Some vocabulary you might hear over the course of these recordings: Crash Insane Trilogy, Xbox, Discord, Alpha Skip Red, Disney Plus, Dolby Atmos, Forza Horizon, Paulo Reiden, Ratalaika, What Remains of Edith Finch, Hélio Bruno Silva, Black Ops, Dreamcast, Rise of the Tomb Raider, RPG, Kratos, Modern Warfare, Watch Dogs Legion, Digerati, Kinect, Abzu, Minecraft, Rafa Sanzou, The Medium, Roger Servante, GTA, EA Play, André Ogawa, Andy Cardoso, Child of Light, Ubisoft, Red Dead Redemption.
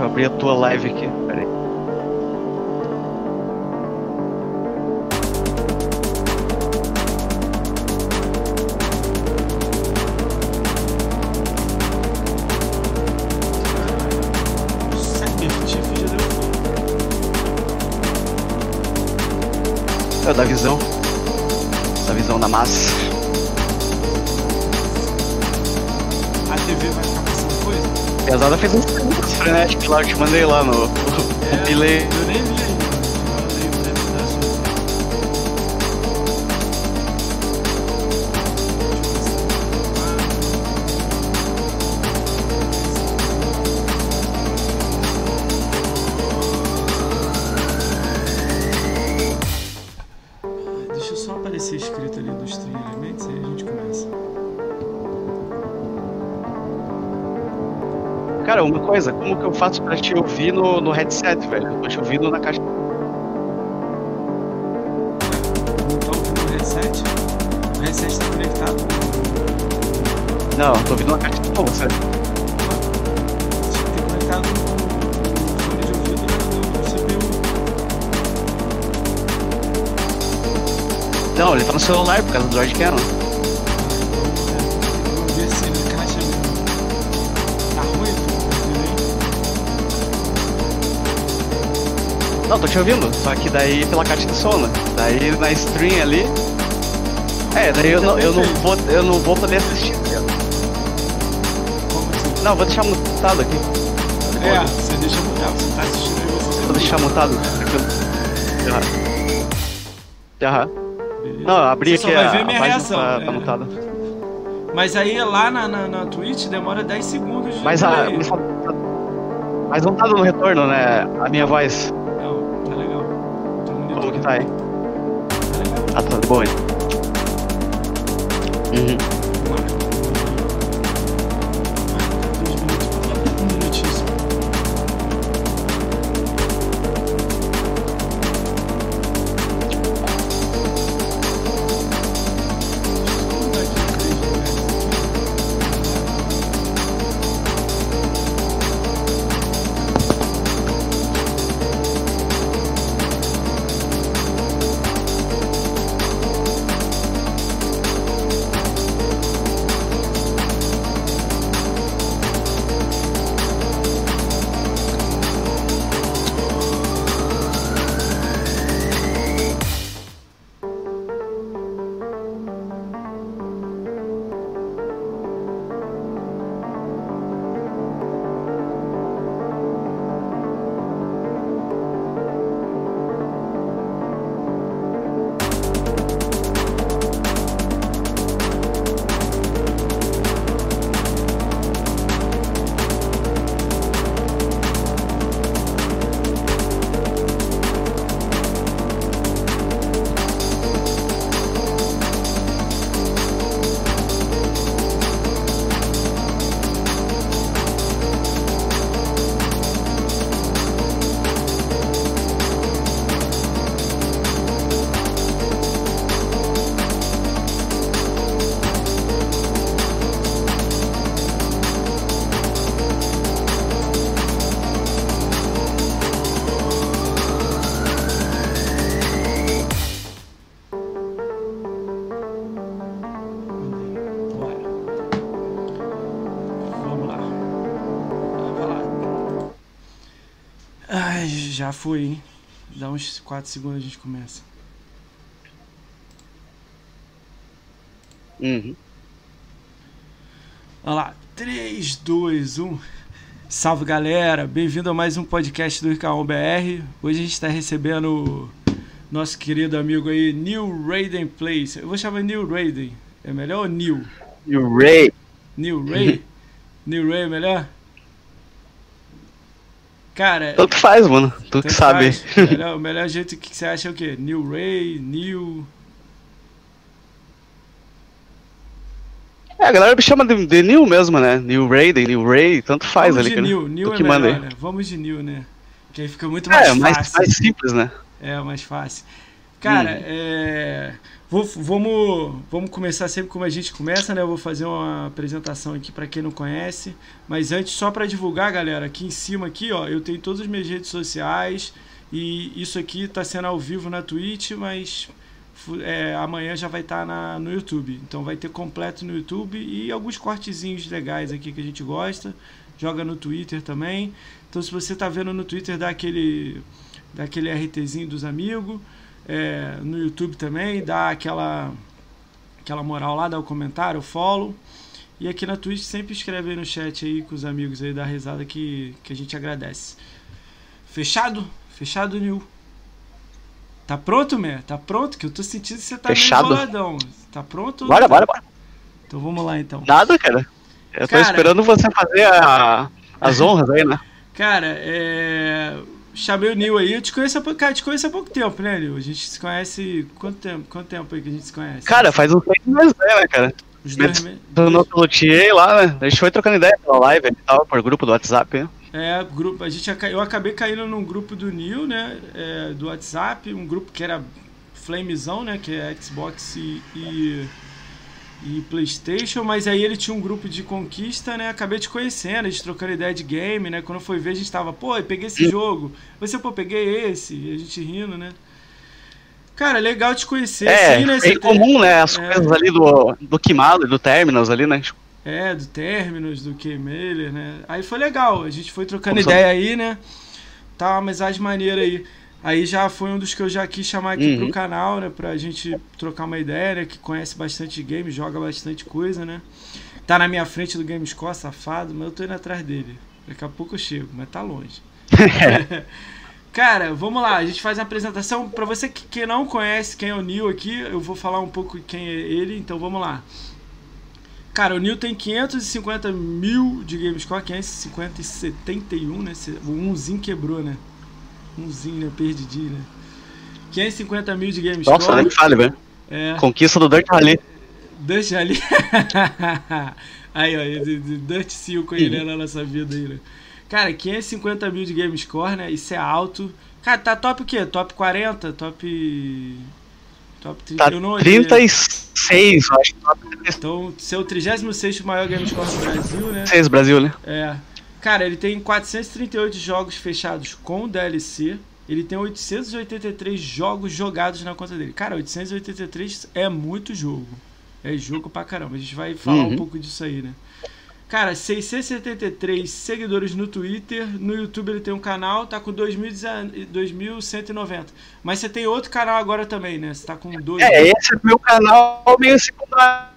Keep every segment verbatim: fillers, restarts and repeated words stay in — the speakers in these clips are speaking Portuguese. Deixa eu abrir a tua live aqui. Pera aí. Da visão, da visão da massa. A T V vai ficar passando coisa? Pesada fez uns perguntas frenéticas lá, eu te mandei lá no compilei. É, eu nem vi uma coisa, como que eu faço pra te ouvir no, no headset, velho? Eu tô te ouvindo na caixa. Não tô ouvindo no headset? O headset tá conectado? Não, eu tô ouvindo na caixa de som, sério. Tinha que ter conectado o fone de ouvido no C P U. Não, ele tá no celular por causa do Android Canon. Não, tô te ouvindo, só que daí pela caixa de som, né? Daí na stream ali. É, daí eu não, eu não vou, eu não vou poder assistir. Não, vou deixar mutado aqui. É, você deixa mutado, você tá assistindo aí, você... Vou deixar mutado. Aham. Não, abri aqui a, a página, tá, tá mutada. Mas aí lá na, na, na Twitch demora dez segundos de... Mas, a, mas não tá dando retorno, né? A minha voz... Como que tá aí? Ah, tá bom aí. Uhum. Já foi, hein? Dá uns quatro segundos a gente começa. Uhum. Olha lá. três, dois, um. Salve, galera. Bem-vindo a mais um podcast do I K um B R. Hoje a gente está recebendo nosso querido amigo aí, New Raiden Plays. Eu vou chamar New Raiden. É melhor ou New? New Ray. New Ray? New Ray é melhor? Cara, tanto faz, mano. Tu que sabe. O melhor, melhor jeito que você acha é o quê? New Ray, New... É, a galera me chama de, de New mesmo, né? New Ray, de New Ray, tanto faz. Vamos ali. Vamos de New, New é que melhor, né? Vamos de New, né? Que aí fica muito mais é, fácil. É, mais, mais simples, né? É, mais fácil. Cara, hum. é... Vou, vamos, vamos começar sempre como a gente começa, né? Eu vou fazer uma apresentação aqui para quem não conhece. Mas antes, só para divulgar, galera, aqui em cima aqui, ó, eu tenho todas as minhas redes sociais. E isso aqui tá sendo ao vivo na Twitch, mas é, amanhã já vai estar tá no YouTube. Então vai ter completo no YouTube e alguns cortezinhos legais aqui que a gente gosta. Joga no Twitter também. Então se você tá vendo no Twitter, dá aquele, dá aquele RTzinho dos amigos. É, no YouTube também, dá aquela, aquela moral lá, dá o comentário, o follow. E aqui na Twitch sempre escreve aí no chat aí com os amigos aí, dá risada que, que a gente agradece. Fechado? Fechado, Nil? Tá pronto, Mé? Tá pronto? Que eu tô sentindo que você tá Fechado. meio boladão. Tá pronto? Bora, bora, bora. Então vamos lá, então. Nada, cara. Eu cara, tô esperando você fazer a, as honras aí, né? Cara, é... chamei o Nil aí, eu te conheço há pouco, cara, te conheço há pouco tempo, né, Nil? A gente se conhece... Quanto tempo, quanto tempo aí que a gente se conhece? Cara, faz uns seis meses, né, cara? Os dois meses. Do nosso loteei lá, né? A gente foi trocando ideia pela live e tal, por grupo do WhatsApp, né? É, grupo, a gente, eu acabei caindo num grupo do Nil, né, é, do WhatsApp, um grupo que era Flamezão, né, que é Xbox e, e, e PlayStation, mas aí ele tinha um grupo de conquista, né, acabei te conhecendo, a gente trocando ideia de game, né, quando foi ver a gente tava, pô, eu peguei esse jogo, você, pô, peguei esse, e a gente rindo, né. Cara, legal te conhecer, é, sim, né. É comum, né, as é, coisas ali do, do Kimalo e do Terminals ali, né. É, do Terminus, do K-Mailer, né? Aí foi legal, a gente foi trocando Nossa. ideia aí, né? Tá uma amizade maneira aí. Aí já foi um dos que eu já quis chamar aqui uhum. pro canal, né? Pra gente trocar uma ideia, né? Que conhece bastante game, joga bastante coisa, né? Tá na minha frente do GameScore, safado, mas eu tô indo atrás dele. Daqui a pouco eu chego, mas tá longe. Cara, vamos lá, a gente faz a apresentação. Pra você que, que não conhece quem é o Nil aqui, eu vou falar um pouco quem é ele, então vamos lá. Cara, o Nil tem quinhentos e cinquenta mil de GameScore, quinhentos e cinquenta e setenta e um, né? O umzinho quebrou, né? Umzinho, né? Perdidinho, né? quinhentos e cinquenta mil de GameScore. Nossa, nem fale, velho. É. Conquista do Dirt Rally. Dirt Rally. Aí, ó, Dirt cinco aí, né? Na nossa vida aí, né? Cara, quinhentos e cinquenta mil de GameScore, né? Isso é alto. Cara, tá top o quê? Top quarenta? Top... Top trinta, tá eu não trinta e seis, eu acho. Então, seu trigésimo sexto maior GameScore do Brasil, né? três Brasil, né? É. Cara, ele tem quatrocentos e trinta e oito jogos fechados com D L C. Ele tem oitocentos e oitenta e três jogos jogados na conta dele. Cara, oitocentos e oitenta e três é muito jogo. É jogo pra caramba. A gente vai falar uhum. um pouco disso aí, né? Cara, seiscentos e setenta e três seguidores no Twitter, no YouTube ele tem um canal, tá com dois mil cento e noventa. Mas você tem outro canal agora também, né? Você tá com dois... É, esse é o meu canal meio secundário.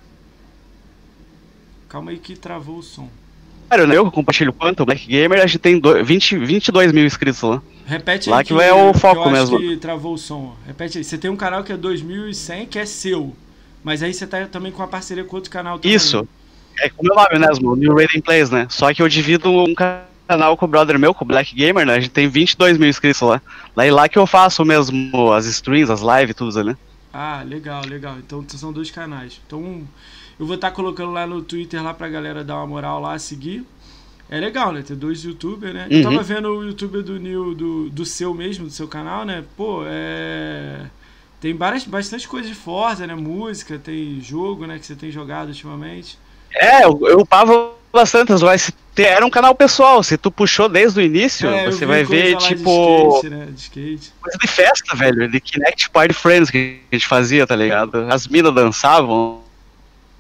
Calma aí que travou o som. Cara, eu compartilho quanto? O Black Gamer, a gente tem vinte e dois mil inscritos lá. Repete aí. Lá que, que é o foco mesmo. Que travou o som, ó. Repete aí. Você tem um canal que é dois mil e cem, que é seu. Mas aí você tá também com uma parceria com outro canal também. Isso. É com o meu nome mesmo, New Raiden Plays, né? Só que eu divido um canal com o brother meu, com o Black Gamer, né? A gente tem vinte e dois mil inscritos lá. Daí lá que eu faço mesmo as streams, as lives, tudo isso, né? Ah, legal, legal. Então são dois canais. Então eu vou estar tá colocando lá no Twitter lá pra galera dar uma moral lá, seguir. É legal, né? Ter dois youtubers, né? Uhum. Eu tava vendo o youtuber do New, do, do seu mesmo, do seu canal, né? Pô, é... Tem várias, bastante coisa de Forza, né? Música, tem jogo, né? Que você tem jogado ultimamente. É, eu, eu upava bastante, mas era um canal pessoal, se tu puxou desde o início, é, você vai ver, tipo... De skate, né? De skate. Coisa de festa, velho, de Kinect Party Friends que a gente fazia, tá ligado? As minas dançavam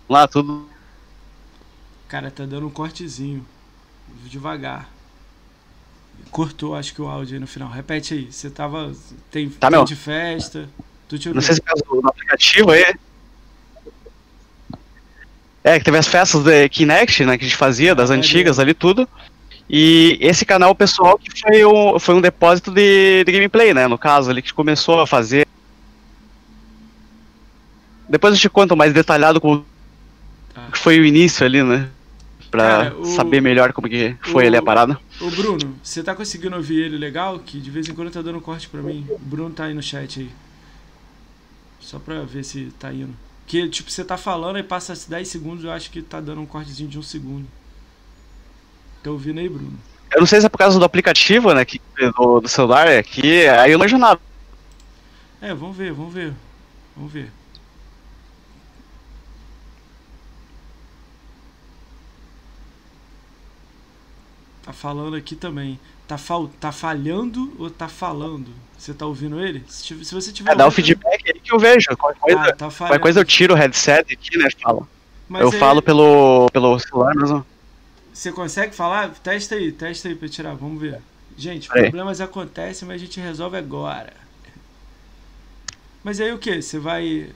lá, tudo... Cara, tá dando um cortezinho, devagar. Cortou, acho que o áudio aí no final. Repete aí, você tava... Tem, tá, tem de festa... Tu te ouviu. Não sei se é no aplicativo aí... É, que teve as festas de Kinect, né, que a gente fazia, das antigas ali, tudo. E esse canal pessoal que foi um, foi um depósito de, de gameplay, né, no caso ali, que começou a fazer. Depois eu te conto mais detalhado como tá. que foi o início ali, né, pra Cara, o, saber melhor como que foi o, ali a parada. Ô Bruno, você tá conseguindo ouvir ele legal? Que de vez em quando tá dando um corte pra mim. O Bruno tá aí no chat aí. Só pra ver se tá indo. Que, tipo, você tá falando e passa dez segundos, eu acho que tá dando um cortezinho de um segundo. Tá ouvindo aí, Bruno? Eu não sei se é por causa do aplicativo, né, que, do, do celular, é que aí eu não manjo nada. É, vamos ver, vamos ver. Vamos ver. Tá falando aqui também. Tá, fal... tá falhando ou tá falando? Você tá ouvindo ele? Se, se você tiver. É, dá o feedback aí que eu vejo. Qualquer coisa, ah, tá qualquer coisa eu tiro o headset aqui, né? Fala. Mas eu aí... falo pelo, pelo celular mesmo. Você consegue falar? Testa aí, testa aí pra tirar. Vamos ver. Gente, aí. Problemas acontecem, mas a gente resolve agora. Mas aí o que? Você vai.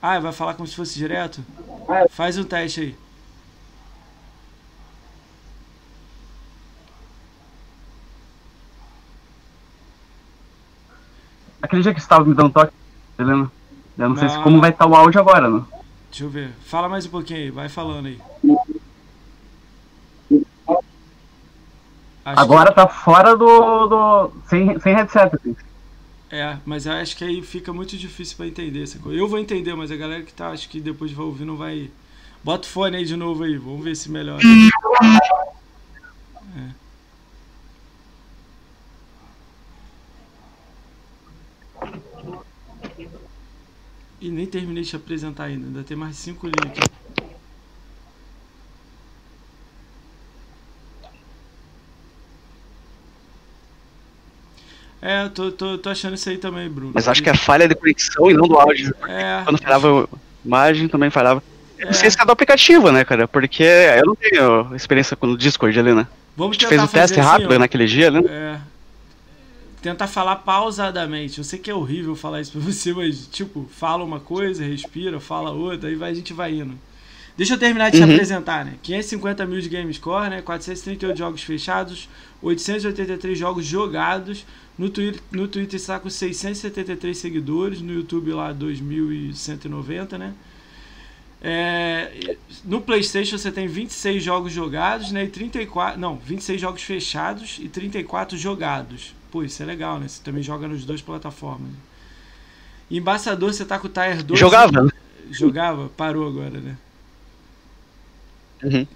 Ah, vai falar como se fosse direto? Faz um teste aí. Aquele dia que você estava me dando um toque, Helena. Eu não, não sei se como vai estar o áudio agora, né? Deixa eu ver. Fala mais um pouquinho aí, vai falando aí. Acho agora que... tá fora do... do... Sem, sem headset, assim. É, mas eu acho que aí fica muito difícil pra entender essa coisa. Eu vou entender, mas a galera que tá, acho que depois vai ouvir, não vai... Bota o fone aí de novo aí, vamos ver se melhora. É. E nem terminei de te apresentar ainda, ainda tem mais cinco links. É, eu tô, tô, tô achando isso aí também, Bruno. Mas acho que a falha é de conexão e não do áudio. É. Quando falhava imagem, também falhava. Eu não sei se é do aplicativo, né, cara? Porque eu não tenho experiência com o Discord ali, né? Vamos a gente fez um teste assim, rápido ó, naquele dia, né? É. Tentar falar pausadamente. Eu sei que é horrível falar isso pra você, mas, tipo, fala uma coisa, respira, fala outra, aí vai, a gente vai indo. Deixa eu terminar de te uhum. apresentar, né? quinhentos e cinquenta mil de GameScore, né? quatrocentos e trinta e oito jogos fechados, oitocentos e oitenta e três jogos jogados. No Twitter, no Twitter está com seiscentos e setenta e três seguidores, no YouTube lá dois mil cento e noventa, né? É, no PlayStation você tem vinte e seis jogos jogados, né? E trinta e quatro, não, vinte e seis jogos fechados e trinta e quatro jogados. Pô, isso é legal, né? Você também joga nos dois plataformas. E Embaixador, você tá com o Tier dois. Jogava, né? Jogava? Parou agora, né? Uhum.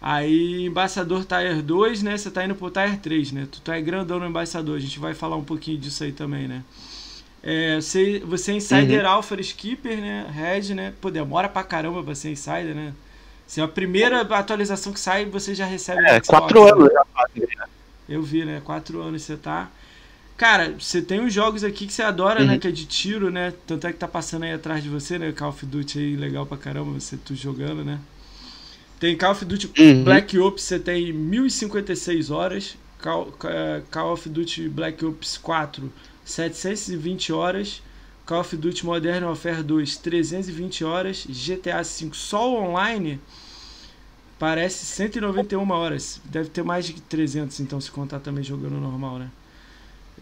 Aí, Embaixador Tier dois, né? Você tá indo pro Tier três, né? Tu tá grandão no Embaixador. A gente vai falar um pouquinho disso aí também, né? É, você, você é Insider uhum. Alpha Skipper, né? Red, né? Pô, demora pra caramba pra ser Insider, né? Se é a primeira atualização que sai, você já recebe... É, Xbox, quatro né? anos já fazem, né? Eu vi, né? Quatro anos você tá... Cara, você tem uns jogos aqui que você adora, uhum. né? Que é de tiro, né? Tanto é que tá passando aí atrás de você, né? Call of Duty aí, legal pra caramba, você tu jogando, né? Tem Call of Duty uhum. Black Ops, você tem mil e cinquenta e seis horas. Call, Call of Duty Black Ops quatro, setecentos e vinte horas. Call of Duty Modern Warfare dois, trezentos e vinte horas. G T A V, só online... Parece cento e noventa e uma horas. Deve ter mais de trezentos, então, se contar também jogando normal, né?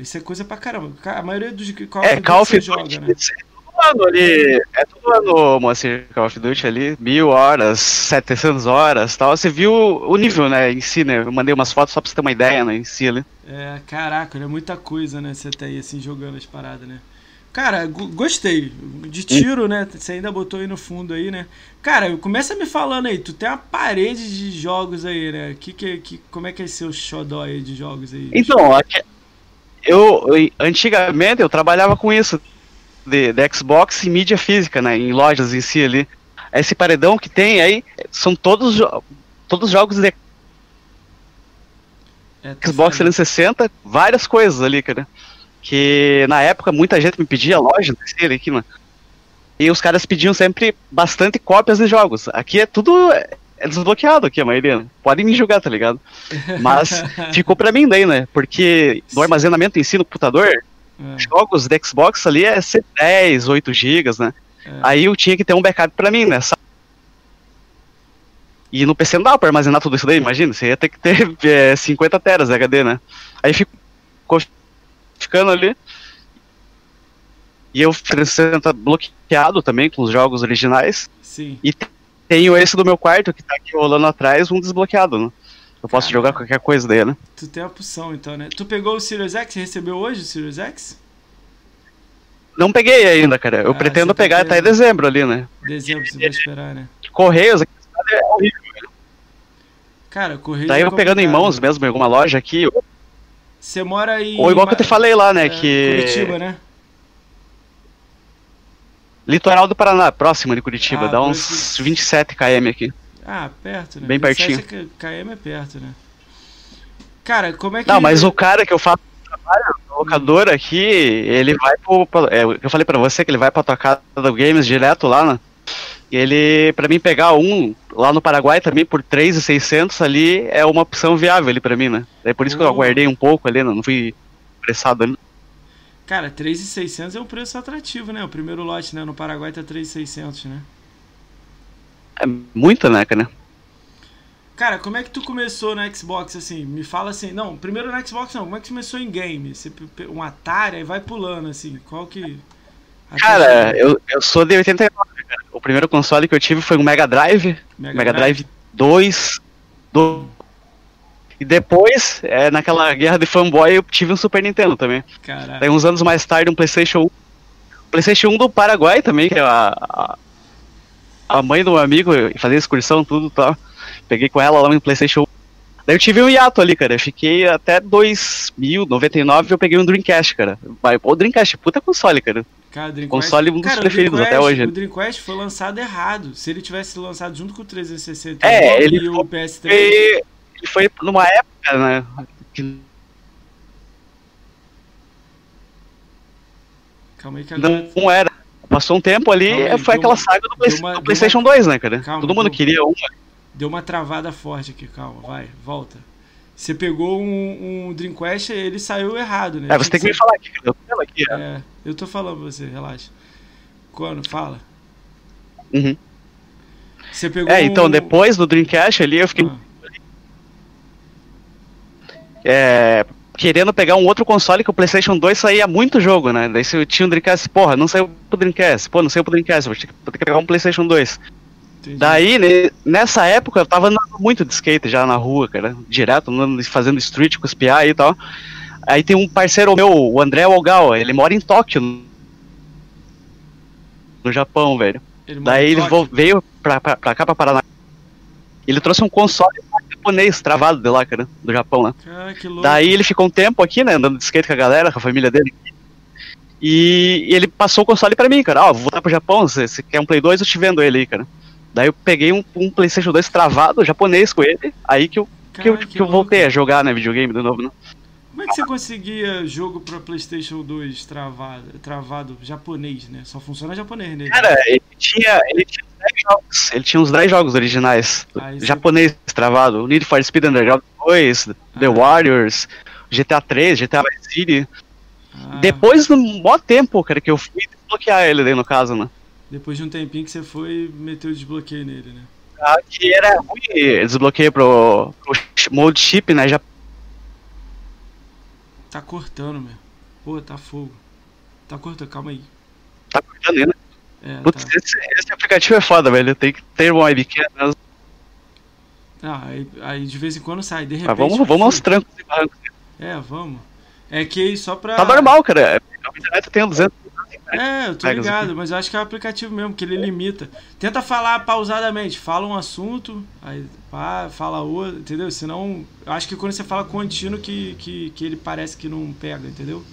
Isso é coisa pra caramba. A maioria dos Call of Duty é, Call of Duty joga, Duty, né? É todo ano ali, é todo ano, Moacir, Call of Duty ali, mil horas, setecentas horas e tal. Você viu o nível, né, em si, né? Eu mandei umas fotos só pra você ter uma ideia, né, em si ali. É, caraca, é muita coisa, né, você tá aí, assim, jogando as paradas, né? Cara, gostei. De tiro, né? Você ainda botou aí no fundo aí, né? Cara, começa me falando aí. Tu tem uma parede de jogos aí, né? Que, que, que, como é que é seu xodó aí de jogos aí? Então, eu, antigamente eu trabalhava com isso. De, de Xbox e mídia física, né? Em lojas em si ali. Esse paredão que tem aí são todos, todos jogos de é, Xbox trezentos e sessenta. Várias coisas ali, cara. Que na época muita gente me pedia loja dele aqui, mano. E os caras pediam sempre bastante cópias de jogos. Aqui é tudo é desbloqueado aqui, a maioria. Podem me julgar, tá ligado? Mas ficou pra mim daí, né? Porque no armazenamento em si no computador, é. Jogos de Xbox ali é C dez, oito gigas, né? É. Aí eu tinha que ter um backup pra mim, né? E no P C não dá pra armazenar tudo isso daí, imagina. Você ia ter que ter é, cinquenta teras de H D, né? Aí ficou... ficando ali, e eu tá bloqueado também com os jogos originais. Sim. E tenho esse do meu quarto que tá aqui rolando atrás, um desbloqueado, né? Eu posso Caramba. Jogar qualquer coisa dele, né? Tu tem a opção então, né? Tu pegou o Series X, recebeu hoje o Series X? Não peguei ainda, cara. Eu ah, pretendo tá pegar até tá em dezembro ali, né? Dezembro você vai esperar, né? Correios aqui é horrível, né? Cara, Correios. Daí eu pegando em mãos mesmo em alguma loja aqui. Você mora em... Ou igual que eu te falei lá, né, é, que... Curitiba, né? Litoral do Paraná, próximo de Curitiba, ah, dá uns vinte e sete quilômetros aqui. Ah, perto, né? Bem pertinho. vinte e sete quilômetros é perto, né? Cara, como é que... Não, mas o cara que eu faço trabalho, o locador aqui, ele vai pro... É, eu falei pra você que ele vai pra tua casa do Games direto lá, né? E ele, pra mim pegar um lá no Paraguai também por três mil e seiscentos ali, é uma opção viável ali pra mim, né? É por isso que eu aguardei um pouco ali, né? Não fui apressado ali. Cara, três mil e seiscentos é um preço atrativo, né? O primeiro lote, né? No Paraguai tá três mil e seiscentos, né? É muita, né, cara? Cara, como é que tu começou na Xbox, assim? Me fala assim... Não, primeiro na Xbox não. Como é que começou em game? Você, um Atari, aí vai pulando, assim. Qual que... Atari... Cara, eu, eu sou de oitenta e nove, cara. O primeiro console que eu tive foi um Mega Drive. Mega, Mega Drive. Drive dois. Do... Hum. E depois, é, naquela guerra de fanboy, eu tive um Super Nintendo também. Caraca. Daí uns anos mais tarde, um PlayStation um. PlayStation um do Paraguai também, que é a... a... A mãe do meu amigo, fazia excursão, tudo e tal. Peguei com ela lá no PlayStation um. Daí eu tive um hiato ali, cara. Eu fiquei até dois mil e noventa e nove, eu peguei um Dreamcast, cara. O Dreamcast, puta console, cara. Cara, Dreamcast... console um dos cara, preferidos até hoje. O Dreamcast foi lançado errado. Se ele tivesse lançado junto com o trezentos e sessenta é, ele e o foi... P S três... Ele foi numa época, né? Que... Calma aí, cara. Não, não era. Passou um tempo ali, aí, foi aquela uma, saga do, Play, uma, do PlayStation uma, dois, né, cara? Calma, todo mundo deu, queria uma. Deu uma travada forte aqui, calma, vai, volta. Você pegou um, um Dreamcast e ele saiu errado, né? É, você tem que me falar aqui, eu tô aqui. É, né? Eu tô falando pra você, relaxa. Quando, fala. Uhum. Você pegou É, então, um... depois do Dreamcast ali, eu fiquei... Ah. É... Querendo pegar um outro console que o PlayStation dois saía muito jogo, né? Daí se eu tinha um Dreamcast, porra, não saiu pro Dreamcast, pô, não saiu pro Dreamcast, vou ter que pegar um PlayStation dois. Entendi. Daí, ne, nessa época, eu tava andando muito de skate já na rua, cara, direto, andando, fazendo street com os piá e tal. Aí tem um parceiro meu, o André Ogawa, ele mora em Tóquio, no Japão, velho. Ele Daí ele vo, veio pra, pra, pra cá, pra Paraná. Ele trouxe um console japonês travado de lá, cara, do Japão, né? Ah, que louco. Daí ele ficou um tempo aqui, né, andando de skate com a galera, com a família dele. E, e ele passou o console pra mim, cara. Ó, oh, vou voltar pro Japão, se você quer um Play dois, eu te vendo ele aí, cara. Daí eu peguei um, um PlayStation dois travado, japonês com ele, aí que eu, Cara, que eu, que que eu voltei a jogar, né, videogame de novo, né? Como é que você conseguia jogo pra PlayStation dois travado, travado japonês, né? Só funciona japonês, né? Cara, ele tinha, ele tinha dez jogos. Ele tinha uns dez jogos originais. Ah, japonês é... travado. Need for Speed Underground dois, ah, The Warriors, GTA três, GTA Vice City. Ah. Depois, no maior tempo, cara, que eu fui desbloquear ele daí, no caso, né? Depois de um tempinho que você foi e meteu o desbloqueio nele, né? Ah, que era ruim desbloqueio pro, pro mode chip, né? Já... Tá cortando, meu. Pô, tá fogo. Tá cortando, calma aí. Tá cortando, né? É, Putz, tá. esse, esse aplicativo é foda, velho. Tem que ter uma webcam. Né? Ah, aí, aí de vez em quando sai, de repente... Ah, vamos, vamos aos trancos e barrancos. É, vamos. É que só pra... Tá normal, cara. A internet tem duzentos... É, eu tô ligado, mas eu acho que é o aplicativo mesmo, que ele limita. Tenta falar pausadamente, fala um assunto, aí pá, fala outro, entendeu? Senão, eu acho que quando você fala contínuo que, que, que ele parece que não pega, entendeu?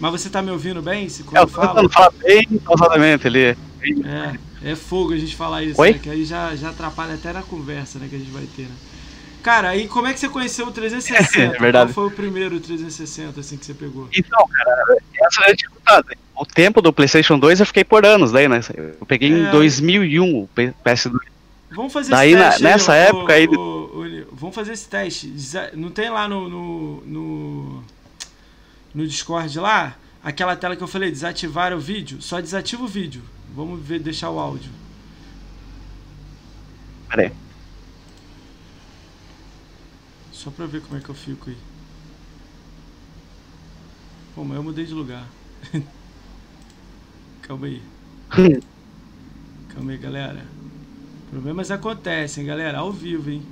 Mas você tá me ouvindo bem? Se, quando é, eu tô fala? tentando falar bem pausadamente ali. É, é fogo a gente falar isso, Oi? né? Que aí já, já atrapalha até na conversa, né, que a gente vai ter, né? Cara, aí como é que você conheceu o trezentos e sessenta? É verdade. Qual foi o primeiro trezentos e sessenta, assim, que você pegou? Então, cara, essa é a dificuldade. O tempo do PlayStation dois eu fiquei por anos, daí, né? Eu peguei é... em dois mil e um o P S dois. Vamos fazer daí, esse teste. Na, nessa aí, época o, aí... O, o, vamos fazer esse teste. Não tem lá no, no, no, no Discord lá? Aquela tela que eu falei, desativar o vídeo? Só desativa o vídeo. Vamos ver, deixar o áudio. Pera aí. Só pra ver como é que eu fico aí. Pô, mas eu mudei de lugar. Calma aí. Calma aí, galera. Problemas acontecem, galera. Ao vivo, hein?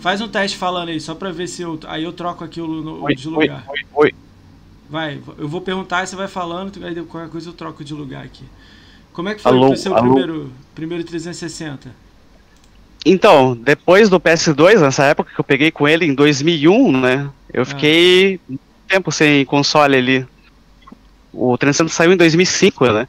Faz um teste falando aí, só pra ver se eu... Aí eu troco aqui o, o oi, de lugar. Oi, oi, oi. Vai, eu vou perguntar, você vai falando, aí qualquer coisa eu troco de lugar aqui. Como é que foi o seu primeiro, primeiro trezentos e sessenta? Então, depois do P S dois, nessa época que eu peguei com ele em dois mil e um, né? Eu ah. fiquei muito tempo sem console ali. O trezentos e sessenta saiu em dois mil e cinco, né?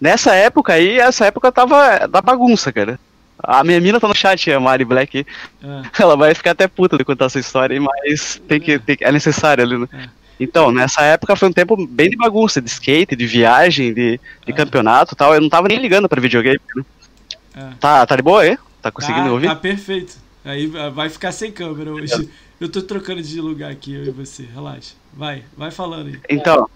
Nessa época aí, essa época tava da bagunça, cara. A minha mina tá no chat, a Mari Black. É. Ela vai ficar até puta de contar essa história, mas tem que, tem que, é necessário ali, né? É. Então, nessa época foi um tempo bem de bagunça, de skate, de viagem, de, de é. campeonato e tal. Eu não tava nem ligando pra videogame, né? É. Tá, tá de boa aí? Tá conseguindo ah, ouvir? Tá perfeito. Aí vai ficar sem câmera hoje. Eu tô trocando de lugar aqui, eu e você. Relaxa. Vai, vai falando aí. Então,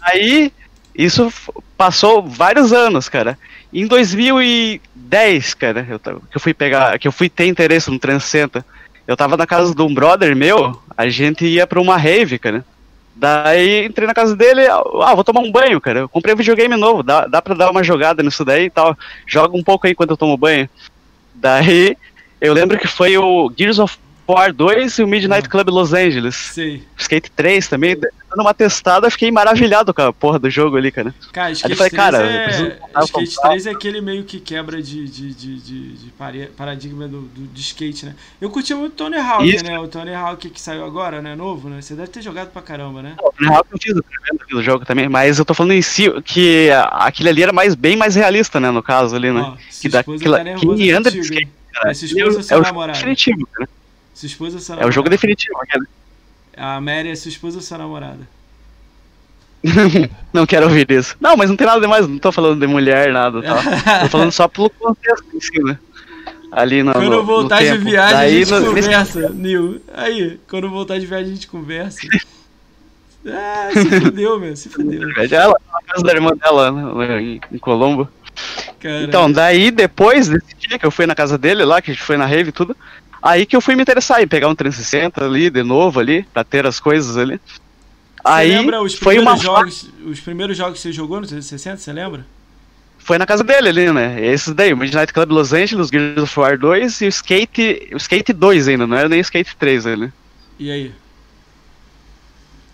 aí... Isso passou vários anos, cara. Em dois mil e dez, cara, eu, que eu fui pegar, que eu fui ter interesse no trezentos e sessenta, eu tava na casa de um brother meu, a gente ia pra uma rave, cara. Daí entrei na casa dele, ah, vou tomar um banho, cara. Eu comprei um videogame novo, dá, dá pra dar uma jogada nisso daí e tal. Joga um pouco aí enquanto eu tomo banho. Daí, eu lembro que foi o Gears of War dois e o Midnight Club Los Angeles. Sim. Skate três também. Numa testada, fiquei maravilhado com a porra do jogo ali, cara. Cara, Skate, falei, três, cara, é... Skate três é aquele meio que quebra de, de, de, de, de paradigma do, do, de skate, né? Eu curti muito o Tony Hawk, isso, né? O Tony Hawk que saiu agora, né? Novo, né? Você deve ter jogado pra caramba, né? O Tony Hawk eu fiz o jogo também, mas eu tô falando em si que aquele ali era mais, bem mais realista, né? No caso ali, né? Ó, que dá aquela... Quem anda de skate, cara, é o jogo definitivo, cara. Sua esposa, sua namorada. É o jogo definitivo, cara. A Mary é sua esposa ou sua namorada? Não quero ouvir isso. Não, mas não tem nada demais, não tô falando de mulher, nada, tá? Tô falando só pelo contexto em si, né? Ali no, quando eu voltar de viagem, daí, a gente no... conversa, Nil. Aí, quando eu voltar de viagem, a gente conversa. Ah, se fudeu, meu, se fudeu. Ela, na casa da irmã dela, em, em Colombo. Caramba. Então, daí, depois desse dia que eu fui na casa dele lá, que a gente foi na rave e tudo... Aí que eu fui me interessar em pegar um trezentos e sessenta ali, de novo ali, pra ter as coisas ali. Você aí lembra os foi uma jogos, os primeiros jogos que você jogou no trezentos e sessenta, você lembra? Foi na casa dele ali, né? Esses daí, o Midnight Club Los Angeles, Gears of War dois e o Skate, o Skate dois ainda, não era nem o Skate três ali. E aí?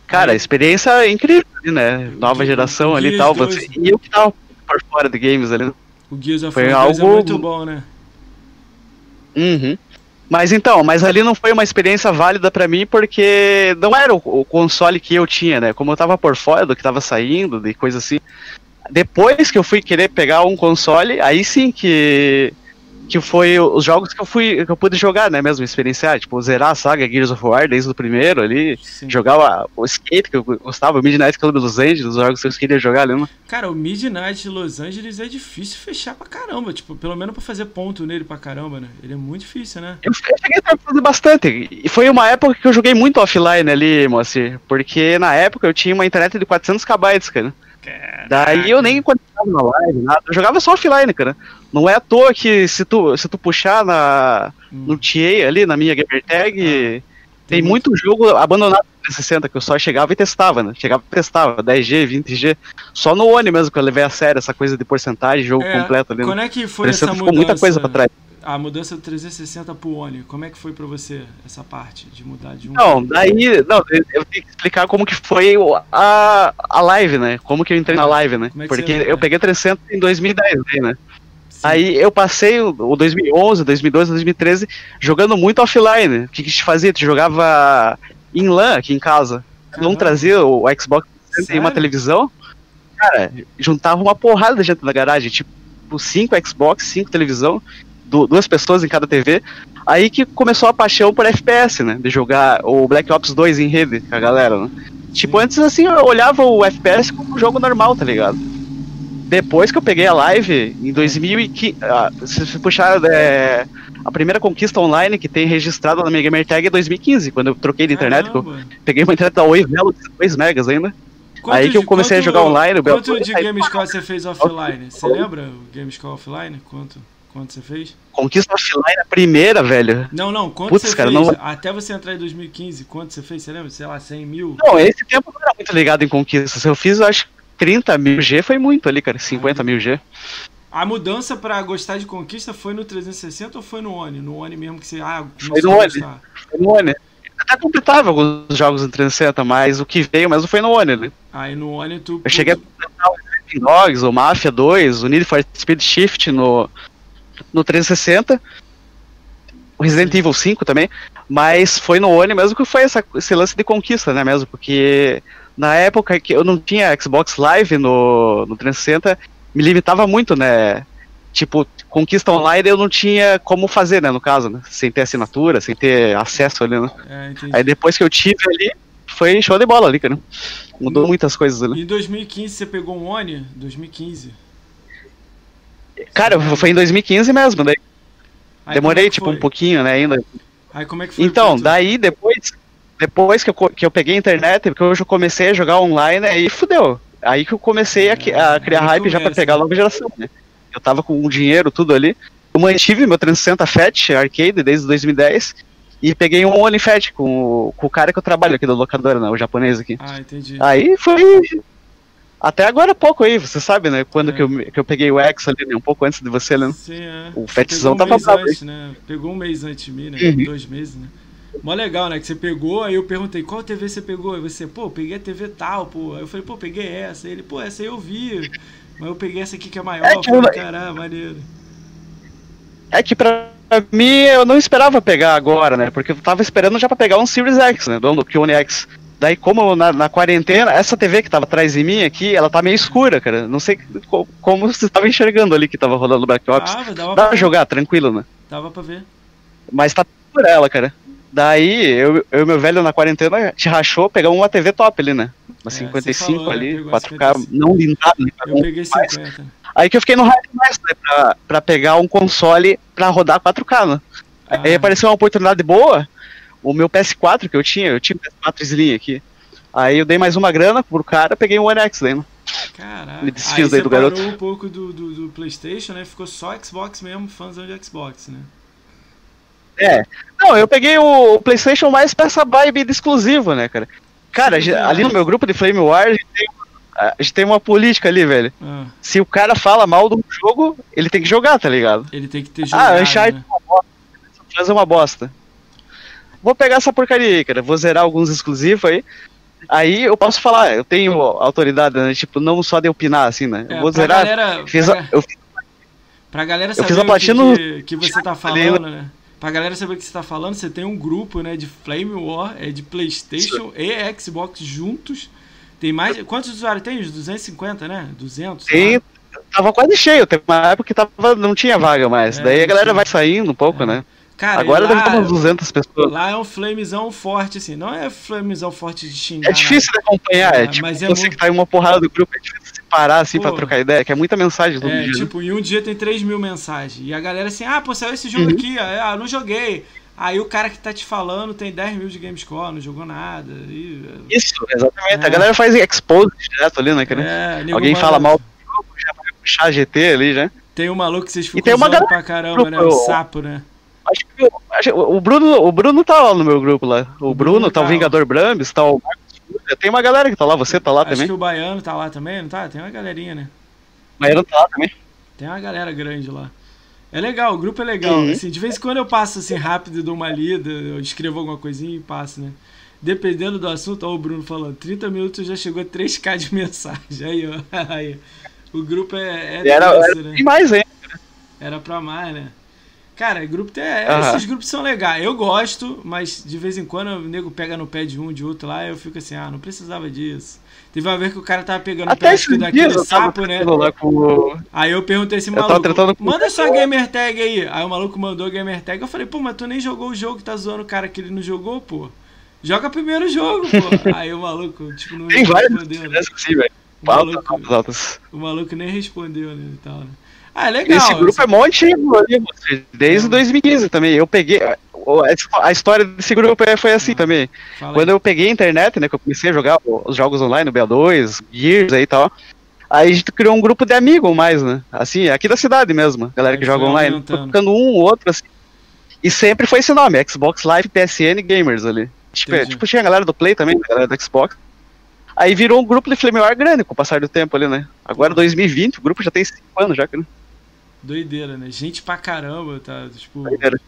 Cara, aí. Experiência incrível ali, né? Nova o geração o ali e tal. Você... E eu que tava por fora de games ali, né? O Gears of War algo... é muito bom, né? Uhum. Mas então, mas ali não foi uma experiência válida pra mim, porque não era o, o console que eu tinha, né? Como eu tava por fora do que tava saindo, de coisa assim. Depois que eu fui querer pegar um console, aí sim que, que foi os jogos que eu, fui, que eu pude jogar, né? Mesmo, experienciar, tipo, zerar a saga Gears of War desde o primeiro ali, sim. Jogar o, o skate que eu gostava, o Midnight Club Los Angeles, os jogos que eu queria jogar, lembra? Cara, o Midnight Los Angeles é difícil fechar pra caramba, tipo, pelo menos pra fazer ponto nele pra caramba, né? Ele é muito difícil, né? Eu cheguei a fazer bastante, e foi uma época que eu joguei muito offline ali, Moacir, porque na época eu tinha uma internet de quatrocentos kilobytes, cara. Caraca. Daí eu nem conectava na live, nada. Eu jogava só offline, cara. Não é à toa que se tu, se tu puxar na, hum. no T A ali, na minha gamer tag, ah, tem, tem muito jogo abandonado no trezentos e sessenta que eu só chegava e testava, né? Chegava e testava, dez G, vinte G. Só no One mesmo que eu levei a sério essa coisa de porcentagem, jogo é, completo ali. Quando é que foi essa mudança? Ficou muita coisa pra trás. A mudança do trezentos e sessenta pro One, como é que foi pra você essa parte de mudar de um... Não, daí, não, eu tenho que explicar como que foi a, a live, né? Como que eu entrei na live, né? É porque eu peguei trezentos em dois mil e dez, né? Sim. Aí eu passei o dois mil e onze, dois mil e doze, dois mil e treze jogando muito offline. O que que a gente fazia? Tu jogava em LAN aqui em casa. Não trazia o Xbox e uma televisão. Cara, juntava uma porrada de gente na garagem, tipo cinco Xbox, cinco televisão. Duas pessoas em cada T V. Aí que começou a paixão por F P S, né? De jogar o Black Ops dois em rede com a galera, né? Tipo, antes assim, eu olhava o F P S como um jogo normal, tá ligado? Depois que eu peguei a live, em dois mil e quinze... Ah, se puxar é, a primeira conquista online que tem registrada na minha gamertag é dois mil e quinze, quando eu troquei de internet. Eu peguei uma internet da Oi Velo de dois megas ainda. Quanto aí que eu comecei de, quanto, a jogar online. Quanto o de GameScore você fez offline? Você lembra o GameScore offline? Quanto... Quanto você fez? Conquista offline a primeira, velho. Não, não, quanto Putz, você cara, fez? Não... Até você entrar em dois mil e quinze, quanto você fez? Você lembra? Sei lá, cem mil? Não, esse tempo não era muito ligado em conquistas. Eu fiz, eu acho, trinta mil G foi muito ali, cara. cinquenta mil G. A mudança pra gostar de conquista foi no trezentos e sessenta ou foi no One? No One mesmo que você... Ah, foi no One. Foi no One. Até completava alguns jogos no trezentos e sessenta, mas o que veio mesmo foi no One, né? Aí no One tu... Eu cheguei a completar o Sleeping Dogs, o Mafia dois, o Need for Speed Shift no... No trezentos e sessenta, o Resident Evil cinco também, mas foi no One mesmo que foi essa, esse lance de conquista, né, mesmo, porque na época que eu não tinha Xbox Live no, no trezentos e sessenta, me limitava muito, né? Tipo, conquista online eu não tinha como fazer, né, no caso, né? Sem ter assinatura, sem ter acesso ali, né? É, aí depois que eu tive ali, foi show de bola ali, cara. Mudou no... muitas coisas ali. Em dois mil e quinze você pegou um Oni? dois mil e quinze. Cara, foi em dois mil e quinze mesmo, daí. Aí, demorei, é tipo, um pouquinho, né, ainda. Aí como é que foi? Então, daí depois, depois que, eu, que eu peguei a internet, porque hoje eu comecei a jogar online, aí fudeu. Aí que eu comecei a, a criar hype já pra pegar a nova geração, né? Eu tava com o dinheiro, tudo ali. Eu mantive meu trezentos e sessenta Fat Arcade desde dois mil e dez e peguei um Only Fat com, com o cara que eu trabalho aqui da locadora, né? O japonês aqui. Ah, entendi. Aí foi... Até agora há pouco aí, você sabe, né? Quando é. que, eu, que eu peguei o X ali, né? Um pouco antes de você, né? Sim, é. O Fatzão tava bravo. Né? Pegou um mês antes de mim, né? Uhum. Dois meses, né? Mó legal, né? Que você pegou, aí eu perguntei, qual T V você pegou? Aí você, pô, peguei a T V tal, pô. Aí eu falei, pô, peguei essa. Aí ele, pô, essa aí eu vi. Mas eu peguei essa aqui que é maior, é que, pô, caramba, maneiro. É que pra mim, eu não esperava pegar agora, né? Porque eu tava esperando já pra pegar um Series X, né? Do One X. Daí, como na, na quarentena, essa T V que tava atrás de mim aqui, ela tá meio escura, cara. Não sei co como você tava enxergando ali que tava rolando o Black Ops. Ah, dava Dá pra jogar, tranquilo, né? Dava pra ver. Mas tá por ela, cara. Daí, eu e meu velho na quarentena te rachou, pegar uma T V top ali, né? Uma é, cinquenta e cinco falou, ali, quatro K, não lindado. Né? Eu peguei cinquenta. Aí que eu fiquei no hype mais, né? Pra, pra pegar um console pra rodar quatro K, né? Ah. Aí apareceu uma oportunidade boa, o meu P S quatro que eu tinha, eu tinha um P S quatro Slim aqui. Aí eu dei mais uma grana pro cara, peguei um One X daí, né? Caralho. Me desfiz daí do garoto. Aí você parou um pouco do, do, do PlayStation, né? Ficou só Xbox mesmo, fãzão de Xbox, né? É, não, eu peguei o, o PlayStation mais pra essa vibe de exclusivo, né, cara? Cara, sim, ali no meu grupo de Flame War, a gente tem, a gente tem uma política ali, velho. Ah. Se o cara fala mal do jogo, ele tem que jogar, tá ligado? Ele tem que ter jogado, Ah, Uncharted né? é uma bosta, Uncharted é uma bosta. Vou pegar essa porcaria aí, cara, vou zerar alguns exclusivos aí. Aí eu posso falar, eu tenho autoridade, né? Tipo, não só de opinar, assim, né? Eu é, vou zerar, galera, fiz pra, a, eu fiz, pra galera saber eu fiz a platina que, que, que você tá falando, ali, né? Pra galera saber o que você tá falando, você tem um grupo, né, de Flame War, é de PlayStation e Xbox juntos. Tem mais... Quantos usuários tem? duzentos e cinquenta, né? duzentos? Tem, tava quase cheio. Tem uma época que tava, não tinha vaga mais. É, daí a galera sim. vai saindo um pouco, é. né? Cara, agora lá, deve estar umas duzentas pessoas. Lá é um flamezão forte, assim. Não é flamezão forte de xingar. É difícil de acompanhar. É, é, tipo, mas é você muito... que tá em uma porrada do grupo, é difícil se parar, assim, pô, pra trocar ideia. Que é muita mensagem todo é, dia. Tipo, em um dia tem três mil mensagens. E a galera assim, ah, pô, saiu esse jogo uhum. aqui. Ah, não joguei. Aí o cara que tá te falando tem dez mil de GameScore, não jogou nada. E... Isso, exatamente. É. A galera faz expose direto ali, né? É, alguém fala mal do jogo, já vai puxar G T ali, já. Tem um maluco que vocês ficam usando pra caramba, né? Um sapo, né? Acho que eu, acho, o, Bruno, o Bruno tá lá no meu grupo lá. O, o Bruno, Bruno tá, tá o Vingador Brambis, tá o Marcos. Tem uma galera que tá lá, você tá lá acho também. Acho que o Baiano tá lá também, não tá? Tem uma galerinha, né? O Baiano tá lá também. Tem uma galera grande lá. É legal, o grupo é legal. Uhum. Assim, de vez em quando eu passo assim rápido, dou uma lida, eu escrevo alguma coisinha e passo, né? Dependendo do assunto, ó, o Bruno falando, trinta minutos já chegou a três K de mensagem. Aí, ó. Aí. O grupo é. é e era, desse, era né? mais, hein? Era pra mais, né? Cara, grupo tem, uhum. esses grupos são legais. Eu gosto, mas de vez em quando o nego pega no pé de um, de outro lá, eu fico assim, ah, não precisava disso. Teve uma vez que o cara tava pegando Até o pé daquele sapo, né? Com... Aí eu perguntei esse maluco, manda sua gamer tag aí. Aí o maluco mandou a gamer tag, eu falei, pô, mas tu nem jogou o jogo, tá zoando o cara que ele não jogou, pô. Joga primeiro o jogo, pô. Aí o maluco, tipo, não Tem respondeu. Né? Assim, o, maluco, o maluco nem respondeu, né, e tal, né? Ah, legal. Esse grupo você... é monte de... desde dois mil e quinze também. Eu peguei. A história desse grupo foi assim ah, também. Quando aí. eu peguei a internet, né? Que eu comecei a jogar os jogos online, o B dois, Gears aí e tal. Aí a gente criou um grupo de amigos mais, né? Assim, aqui da cidade mesmo. Galera aí que joga online. Ficando um, outro, assim. E sempre foi esse nome: Xbox Live, P S N Gamers ali. Tipo, tipo, tinha a galera do Play também, a galera do Xbox. Aí virou um grupo de Flame War grande com o passar do tempo ali, né? Agora, dois mil e vinte, o grupo já tem cinco anos já, né? Doideira, né? Gente pra caramba, tá? Tipo... Doideira.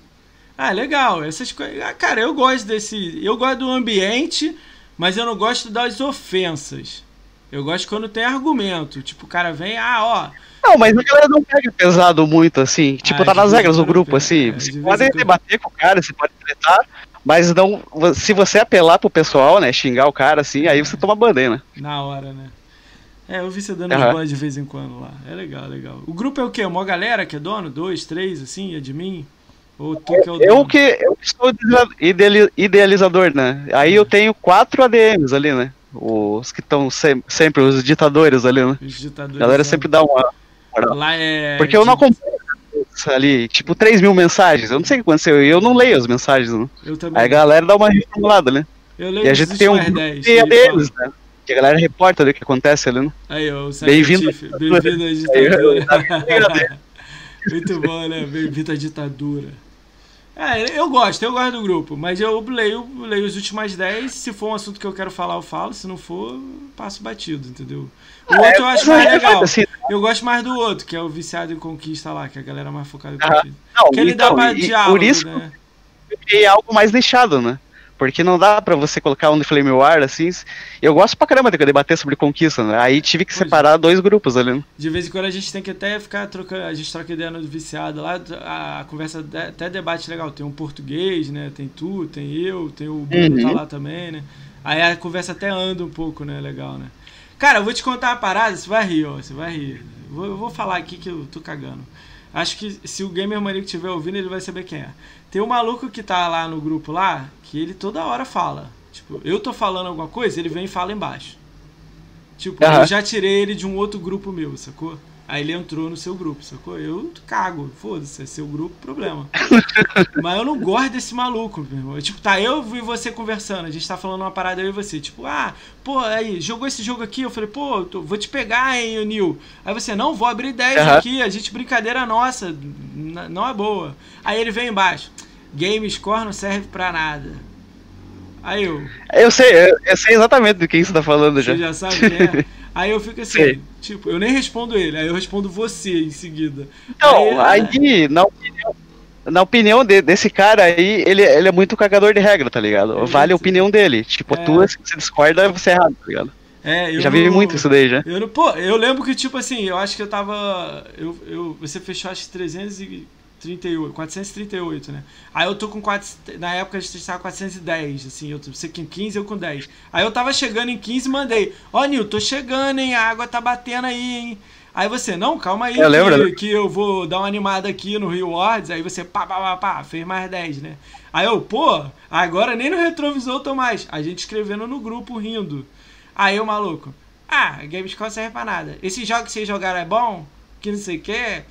Ah, legal. Essas coisas... Ah, cara, eu gosto desse... Eu gosto do ambiente, mas eu não gosto das ofensas. Eu gosto quando tem argumento. Tipo, o cara vem, ah, ó... Não, mas a galera não pega pesado muito, assim. Tipo, ah, tá nas regras do grupo, pega, assim. Cara, você pode debater com o cara, você pode tretar, mas não... Se você apelar pro pessoal, né? Xingar o cara, assim, aí você toma bandeira, né? Na hora, né? É, eu vi você dando uhum. as bolas de vez em quando lá. É legal, legal. O grupo é o quê? Uma galera que é dono? Dois, três, assim, admin? Ou tu que é o dono? Eu que, eu que sou idealizador, né? Aí é. eu tenho quatro A D Ms ali, né? Os que estão sem, sempre, os ditadores ali, né? Os ditadores. A galera sempre dá uma... Lá é... Porque eu não acompanho ali, tipo, três mil mensagens. Eu não sei o que aconteceu, eu não leio as mensagens, né? Eu também. Aí a galera dá uma reformulada, né? Eu leio e a gente tem um deles, né? Que a galera reporta ali o que acontece ali, né? Aí, ó, o Bem-vindo à Bem-vindo à ditadura. Muito bom, né? Bem-vindo à ditadura. É, eu gosto, eu gosto do grupo, mas eu leio, leio os últimos dez, se for um assunto que eu quero falar, eu falo, se não for, eu passo batido, entendeu? O outro eu acho mais legal, eu gosto mais do outro, que é o viciado em conquista lá, que é a galera mais focada em conquista. Não, que ele então, dá pra e, diálogo, por isso, né? É algo mais nichado, né? Porque não dá pra você colocar um de Flame War, assim. Eu gosto pra caramba de debater sobre conquista, né? Aí tive que separar dois grupos ali, né? De vez em quando a gente tem que até ficar trocando, a gente troca ideia no viciado lá, a conversa até debate legal. Tem um português, né? Tem tu, tem eu, tem o Bruno uhum. tá lá também, né? Aí a conversa até anda um pouco, né? Legal, né? Cara, eu vou te contar uma parada, você vai rir, ó, você vai rir. Eu vou, eu vou falar aqui que eu tô cagando. Acho que se o Gamer Maníaco estiver ouvindo, ele vai saber quem é. Tem um maluco que tá lá no grupo lá, que ele toda hora fala. Tipo, eu tô falando alguma coisa, ele vem e fala embaixo. Tipo, uhum. eu já tirei ele de um outro grupo meu, sacou? Aí ele entrou no seu grupo, sacou? Eu cago, foda-se, é seu grupo, problema. Mas eu não gosto desse maluco, meu irmão. Tipo, tá eu e você conversando, a gente tá falando uma parada, eu e você. Tipo, ah, pô, aí, jogou esse jogo aqui? Eu falei, pô, tô, vou te pegar, hein, Nil. Aí você, não, vou abrir dez uhum. aqui, a gente, brincadeira nossa, não é boa. Aí ele vem embaixo, GameScore não serve pra nada. Aí eu... Eu sei, eu, eu sei exatamente do que você tá falando já. Você já sabe quem é? Aí eu fico assim, Sim. tipo, eu nem respondo ele, aí eu respondo você em seguida. Então, aí, aí na opinião, na opinião de, desse cara aí, ele, ele é muito cagador de regra, tá ligado? Vale a opinião dele. Tipo, é. tu, se você discorda, você é errado, tá ligado? É, eu já vi muito isso daí, já. Eu, pô, eu lembro que, tipo assim, eu acho que eu tava... Eu, eu, você fechou, acho que trezentos e trinta e oito, quatrocentos e trinta e oito, né? Aí eu tô com quatro, na época a gente tava quatrocentos e dez, assim, eu tô, você com quinze, eu com dez. Aí eu tava chegando em quinze e mandei, ó, oh, Nil, tô chegando, hein, a água tá batendo aí, hein? Aí você, não, calma aí, eu que, lembro, que eu vou dar uma animada aqui no Rewards, aí você, pá, pá, pá, pá, fez mais dez, né? Aí eu, pô, agora nem no retrovisor eu tô mais, a gente escrevendo no grupo, rindo. Aí o maluco, ah, GameScore serve pra nada, esse jogo que vocês jogaram é bom? Que não sei o que...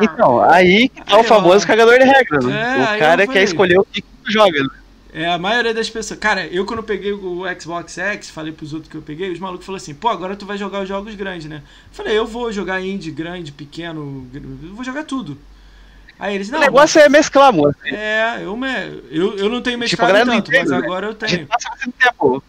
Então, aí que tá aí, o famoso ó. cagador de regras, né? É, o cara quer escolher o que tu joga, né? É, a maioria das pessoas... Cara, eu quando eu peguei o Xbox X, falei pros outros que eu peguei, os malucos falaram assim, pô, agora tu vai jogar os jogos grandes, né? Eu falei, eu vou jogar indie, grande, pequeno, eu vou jogar tudo. Aí eles, não, o negócio mas... é mesclar, amor. É, eu, me... eu, eu não tenho mesclado tipo, tanto, entende, mas né? agora eu tenho. A gente passa bastante tempo.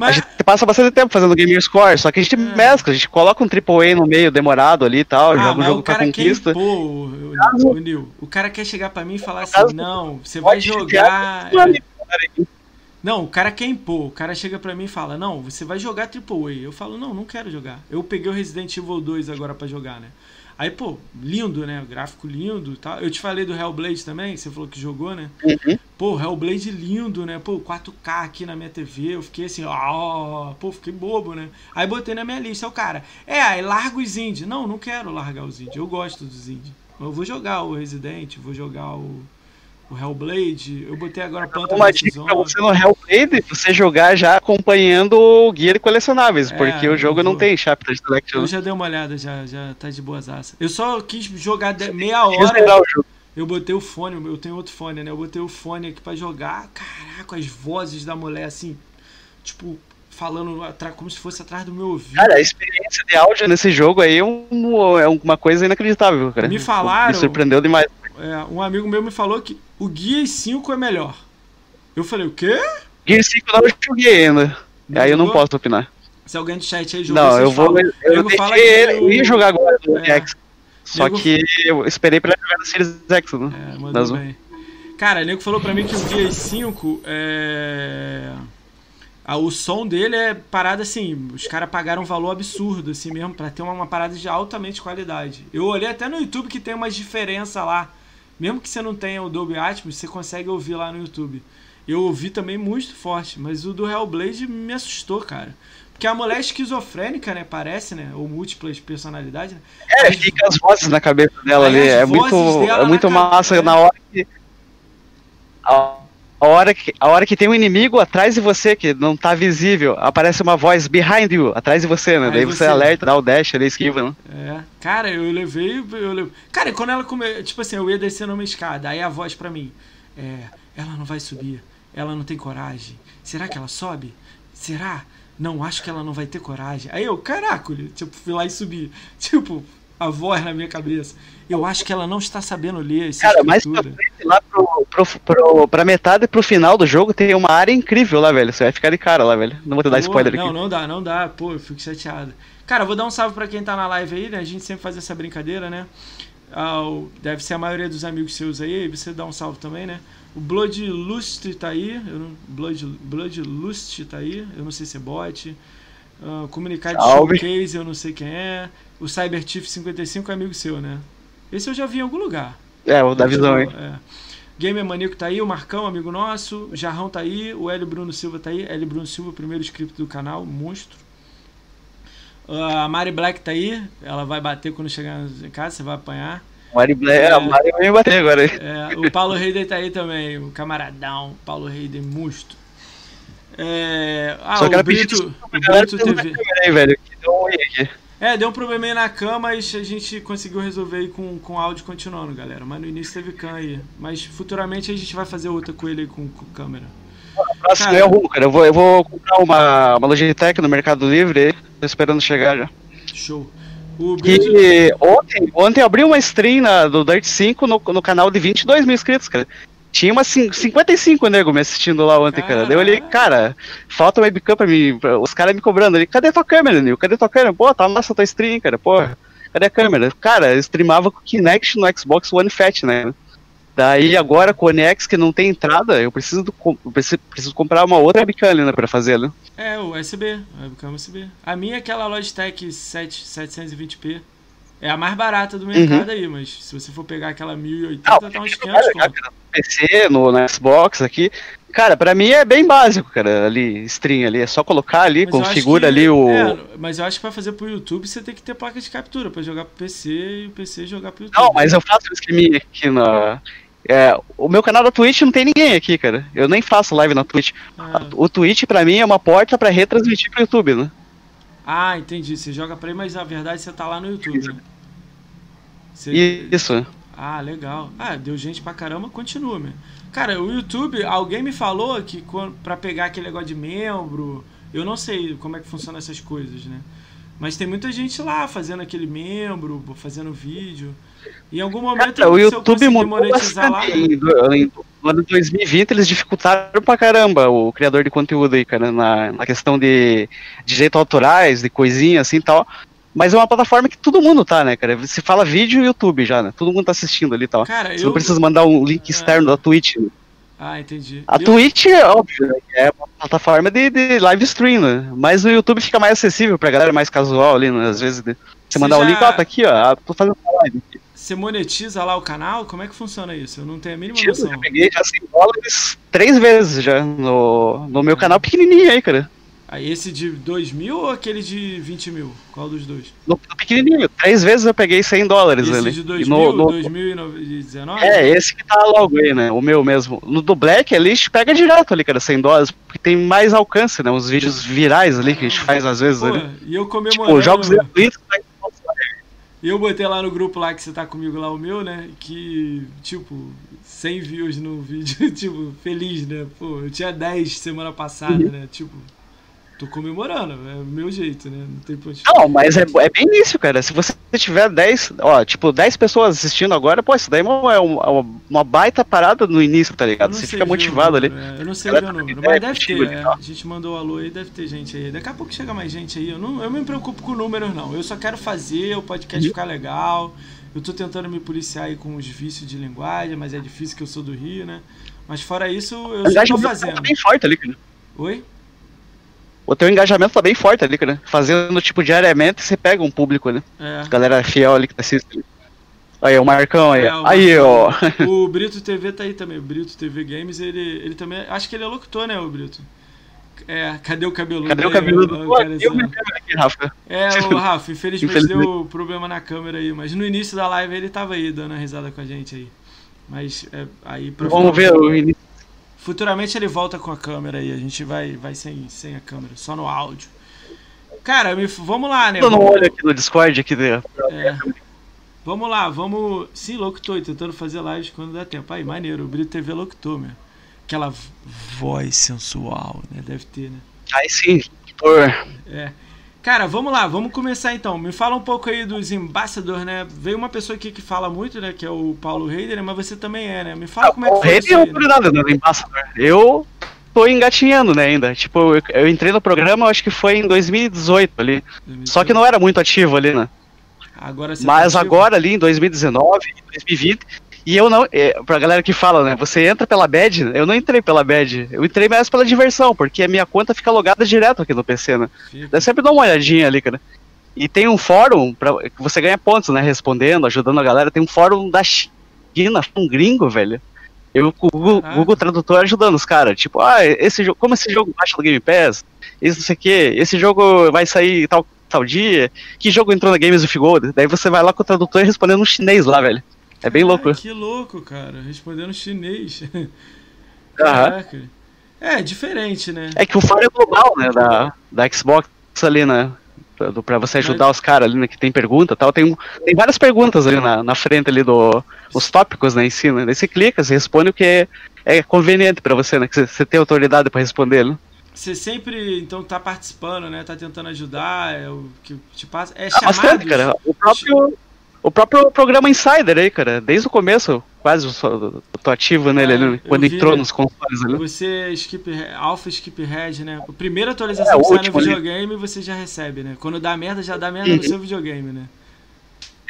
Mas... A gente passa bastante tempo fazendo GameScore, só que a gente é. mescla, a gente coloca um triple A no meio, demorado ali e tal, ah, joga um jogo pra conquista. Quer, pô, eu, eu, eu, eu, o cara quer chegar pra mim e falar assim, não, você vai jogar... É... Não, o cara quer impor, o cara chega pra mim e fala, não, você vai jogar triple A. Eu falo, não, não quero jogar. Eu peguei o Resident Evil dois agora pra jogar, né? Aí, pô, lindo, né? O gráfico lindo e tal. Eu te falei do Hellblade também, você falou que jogou, né? Uhum. Pô, Hellblade lindo, né? Pô, quatro K aqui na minha T V, eu fiquei assim, ó, oh, pô, fiquei bobo, né? Aí botei na minha lista, o cara, é, aí larga os indie. Não, não quero largar os indie, eu gosto dos indie. Mas eu vou jogar o Resident, vou jogar o, o Hellblade, eu botei agora a planta Uma dica pra você no Hellblade, você jogar já acompanhando o guia de colecionáveis, é, porque o jogo não tem chapter selection. Eu já dei uma olhada, já, já tá de boas aças. Eu só quis jogar de, meia hora, eu, eu botei o fone, eu tenho outro fone, né? Eu botei o fone aqui pra jogar, caraca, as vozes da mulher assim, tipo... falando como se fosse atrás do meu ouvido. Cara, a experiência de áudio nesse jogo aí é, um, é uma coisa inacreditável, cara. Me falaram... Me surpreendeu demais. É, um amigo meu me falou que o Gears cinco é melhor. Eu falei, o quê? Gears cinco não eu joguei ainda. Não aí jogou? Eu não posso opinar. Se alguém do chat aí jogou... Não, eu vou... Falam, eu eu deixei ele... Eu ia jogar agora no é, X. Só nego... que eu esperei pra ele jogar no Series X, né? É, mandou bem. Cara, o nego falou pra mim que o Gears cinco é... O som dele é parada assim, os caras pagaram um valor absurdo assim mesmo, pra ter uma, uma parada de altamente qualidade. Eu olhei até no YouTube que tem umas diferenças lá, mesmo que você não tenha o Dolby Atmos, você consegue ouvir lá no YouTube. eu ouvi também muito forte, mas o do Hellblade me assustou, cara. Porque a mulher é esquizofrênica, né? Parece, né? Ou múltiplas personalidades, né? É, fica as vozes na cabeça dela ali. É muito, é muito massa na hora que... A, a hora que... a hora que tem um inimigo atrás de você, que não tá visível, aparece uma voz behind you, atrás de você, né? Aí Daí você, você alerta, dá o dash, ele esquiva, né? É. Cara, eu levei... Eu levei... Cara, quando ela come... Tipo assim, eu ia descendo uma escada, aí a voz pra mim... É... Ela não vai subir. Ela não tem coragem. Será que ela sobe? Será? Não, acho que ela não vai ter coragem. Aí eu, caraca, tipo, fui lá e subi. Tipo, a voz na minha cabeça. Eu acho que ela não está sabendo ler essa cara, escritura. Cara, mas lá pro, pro, pro, pra metade e pro final do jogo tem uma área incrível lá, velho. Você vai ficar de cara lá, velho. Não vou te dar Pô, spoiler não, aqui. Não, não dá, não dá. Pô, eu fico chateado. Cara, vou dar um salve pra quem tá na live aí, né? A gente sempre faz essa brincadeira, né? Ao, deve ser a maioria dos amigos seus aí. Você dá um salve também, né? O Bloodlust tá aí, eu não, Blood, Bloodlust tá aí, eu não sei se é bot. Uh, Comunicar de Showcase, eu não sei quem é. O Cyberchief cinquenta e cinco é amigo seu, né? Esse eu já vi em algum lugar. É, o da visão, hein? É. Gamer Maníaco tá aí, o Marcão, amigo nosso. O Jarrão tá aí, o Hélio Bruno Silva tá aí. Hélio Bruno Silva, primeiro inscrito do canal, monstro. Uh, a Mari Black tá aí, ela vai bater quando chegar em casa, você vai apanhar. Mari Blair, é, a Mari vai me bater agora. É, o Paulo Reiden tá aí também, o camaradão, Paulo Reiden, monstro. É, ah, Só o que Brito, o Brito T V. Aí, velho, que deu um ruim aqui. É, deu um probleminha na cama e a gente conseguiu resolver aí com, com áudio continuando, galera. Mas no início teve cam aí. Mas futuramente a gente vai fazer outra com ele aí com, com câmera. Próximo é o rumo, cara. Eu vou, eu vou comprar uma, uma Logitech no Mercado Livre aí. Tô esperando chegar já. Show. O Brito... e ontem, ontem eu abri uma stream na, do Dirt cinco no, no canal de vinte e dois mil inscritos, cara. Tinha umas cinquenta e cinco nego me assistindo lá ontem, cara. Daí eu olhei, cara, falta webcam pra mim, pra, os caras me cobrando ali. Cadê tua câmera, Nil? Cadê tua câmera? Pô, tá massa tua stream, cara, porra. Cadê a câmera? Cara, eu streamava com Kinect no Xbox One Fat, né? Daí agora com o N X que não tem entrada, eu preciso, do, eu preciso, preciso comprar uma outra webcam, né, pra fazer, né? É, o U S B, a webcam U S B. A minha é aquela Logitech sete, setecentos e vinte p. É a mais barata do mercado, uhum. Aí, mas se você for pegar aquela mil e oitenta, não, tá uns quinhentos conto. No P C, no, no Xbox aqui, cara, pra mim é bem básico, cara, ali, stream ali, é só colocar ali, mas configura que, ali o... É, mas eu acho que pra fazer pro YouTube você tem que ter placa de captura, pra jogar pro P C e o P C jogar pro YouTube. Não, mas eu faço streaming aqui na... É, o meu canal da Twitch não tem ninguém aqui, cara. Eu nem faço live na Twitch. Ah. O Twitch, pra mim, é uma porta pra retransmitir pro YouTube, né? Ah, entendi. Você joga pra aí, mas na verdade você tá lá no YouTube. Né? Você... Isso. Ah, legal. Ah, deu gente pra caramba, continua, meu. Cara, o YouTube, alguém me falou que pra pegar aquele negócio de membro, eu não sei como é que funciona essas coisas, né? Mas tem muita gente lá fazendo aquele membro, fazendo vídeo. Em algum momento, cara, o YouTube mudou bastante. No ano dois mil e vinte eles dificultaram pra caramba o criador de conteúdo aí, cara, na, na questão de, de direitos autorais, de coisinha assim e tal. Mas é uma plataforma que todo mundo tá, né, cara? Você fala vídeo e YouTube já, né? Todo mundo tá assistindo ali e tal. Cara, você eu... não precisa mandar um link externo é... da Twitch. Né? Ah, entendi. A eu... Twitch, óbvio, é uma plataforma de, de live stream, né? Mas o YouTube fica mais acessível pra galera mais casual ali, né? Às vezes, você, você mandar já... um link, ó, tá aqui, ó, tô fazendo live aqui. Você monetiza lá o canal? Como é que funciona isso? Eu não tenho a mínima noção. Eu peguei já cem dólares três vezes já no, no meu canal pequenininho aí, cara. Aí esse de dois mil ou aquele de vinte mil? Qual dos dois? No pequenininho, três vezes eu peguei cem dólares ali. Esse de dois mil, dois mil e dezenove? É, esse que tá logo aí, né? O meu mesmo. No do Black ali, a gente pega direto ali, cara, cem dólares, porque tem mais alcance, né? Uns vídeos virais ali que a gente faz às vezes. Pô, ali. E eu comemorando... Tipo, jogos gratuitos... E eu botei lá no grupo lá que você tá comigo lá, o meu, né? Que, tipo, cem views no vídeo, tipo, feliz, né? Pô, eu tinha dez semana passada, uhum. Né? Tipo, tô comemorando, é o meu jeito, né? Não tem ponto. Não, mas é, é bem isso, cara. Se você tiver dez, ó, tipo, dez pessoas assistindo agora, pô, isso daí é uma, uma baita parada no início, tá ligado? Você fica motivado ali. É, eu não sei ver o número, mas deve ter, é. A gente mandou o alô aí, deve ter gente aí. Daqui a pouco chega mais gente aí. Eu não eu me preocupo com números, não. Eu só quero fazer o podcast ficar legal. Eu tô tentando me policiar aí com os vícios de linguagem, mas é difícil que eu sou do Rio, né? Mas fora isso, eu já tô fazendo. Tá bem forte ali, cara. Oi? O teu engajamento tá bem forte ali, cara. Fazendo, tipo, diariamente, você pega um público, né? É. Galera fiel ali que tá assistindo. Aí, o Marcão aí. É, o aí, ó. O Brito T V tá aí também. O Brito T V Games, ele, ele também. Acho que ele é locutor, né, o Brito? É, cadê o cabeludo? Cadê o cabeludo? Aí, o, Pô, eu me aqui, Rafa. É, o Rafa, infelizmente, infelizmente deu problema na câmera aí, mas no início da live ele tava aí dando uma risada com a gente aí. Mas é, aí vamos ver o início. Futuramente ele volta com a câmera aí, a gente vai, vai sem, sem a câmera, só no áudio. Cara, me, vamos lá, né? Eu não olho aqui no Discord, aqui dentro. É. Vamos lá, vamos... Sim, locutor, tentando fazer lives quando dá tempo. Aí, maneiro, o Brito T V locutor, meu. Aquela voz sensual, né? Deve ter, né? Aí sim, por... É. Cara, vamos lá, vamos começar então. Me fala um pouco aí dos embaixadores, né? Veio uma pessoa aqui que fala muito, né? Que é o Paulo Reider, né? Mas você também é, né? Me fala ah, como é que foi Reider isso aí, eu, né? nada, não, embaixador. Eu tô engatinhando, né, ainda. Tipo, eu, eu entrei no programa, eu acho que foi em dois mil e dezoito ali. dois mil e dezoito. Só que não era muito ativo ali, né? Agora você Mas tá agora ali, em dois mil e dezenove, em dois mil e vinte... E eu não, é, pra galera que fala, né, você entra pela badge, eu não entrei pela badge, eu entrei mais pela diversão, porque a minha conta fica logada direto aqui no P C, né, eu sempre dá uma olhadinha ali, cara, e tem um fórum, pra, que você ganha pontos, né, respondendo, ajudando a galera, tem um fórum da China, um gringo, velho, eu com o Google, ah. Google Tradutor ajudando os caras, tipo, ah, esse jogo, como esse jogo baixa do Game Pass, esse não sei o que, esse jogo vai sair tal, tal dia, que jogo entrou na Games of Gold, daí você vai lá com o tradutor respondendo um chinês lá, velho. É bem louco. Ah, que louco, cara. Respondendo chinês. Caraca. Uhum. É, diferente, né? É que o fórum é global, né? Da, da Xbox ali, né? Pra, do, pra você ajudar é. os caras ali, né? Que tem pergunta e tal. Tem, tem várias perguntas ali na, na frente ali do... Os tópicos, né? Em cima. Daí você clica, você responde o que é, é conveniente pra você, né? Que você tem autoridade pra responder, né? Você sempre, então, tá participando, né? Tá tentando ajudar, é o que te passa... É chamado... Ah, bastante, cara. O próprio... O próprio programa Insider aí, cara, desde o começo, quase eu, só, eu tô ativo ah, nele, né? Quando vi, entrou né? nos consoles. Né? Você skip, Alpha Skip Red, né? A primeira atualização é, que sai no videogame ali. Você já recebe, né? Quando dá merda, já dá merda uhum. no seu videogame, né?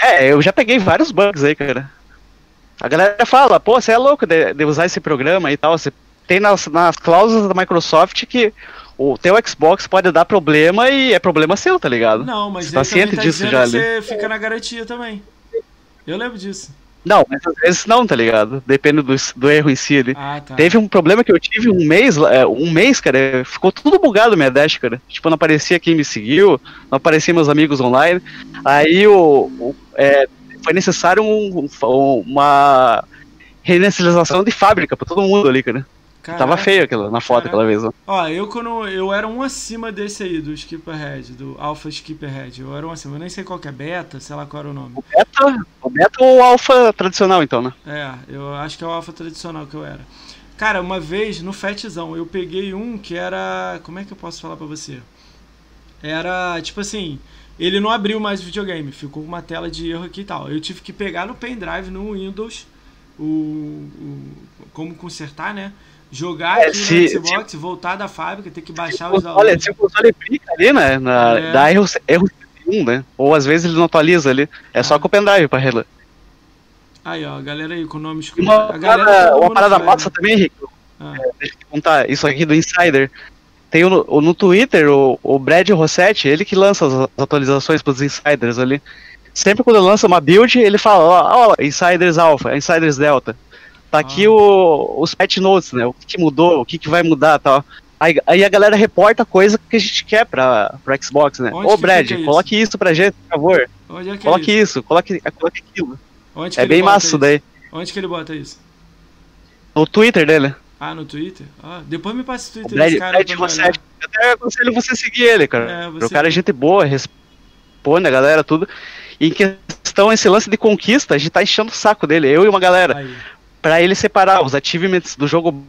É, eu já peguei vários bugs aí, cara. A galera fala, pô, você é louco de, de usar esse programa e tal, você tem nas, nas cláusulas da Microsoft que... O teu Xbox pode dar problema e é problema seu, tá ligado? Não, mas você tá ciente tá disso já, você ali. Fica na garantia também. Eu lembro disso. Não, mas às vezes não, tá ligado? Depende do, do erro em si ali. Ah, tá. Teve um problema que eu tive um mês, um mês, cara, ficou tudo bugado minha dash, cara. Tipo, não aparecia quem me seguiu, não aparecia meus amigos online. Aí o, o, é, foi necessário um, uma reinicialização de fábrica pra todo mundo ali, cara. Caraca, tava feio aquilo, na foto caraca. Aquela vez. Ó, ó eu, quando, eu era um acima desse aí, do Skipper Red, do Alpha Skipper Red. Eu era um acima, eu nem sei qual que é, Beta, sei lá qual era o nome. O Beta, o beta ou o Alpha tradicional, então, né? É, eu acho que é o Alpha tradicional que eu era. Cara, uma vez, no Fatzão, eu peguei um que era... Como é que eu posso falar pra você? Era, tipo assim, ele não abriu mais o videogame, ficou com uma tela de erro aqui e tal. Eu tive que pegar no pendrive, no Windows, o, o como consertar, né? Jogar é, aqui se, no Xbox, se, voltar da fábrica, ter que baixar os valores. Olha, se o console brinca ali, né? Na, é. Dá erro, erro um, né? Ou às vezes ele não atualiza ali. É ah. só com o pendrive pra relar. Aí, ó, a galera aí com o nome escuro. Uma, a galera, uma parada massa também, Rico. Ah. É, deixa eu te contar, isso aqui do Insider. Tem o, o, no Twitter, o, o Brad Rossetti, ele que lança as, as atualizações pros Insiders ali. Sempre quando lança uma build, ele fala, ó, ó Insiders Alpha, Insiders Delta. Tá aqui ah. o, os patch notes, né? O que, que mudou, o que, que vai mudar, tal. Aí, aí a galera reporta coisa que a gente quer pra, pra Xbox, né? Onde Ô, Brad, é coloque isso? isso pra gente, por favor. Onde é que coloque é isso, isso coloque, coloque aquilo. Onde que é ele bem massa isso daí. Onde que ele bota isso? No Twitter dele. Ah, no Twitter? Ah, depois me passa o Twitter o Brad, desse cara. Brad, você, eu até aconselho você seguir ele, cara. É, você... O cara é gente boa, responde a galera, tudo. E em questão, esse lance de conquista, a gente tá enchendo o saco dele, eu e uma galera. Aí. Pra ele separar os achievements do jogo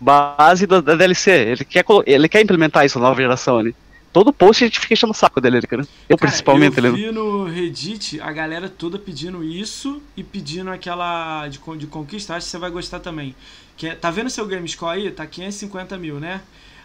base da, da D L C. Ele quer, ele quer implementar isso na nova geração ali. Todo post a gente fica enchendo o saco dele, cara. Eu cara, principalmente. Eu vi ele... no Reddit a galera toda pedindo isso e pedindo aquela de, de conquista. Acho que você vai gostar também. Que é, tá vendo seu GameScore aí? Tá quinhentos e cinquenta mil, né?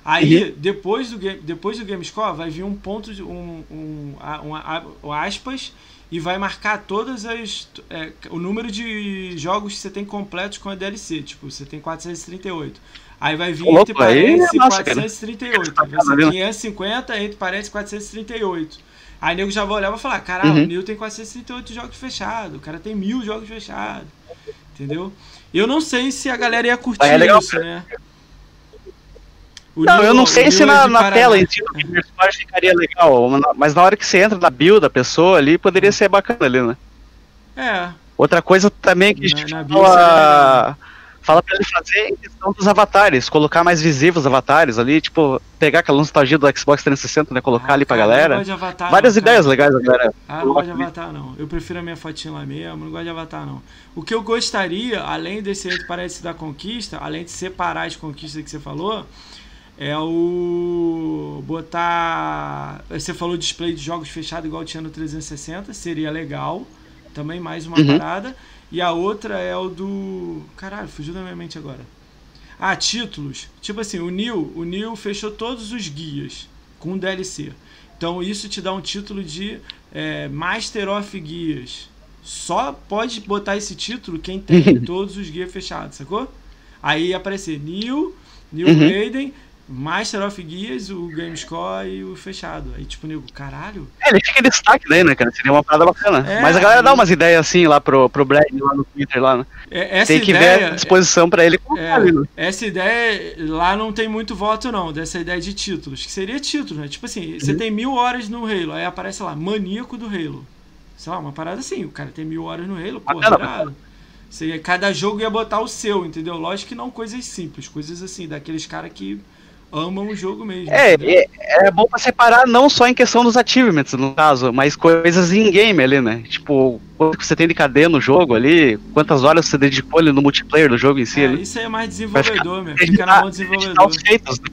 Aí, uhum. depois, do game, depois do GameScore, vai vir um ponto, de, um, um, um, um aspas... E vai marcar todas as é, o número de jogos que você tem completos com a D L C. Tipo, você tem quatrocentos e trinta e oito. Aí vai vir, entre parênteses, quatrocentos e trinta e oito. Vai ser quinhentos e cinquenta, entre parênteses, quatrocentos e trinta e oito. Aí o nego já vai olhar e vai falar, caralho, uhum. o Nil tem quatrocentos e trinta e oito jogos fechados, o cara tem mil jogos fechados, entendeu? Eu não sei se a galera ia curtir é legal, isso, né? O não, Nil, eu não sei se na, na tela em si o personagem ficaria legal, mas na hora que você entra na build da pessoa ali, poderia ser bacana ali, né? É. Outra coisa também que a gente na, fala... Na Fala pra ele fazer em questão dos avatares, colocar mais visíveis os avatares ali, tipo, pegar aquela nostalgia do Xbox trezentos e sessenta, né, colocar ah, ali pra cara, galera. Eu não gosto de avatar, Várias não, ideias legais, galera. Ah, não gosto de avatar não. Eu prefiro a minha fotinha lá mesmo, não gosto de avatar não. O que eu gostaria, além desse entre parênteses da conquista, além de separar as conquistas que você falou, é o... botar... Você falou display de jogos fechado igual tinha no trezentos e sessenta, seria legal. Também mais uma uhum. parada. E a outra é o do... Caralho, fugiu da minha mente agora. Ah, títulos. Tipo assim, o Nil, o Nil fechou todos os guias com D L C. Então isso te dá um título de é, Master of Guias. Só pode botar esse título quem tem todos os guias fechados, sacou? Aí aparecer Nil, New Raiden... Uhum. Master of Guias, o GameScore e o fechado. Aí, tipo, nego, caralho. É, ele fica em destaque daí, né, cara? Seria uma parada bacana. É, mas a galera é... dá umas ideias assim lá pro, pro Brad, lá no Twitter, lá, né? É, essa tem que ideia... ver a disposição pra ele. É, tá ali, né? Essa ideia lá não tem muito voto, não, dessa ideia de títulos. Que seria título, né? Tipo assim, uhum. você tem mil horas no Halo, aí aparece lá, maníaco do Halo. Sei lá, uma parada assim, o cara tem mil horas no Halo, porra, caralho. Seria, cada jogo ia botar o seu, entendeu? Lógico que não coisas simples, coisas assim, daqueles caras que amam o jogo mesmo. É, é, é bom pra separar não só em questão dos achievements, no caso, mas coisas in-game ali, né? Tipo, quanto que você tem de cadeia no jogo ali, quantas horas você dedicou ali no multiplayer do jogo em si. É, ali. Isso aí é mais desenvolvedor, meu. Fica editar, na mão do desenvolvedor. Os feitos, né?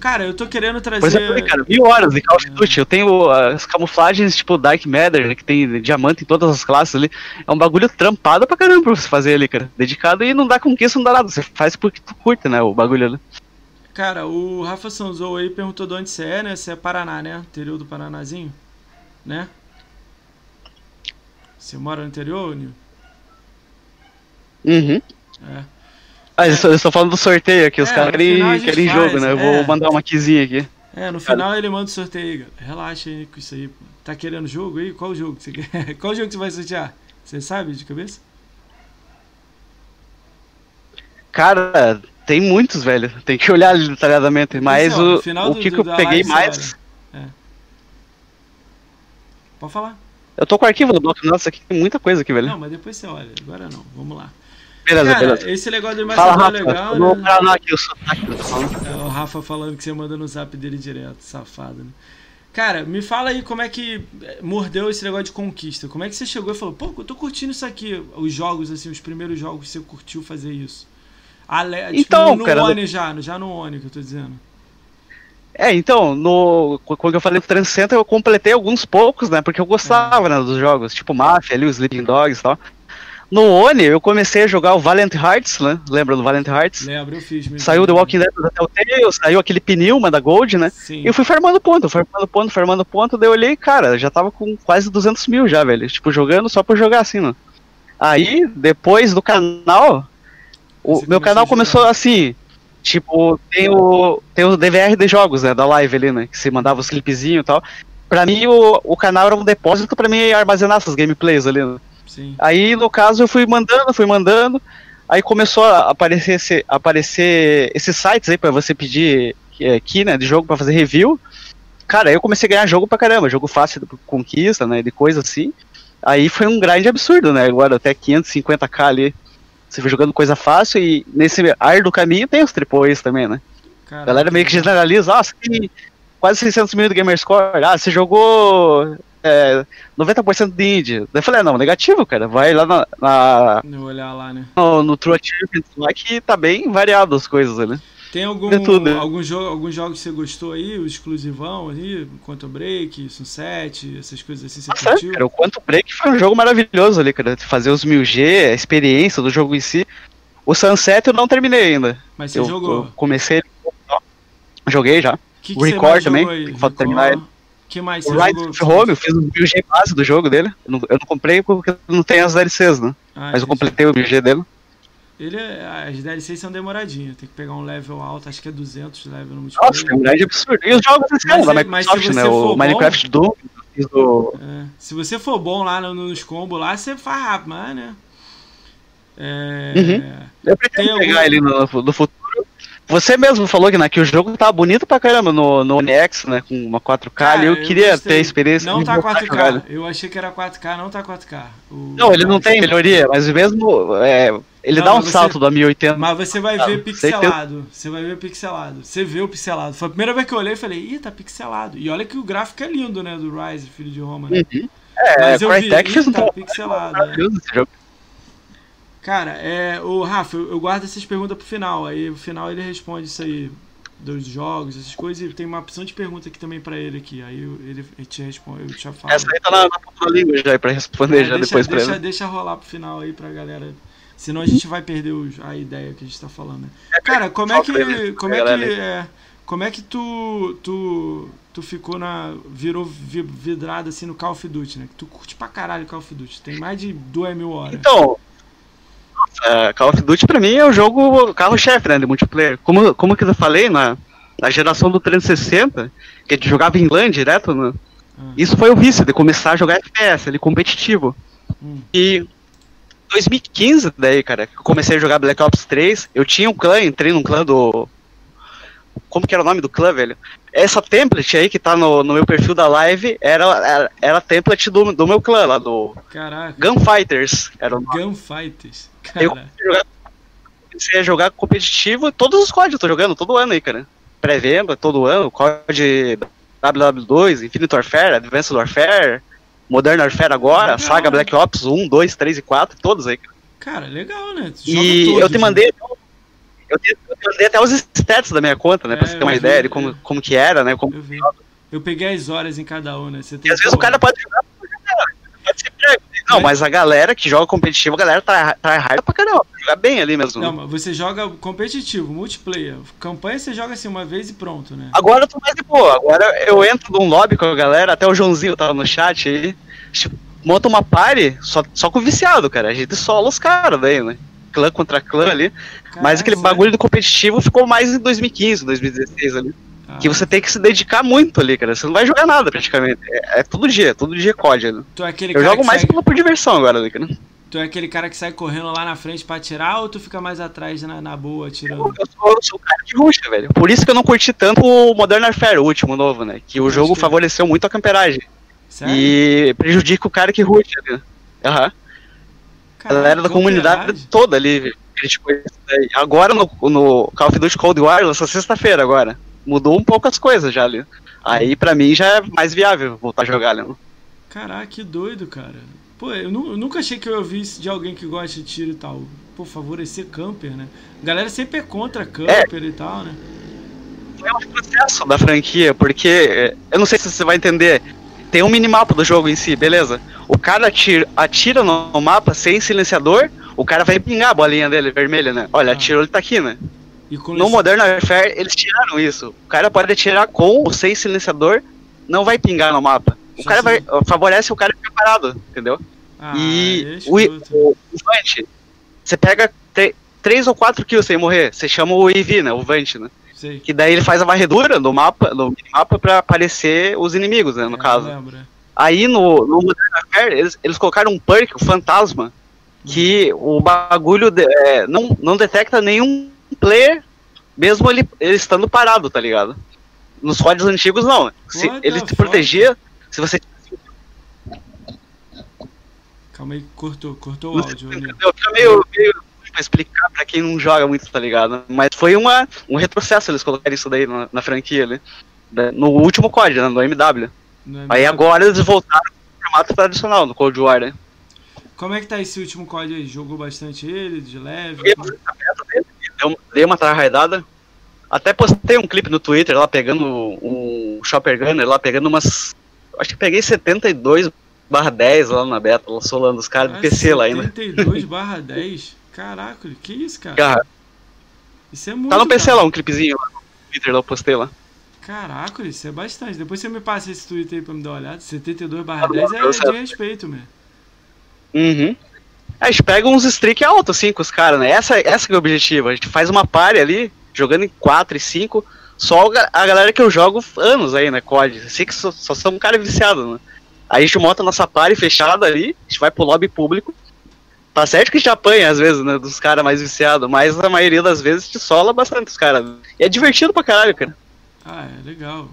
Cara, eu tô querendo trazer... Pois é, cara, mil horas de Call of Duty. Eu tenho as camuflagens tipo Dark Matter, que tem diamante em todas as classes ali. É um bagulho trampado pra caramba pra você fazer ali, cara. Dedicado e não dá conquista, não dá nada. Você faz porque tu curta, né, o bagulho ali. Cara, o Rafa Sanzou aí perguntou de onde você é, né? Você é Paraná, né? Interior do Paranazinho, né? Você mora no interior, Nil? Uhum. É. Ah, eu estou falando do sorteio aqui, os é, caras querem jogo, né? Eu é. vou mandar uma quizinha aqui. É, no final cara. ele manda o sorteio aí, galera. Relaxa aí com isso aí, pô. Tá querendo jogo aí? Qual jogo que você quer? Qual jogo que você vai sortear? Você sabe de cabeça? Cara... Tem muitos, velho. Tem que olhar detalhadamente. Mas o, o que, do, que eu peguei live, mais... É. Pode falar. Eu tô com o arquivo do bloco. Nossa, aqui tem muita coisa aqui, velho. Não, mas depois você olha. Agora não. Vamos lá. Beleza, cara, beleza. Esse negócio do Marcelo é legal, né? Não, não, aqui, eu sou... É o Rafa falando que você manda no zap dele direto. Safado, né? Cara, me fala aí como é que mordeu esse negócio de conquista. Como é que você chegou e falou, pô, eu tô curtindo isso aqui. Os jogos, assim, os primeiros jogos, você curtiu fazer isso. Ale... Então, tipo, cara, One já, já no One que eu tô dizendo. É, então, no, quando eu falei do trezentos e sessenta, eu completei alguns poucos, né, porque eu gostava é. né, dos jogos, tipo Mafia, ali, os Sleeping Dogs e tal. No One, eu comecei a jogar o Valiant Hearts, né, lembra do Valiant Hearts? Lembro, eu fiz mesmo. Saiu The Walking Dead até o Telltale, saiu aquele Pneuma da Gold, né, Sim. e eu fui farmando ponto, farmando ponto, farmando ponto, daí eu olhei, cara, já tava com quase duzentos mil já, velho, tipo, jogando só por jogar assim, né. Aí, depois do canal... O meu canal começou assim, tipo, tem o, tem o D V R de jogos, né, da live ali, né, que você mandava os clipezinhos e tal. Pra mim, o, o canal era um depósito pra mim armazenar essas gameplays ali, né. Sim. Aí, no caso, eu fui mandando, fui mandando, aí começou a aparecer, esse, aparecer esses sites aí pra você pedir aqui, né, de jogo pra fazer review. Cara, aí eu comecei a ganhar jogo pra caramba, jogo fácil, conquista, né, de coisa assim. Aí foi um grind absurdo, né, agora até quinhentos e cinquenta k ali. Você vai jogando coisa fácil e nesse ar do caminho tem os tripões também, né? Caraca. A galera meio que generaliza, ah, você tem quase seiscentos mil do GamerScore, ah, você jogou é, noventa por cento de indie. Daí eu falei, ah, não, negativo, cara, vai lá na... na no olhar lá, né? No, no True Achievement lá que tá bem variado as coisas, né? Tem algum, algum jogo, alguns jogos que você gostou aí, o exclusivão ali, Quantum Break, Sunset, essas coisas assim, você Nossa, curtiu? Cara, o Quantum Break foi um jogo maravilhoso ali, cara, fazer os mil G, a experiência do jogo em si. O Sunset eu não terminei ainda. Mas você eu, jogou? Eu comecei, joguei já. Que que o Record também, tem que falta terminar ele. Que mais o Rise of Home, eu fiz o mil G base do jogo dele, eu não, eu não comprei porque não tem as D L Cs, né, ah, mas eu completei o mil G dele. Ele é, as D L Cs são demoradinhas, tem que pegar um level alto, acho que é duzentos level no multiplayer. Nossa, é um absurdo. E os jogos mas, da Microsoft, né? O Minecraft bom, do... do... É, se você for bom lá nos combos lá, você faz rápido, mas, né? É, uhum. Eu pretendo algum... pegar ele no, no futuro. Você mesmo falou que, né, que o jogo tá bonito pra caramba no, no N X, né? Com uma quatro K. Cara, eu, eu queria gostei. ter experiência. Não tá quatro K. Eu achei que era quatro K, não tá quatro K. O... Não, ele não tem melhoria, mas mesmo. É, ele não, dá um você, salto da mil e oitenta. Mas você vai ver ah, pixelado. Você vai ver pixelado. Você vê o pixelado. Foi a primeira vez que eu olhei e falei, ih, tá pixelado. E olha que o gráfico é lindo, né? Do Rise, filho de Roma, né? Uhum. É, mas eu vi, fez um tá bom. pixelado. Ah, né? Esse jogo. Cara, é, o Rafa, eu, eu guardo essas perguntas pro final. Aí no final ele responde isso aí dos jogos, essas coisas, e tem uma opção de pergunta aqui também pra ele aqui. Aí eu, ele, ele te responde, eu te falo. Essa aí tá na ponta da língua já pra responder é, já deixa, depois pra deixa, ele. Deixa rolar pro final aí pra galera. Senão a gente vai perder os, a ideia que a gente tá falando, né? Cara, como é que. Como é que. É, como é que tu. tu. tu ficou na. virou vidrado assim no Call of Duty, né? Tu curte pra caralho Call of Duty. Tem mais de duas mil horas. Então. Uh, Call of Duty pra mim é o jogo carro-chefe, né, de multiplayer. Como, como que eu falei, na, na geração do trezentos e sessenta, que a gente jogava em LAN direto, né, hum. isso foi o vício de começar a jogar F P S, ele competitivo. Hum. E dois mil e quinze, daí, cara, eu comecei a jogar Black Ops três, eu tinha um clã, entrei num clã do... Como que era o nome do clã, velho? Essa template aí que tá no, no meu perfil da live era, era, era a template do, do meu clã lá, do... Caraca. Gunfighters. Era o nome. Gunfighters. Cara. Eu comecei a, jogar, comecei a jogar competitivo, todos os C O D eu tô jogando, todo ano aí, cara. Pré-venda, todo ano, C O D W W dois, Infinite Warfare, Advanced Warfare, Modern Warfare agora, legal, Saga, né? Black Ops um, dois, três e quatro, todos aí, cara. Cara, legal, né? Tu joga e todos, eu te mandei... Né? Eu te, eu te mandei até os stats da minha conta, né? É, pra você ter uma vi, ideia de como, é. como que era, né? Como eu, vi. eu peguei as horas em cada um, né? Você tem e às vezes o cara pode jogar, pode ser prego. Não, mas... mas a galera que joga competitivo, a galera tá, tá raiva pra caramba, joga bem ali mesmo. Não, mas você joga competitivo, multiplayer. Campanha você joga assim uma vez e pronto, né? Agora eu tô mais de boa. Agora eu entro num lobby com a galera, até o Joãozinho tava no chat aí. Tipo, monta uma party só, só com o viciado, cara. A gente sola os caras daí, né? Clã contra clã ali, Caraca, mas aquele bagulho do competitivo ficou mais em dois mil e quinze, dois mil e dezesseis ali, ah. que você tem que se dedicar muito ali, cara, você não vai jogar nada praticamente, é, é todo dia, todo dia C O D, né? Tu é aquele eu cara jogo mais sai... por diversão agora, né, cara? Tu é aquele cara que sai correndo lá na frente pra atirar ou tu fica mais atrás na, na boa atirando? Eu, eu, sou, eu sou o cara de ruxa, velho, por isso que eu não curti tanto o Modern Warfare, o último, novo, né, que eu o jogo que... favoreceu muito a camperagem. Sério? E prejudica o cara que ruxa, né? Aham. Uhum. Caraca, a galera da comunidade verdade? toda ali criticou isso daí. Agora no, no Call of Duty Cold War, lançou sexta-feira agora. Mudou um pouco as coisas já ali. Aí pra mim já é mais viável voltar a jogar, né? Caraca, que doido, cara. Pô, eu, eu nunca achei que eu ouvisse de alguém que gosta de tiro e tal. Pô, favorecer camper, né? A galera sempre é contra camper é. e tal, né? É um processo da franquia, porque... Eu não sei se você vai entender... Tem um minimapa do jogo em si, beleza? O cara atira, atira no mapa sem silenciador, o cara vai pingar a bolinha dele, vermelha, né? Olha, ah. atirou, ele tá aqui, né? E no esse... Modern Warfare, eles tiraram isso. O cara pode atirar com ou sem silenciador, não vai pingar no mapa. O Só cara assim. vai, favorece o cara preparado, entendeu? Ah, e o, o, o Vant, você pega três ou quatro kills sem morrer, você chama o E V, né? O Vant, né? Sei. Que daí ele faz a varredura do mapa, do mapa pra aparecer os inimigos, né, no é, caso. Aí no, no Modern Warfare, eles, eles colocaram um perk, o fantasma, que o bagulho de, é, não, não detecta nenhum player, mesmo ele, ele estando parado, tá ligado? Nos códigos antigos não, né? Se, ele te protegia, se você... Calma aí, cortou, cortou o áudio. Eu fico meio... meio... pra explicar pra quem não joga muito, tá ligado? Mas foi uma, um retrocesso eles colocarem isso daí na, na franquia ali. No último C O D, né? No M W. No aí M W. Agora eles voltaram pro formato tradicional, no Cold War, né? Como é que tá esse último C O D aí? Jogou bastante ele, de leve? Eu dei uma tarraidada. Até postei um clipe no Twitter lá, pegando um Shopper Gunner lá, pegando umas... Acho que peguei setenta e dois barra dez lá na beta, lá, solando os caras ah, do P C lá ainda. setenta e dois barra dez? Caraca, que isso, cara? Cara, isso é muito. Tá no P C cara. Lá, um clipezinho lá no Twitter, lá eu postei lá. Caraca, isso é bastante. Depois você me passa esse Twitter aí pra me dar uma olhada. setenta e dois barra dez é de respeito, mesmo. Uhum. A gente pega uns streak alto, assim, com os caras, né? Essa, essa que é o objetivo. A gente faz uma party ali, jogando em quatro e cinco. Só a galera que eu jogo anos aí, né? C O D. Assim que só, só são um cara viciado, né? Aí a gente monta a nossa party fechada ali, a gente vai pro lobby público. Tá certo que a gente apanha, às vezes, né? Dos caras mais viciados, mas a maioria das vezes te sola bastante os caras. E é divertido pra caralho, cara. Ah, é legal.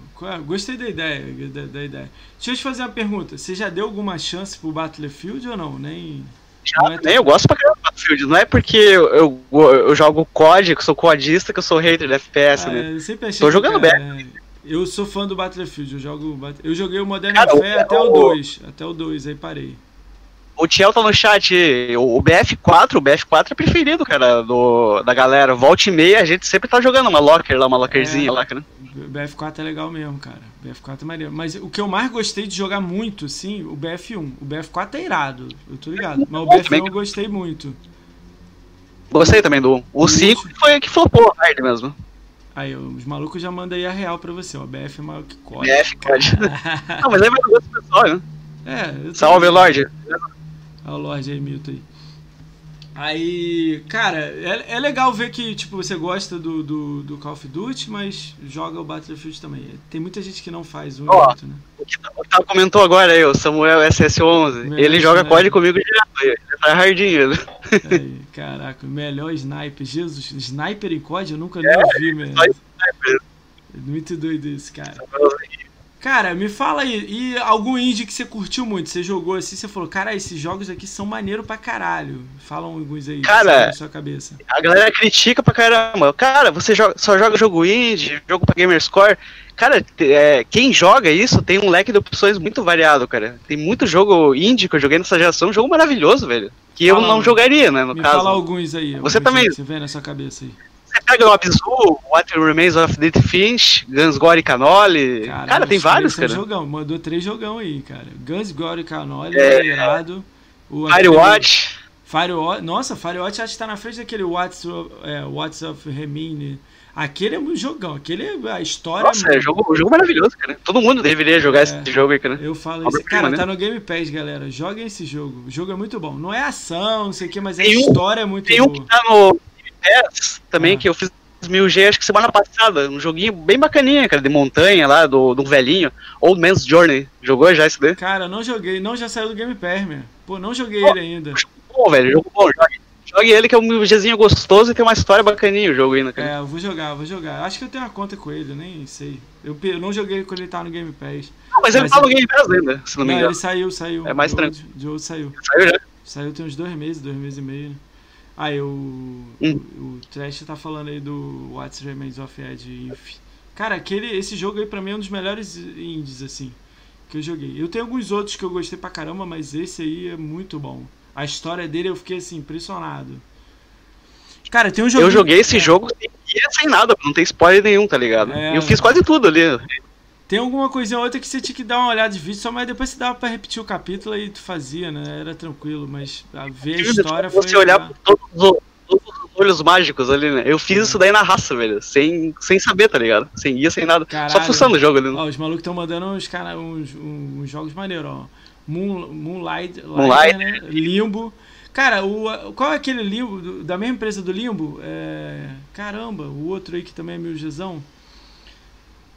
Gostei da ideia, da, da ideia. Deixa eu te fazer uma pergunta. Você já deu alguma chance pro Battlefield ou não? Nem... Já, não é nem eu gosto pra caramba do Battlefield, não é porque eu, eu, eu jogo C O D, que eu sou codista, que eu sou hater da F P S, ah, né? Eu sempre achei. Tô jogando bem. Eu sou fã do Battlefield, eu jogo. Eu joguei o Modern Warfare até o dois. Até o dois, aí parei. O Tiel tá no chat, o B F quatro, o B F quatro é preferido, cara, do, da galera. Volta e meia, a gente sempre tá jogando uma locker lá, uma lockerzinha é, lá, cara. O B F quatro é legal mesmo, cara. O B F quatro é maneiro. Mas o que eu mais gostei de jogar muito, sim, o B F um. O B F quatro é irado, eu tô ligado. Mas o B F um eu gostei muito. Gostei também do um. O cinco foi que flopou a hard mesmo. Aí, os malucos já mandam aí a real pra você, ó. B F é maior que C O D. B F, C O D. Não, mas aí vai no gosto do pessoal, né? É. Salve, Lorde. Olha o Lorde aí, Milton aí. Aí, cara, é, é legal ver que tipo, você gosta do, do, do Call of Duty, mas joga o Battlefield também. Tem muita gente que não faz um e outro, né? O Tava comentou agora aí, o Samuel S S onze. Melhor ele joga C O D comigo direto aí, ele tá hardinho. Né? Aí, caraca, melhor sniper. Jesus, sniper em C O D eu nunca nem é, ouvi, mano. Muito doido isso, cara. Cara, me fala aí, e algum indie que você curtiu muito, você jogou assim, você falou, cara, esses jogos aqui são maneiro pra caralho. Fala alguns aí, cara, na sua cabeça. A galera critica pra caramba. Cara, você joga, só joga jogo indie, jogo pra GameScore. Cara, é, quem joga isso tem um leque de opções muito variado, cara. Tem muito jogo indie que eu joguei nessa geração, um jogo maravilhoso, velho. Que fala, eu não jogaria, né, no me caso. Fala alguns aí. Você alguns também. Você vê na sua cabeça aí. Você pega o Abzu, What Remains of the Finch, Guns, Gore e Canoli. Cara, cara tem vários, cara. Jogão. Mandou três jogão aí, cara. Guns, Gore e Canoli, é, irado. O Firewatch. Aquele... Firewatch. Nossa, Firewatch acho que tá na frente daquele What's of, é, What's of Remini. Aquele é um jogão. Aquele é a história... Nossa, é um jogo, jogo maravilhoso, cara. Todo mundo deveria jogar é, esse jogo aí, cara. Eu falo isso. Cara, prima, tá né? no Game Pass, galera. Joguem esse jogo. O jogo é muito bom. Não é ação, não sei o que, mas tem a história um, é muito tem boa. Tem um que tá no... É, também, ah. que eu fiz mil G, acho que semana passada, um joguinho bem bacaninha, cara, de montanha lá, do, do velhinho, Old Man's Journey, jogou já isso daí? Cara, não joguei, não, já saiu do Game Pass, meu. Pô, não joguei pô, ele ainda. Pô, velho, jogo bom, jogue, jogue ele que é um mil Gzinho gostoso e tem uma história bacaninha o jogo ainda, cara. É, eu vou jogar, vou jogar, acho que eu tenho uma conta com ele, nem sei, eu, eu não joguei quando ele tá no Game Pass. Não, mas ele mas tá ele... no Game Pass ainda, se não me engano. Não, ele saiu, saiu. É mais tranquilo. De outro saiu. Saiu já? Saiu tem uns dois meses, dois meses e meio, né? Aí ah, hum. o, o Trash tá falando aí do What Remains of Ed Inf. Cara, aquele, esse jogo aí pra mim é um dos melhores indies, assim, que eu joguei. Eu tenho alguns outros que eu gostei pra caramba, mas esse aí é muito bom. A história dele eu fiquei, assim, impressionado. Cara, tem um jogo... Eu joguei esse é. jogo sem nada, não tem spoiler nenhum, tá ligado? É... Eu fiz quase tudo ali. Tem alguma coisinha ou outra que você tinha que dar uma olhada de vídeo, só mas depois você dava pra repetir o capítulo e tu fazia, né? Era tranquilo, mas a ver a história você foi... Você olhar pra todos os... olhos mágicos ali, né? Eu fiz é. isso daí na raça, velho. Sem, sem saber, tá ligado? Sem guia, sem nada. Caralho. Só fuçando o jogo ali. Né? Ó, os malucos estão mandando uns, cara, uns, uns jogos maneiros, ó. Moon, Moonlight, Moonlight. Né? Limbo. Cara, o, qual é aquele Limbo? Da mesma empresa do Limbo? É... Caramba, o outro aí que também é mil Gzão.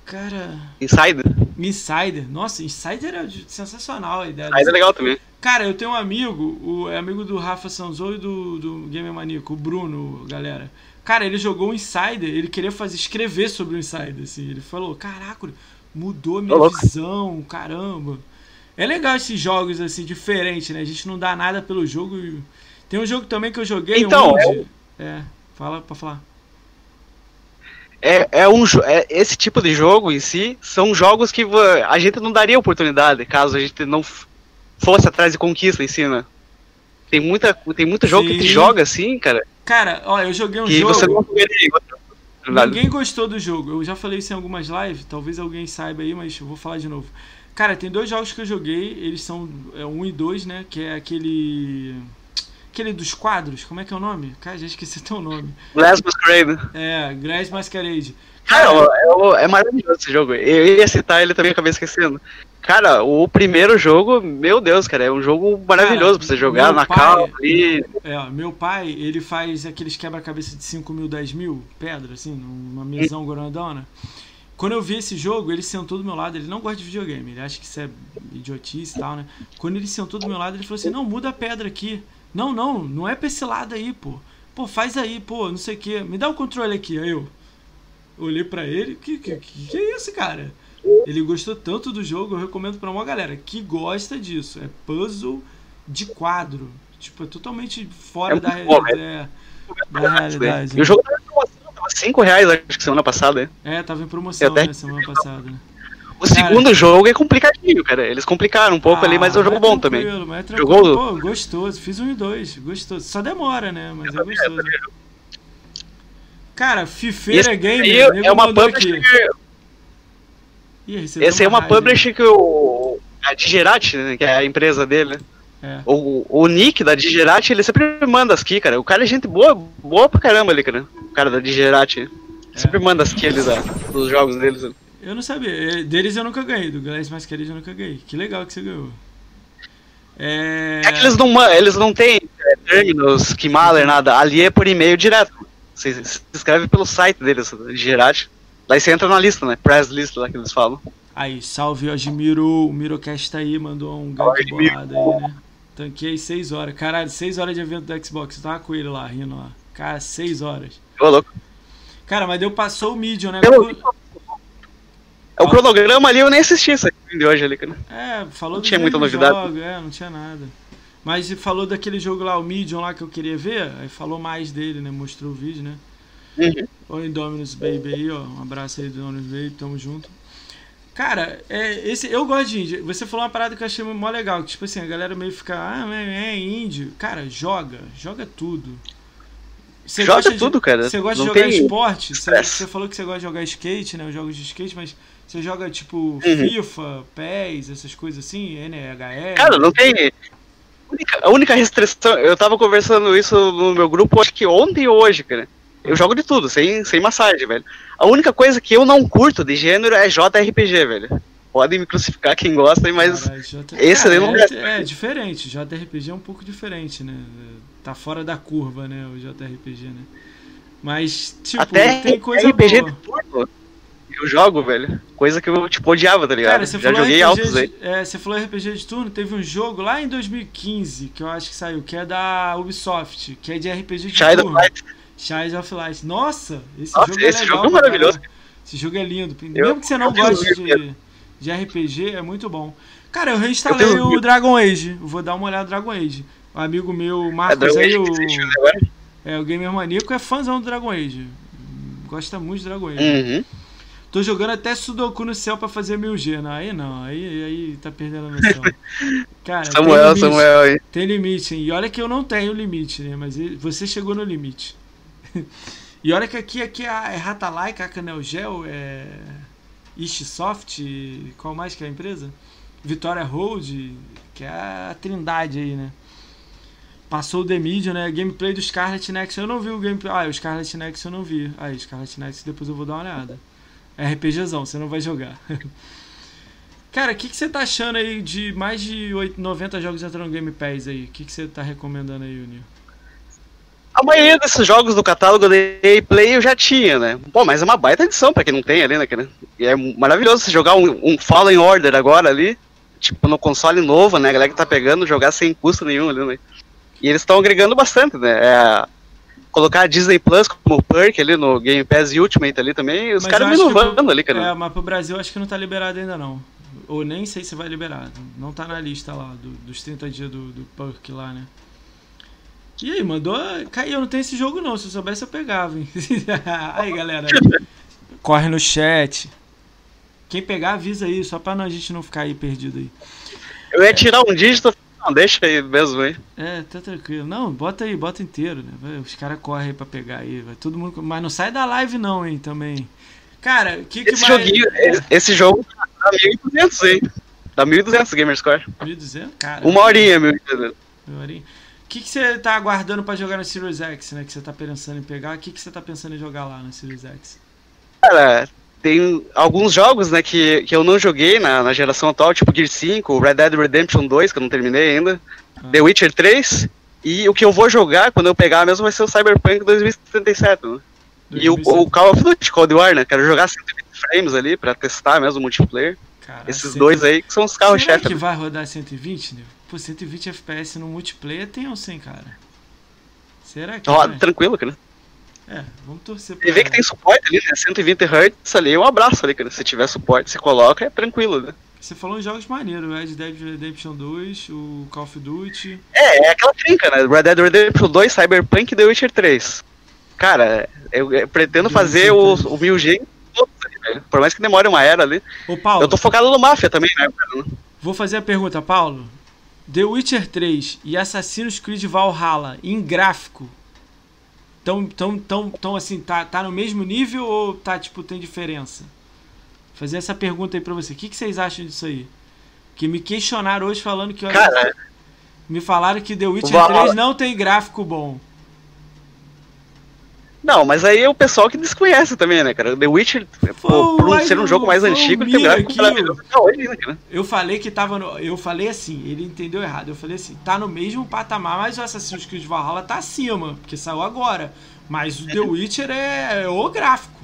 Cara... Insider? Insider. Nossa, Insider é sensacional a ideia. Insider é legal também. Cara, eu tenho um amigo, o é amigo do Rafa Sanzou e do, do Gamer Manico, o Bruno, galera. Cara, ele jogou o Insider, ele queria fazer, escrever sobre o Insider, assim. Ele falou, caraca, mudou minha Tô visão, louco. Caramba. É legal esses jogos, assim, diferentes, né? A gente não dá nada pelo jogo. Tem um jogo também que eu joguei... Então... Onde... É... é, fala pra falar. É, é um é, esse tipo de jogo em si são jogos que a gente não daria oportunidade caso a gente não fosse atrás de conquista em si, né? Tem muita tem muito jogo Sim. que te joga assim, cara. Cara, ó, eu joguei um que jogo. Você não poderia... Ninguém gostou do jogo. Eu já falei isso em algumas lives, talvez alguém saiba aí, mas eu vou falar de novo. Cara, tem dois jogos que eu joguei, eles são é, um e dois, né? Que é aquele aquele dos quadros, como é que é o nome? Cara, já esqueci até o nome. Glass Masquerade. É, Glass Masquerade. Cara, cara é, é maravilhoso esse jogo. Eu ia citar ele também, acabei esquecendo. Cara, o primeiro jogo, meu Deus, cara, é um jogo maravilhoso, cara, pra você jogar na calma ali. É, meu pai, ele faz aqueles quebra-cabeça de cinco mil, dez mil, pedra, assim, numa mesão grandona. Quando eu vi esse jogo, ele sentou do meu lado, ele não gosta de videogame, ele acha que isso é idiotice e tal, né? Quando ele sentou do meu lado, ele falou assim, não, muda a pedra aqui. Não, não, não é pra esse lado aí, pô. Pô, faz aí, pô, não sei o quê. Me dá o controle aqui, aí eu... Olhei pra ele, que, que, que é isso, cara? Ele gostou tanto do jogo, eu recomendo pra uma galera que gosta disso. É puzzle de quadro. Tipo, é totalmente fora é da, bom, da, é. da, da realidade. E o jogo tava em promoção, tava cinco reais, acho que semana passada. É, tava em promoção até... né, semana passada. O cara, segundo jogo é complicadinho, cara. Eles complicaram um pouco ah, ali, mas é um jogo bom também. Mas é jogou... Pô, gostoso. Fiz um e dois, gostoso. Só demora, né? Mas eu é gostoso. É, cara, Fifeira Gamer, é uma publisher. Ih, esse é uma publisher que o... a Digerati, né, que é a empresa dele, é. o, o Nick da Digerati, ele sempre manda as key, cara. O cara é gente boa, boa pra caramba ali, cara. O cara da Digerati é. sempre manda as key eles, ó, dos jogos deles. Eu não sabia, deles eu nunca ganhei, do Glass Masquerade eu nunca ganhei. Que legal que você ganhou. É, é que eles não, eles não têm é, terminals, keymaler, nada. Ali é por e-mail direto. Você se inscreve pelo site deles, Gerard. Daí você entra na lista, né? Press list lá que eles falam. Aí, salve Oshimiro. O Mirocast tá aí, mandou um gato bolado aí, né? Tanquei seis horas. Caralho, seis horas de evento do Xbox. Eu tava com ele lá, rindo lá. Cara, seis horas. Ô, louco. Cara, mas deu, passou o Medium, né? Pelo... O cronograma ali eu nem assisti isso aqui de hoje ali, cara. É, falou não do tinha muita novidade. Jogo, é, não tinha nada. Mas falou daquele jogo lá, o Medium lá que eu queria ver, aí falou mais dele, né? Mostrou o vídeo, né? Uhum. O Indominus Baby aí, ó. Um abraço aí do Indominus Baby, tamo junto. Cara, é, esse, eu gosto de indie. Você falou uma parada que eu achei mó legal, que tipo assim, a galera meio fica, ah, é, é indie. Cara, joga, joga tudo. Você joga gosta tudo, de, cara. Você gosta Não de jogar esporte? Você, você falou que você gosta de jogar skate, né? Os jogos de skate, mas... Você joga, tipo, uhum. FIFA, P E S, essas coisas assim, N H L... Cara, não tem... A única, a única restrição... Eu tava conversando isso no meu grupo, acho que ontem e hoje, cara. Eu jogo de tudo, sem, sem massagem, velho. A única coisa que eu não curto de gênero é J R P G, velho. Podem me crucificar quem gosta, mas... Cara, J... esse cara, não é, é, é diferente, J R P G é um pouco diferente, né? Tá fora da curva, né, o J R P G, né? Mas, tipo, até tem coisa R P G boa. De tudo. Eu jogo, velho. Coisa que eu, tipo, odiava, tá ligado? Cara, você já falou joguei R P G altos aí. De, é, você falou R P G de turno, teve um jogo lá em dois mil e quinze, que eu acho que saiu, que é da Ubisoft, que é de R P G de Child turno. Child of Light. Nossa, esse Nossa, jogo esse é legal. Jogo é maravilhoso. Cara. Esse jogo é lindo. Eu, Mesmo que você não goste de, de R P G, é muito bom. Cara, eu reinstalei eu o Dragon Age. Eu vou dar uma olhada no Dragon Age. O amigo meu, Marcos, é aí, o, é, o Gamer Maníaco, é fãzão do Dragon Age. Gosta muito de Dragon Age. Uhum. Tô jogando até Sudoku no céu pra fazer mil G, né? Aí não, aí, aí tá perdendo a noção. Cara, Samuel, limite, Samuel aí. Tem limite, hein? E olha que eu não tenho limite, né? Mas você chegou no limite. E olha que aqui, aqui é Ratalaika, a Canel Gel, é... Ishsoft, qual mais que é a empresa? Vitória Hold, que é a trindade aí, né? Passou o The Medium, né? Gameplay do Scarlet Nexus, eu não vi o gameplay. Ah, o Scarlet Nexus eu não vi. Aí, Scarlet Nexus, depois eu vou dar uma olhada. RPGzão, você não vai jogar. Cara, o que, que você tá achando aí de mais de noventa jogos entrando no Game Pass aí? O que, que você tá recomendando aí, Unil? A maioria desses jogos do catálogo da E A Play eu já tinha, né? Pô, mas é uma baita edição pra quem não tem ali, né, cara? E é maravilhoso você jogar um, um Fallen Order agora ali, tipo, no console novo, né? A galera que tá pegando, jogar sem custo nenhum ali, né? E eles estão agregando bastante, né? É... Colocar a Disney Plus como perk ali no Game Pass Ultimate ali também, os caras inovando ali, cara. É, mas pro Brasil acho que não tá liberado ainda não. Ou nem sei se vai liberar. Não tá na lista lá, do, dos trinta dias do, do perk lá, né? E aí, mandou... Caiu, não tem esse jogo não, se eu soubesse eu pegava, hein? Aí, galera, corre no chat. Quem pegar avisa aí, só pra a gente não ficar aí perdido aí. Eu ia tirar um dígito... Não, deixa aí mesmo, hein? É, tá tranquilo. Não, bota aí, bota inteiro, né? Os caras correm aí pra pegar aí, vai todo mundo... Mas não sai da live não, hein, também. Cara, o que que esse mais... Joguinho, esse, esse jogo dá mil e duzentos, hein? Dá mil e duzentos Gamerscore. mil e duzentos? Cara. Uma horinha, meu. Uma horinha. O que você tá aguardando pra jogar no Series X, né? Que você tá pensando em pegar. O que você tá pensando em jogar lá no Series X? Cara, tem alguns jogos, né, que, que eu não joguei na, na geração atual, tipo Gears cinco, Red Dead Redemption dois, que eu não terminei ainda, ah. The Witcher três, e o que eu vou jogar quando eu pegar mesmo vai ser o Cyberpunk dois mil e setenta e sete, né? E o, o Call of Duty, Cold War, né? Quero jogar cento e vinte frames ali pra testar mesmo o multiplayer. Caraca, esses cento... dois aí que são os carros-chefe. Será que vai rodar cento e vinte, né? Pô, cento e vinte F P S no multiplayer tem ou sem, cara? Será que... Roda, né? Tranquilo, cara. É, vamos torcer pra... E vê que tem suporte ali, né? cento e vinte hertz ali, um abraço ali, cara. Se tiver suporte, você coloca, é tranquilo, né? Você falou em jogos maneiros, Red Dead Redemption dois, o Call of Duty... É, é aquela trinca, né? Red Dead Redemption dois, Cyberpunk e The Witcher três. Cara, eu pretendo fazer o, o mil G, né? Por mais que demore uma era ali. Ô, Paulo, eu tô focado no Mafia também, né? Vou fazer a pergunta, Paulo. The Witcher três e Assassin's Creed Valhalla, em gráfico, tão, tão, tão, tão assim, tá, tá no mesmo nível ou tá, tipo, tem diferença? Vou fazer essa pergunta aí pra você. O que, que vocês acham disso aí? Porque me questionaram hoje falando que... Cara, olha, me falaram que The Witcher três não tem gráfico bom. Não, mas aí é o pessoal que desconhece também, né, cara? The Witcher, pô, por ser um jogo mais antigo, tem gráfico maravilhoso. Eu falei que tava no... Eu falei assim, ele entendeu errado. Eu falei assim, tá no mesmo patamar, mas o Assassin's Creed Valhalla tá acima, porque saiu agora. Mas o The Witcher é, é o gráfico.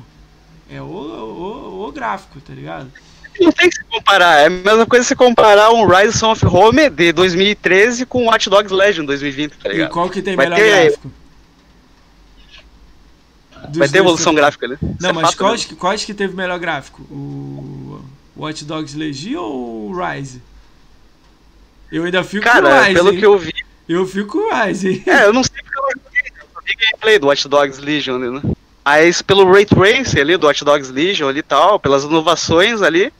É o, o, o gráfico, tá ligado? Não tem que se comparar. É a mesma coisa se comparar um Rise of Home de dois mil e treze com o Watch Dogs Legion dois mil e vinte, tá ligado? E qual que tem melhor gráfico? Vai ter evolução dois... gráfica, né? Não, é mas quais que, quais que teve melhor gráfico? O Watch Dogs Legion ou o Rise? Eu ainda fico Cara, com o Rise, pelo hein? que eu vi... Eu fico com o Rise, hein? É, eu não sei porque eu não joguei, eu só vi gameplay do Watch Dogs Legion, né? Mas pelo Ray Tracing ali, do Watch Dogs Legion ali e tal, pelas inovações ali...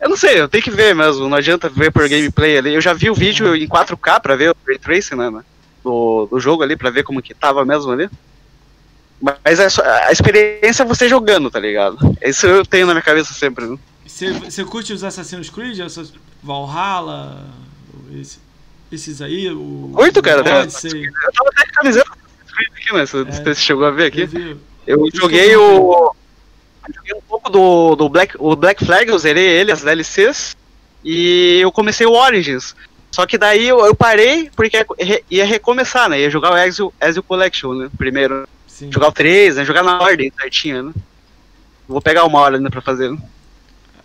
Eu não sei, eu tenho que ver mesmo, não adianta ver por gameplay ali. Eu já vi o vídeo em quatro K pra ver o Ray Tracing, né? Do, do jogo ali, pra ver como que tava mesmo ali. Mas é só, a experiência é você jogando, tá ligado? Isso eu tenho na minha cabeça sempre. Você né? curte os Assassin's Creed? Valhalla? Esse, esses aí? O, Curto, o cara. Odyssey. Eu tava até com a camiseta do Assassin's Creed aqui, né? Você, é, você chegou a ver aqui. Eu, eu joguei o... Eu joguei um pouco do, do Black, o Black Flag, eu zerei ele, as D L Cs. E eu comecei o Origins. Só que daí eu, eu parei porque ia recomeçar, né? Ia jogar o Ezio, Ezio Collection, né? Primeiro. Sim. Jogar o três, né? Jogar na ordem certinha, né? Vou pegar uma hora ainda pra fazer, né?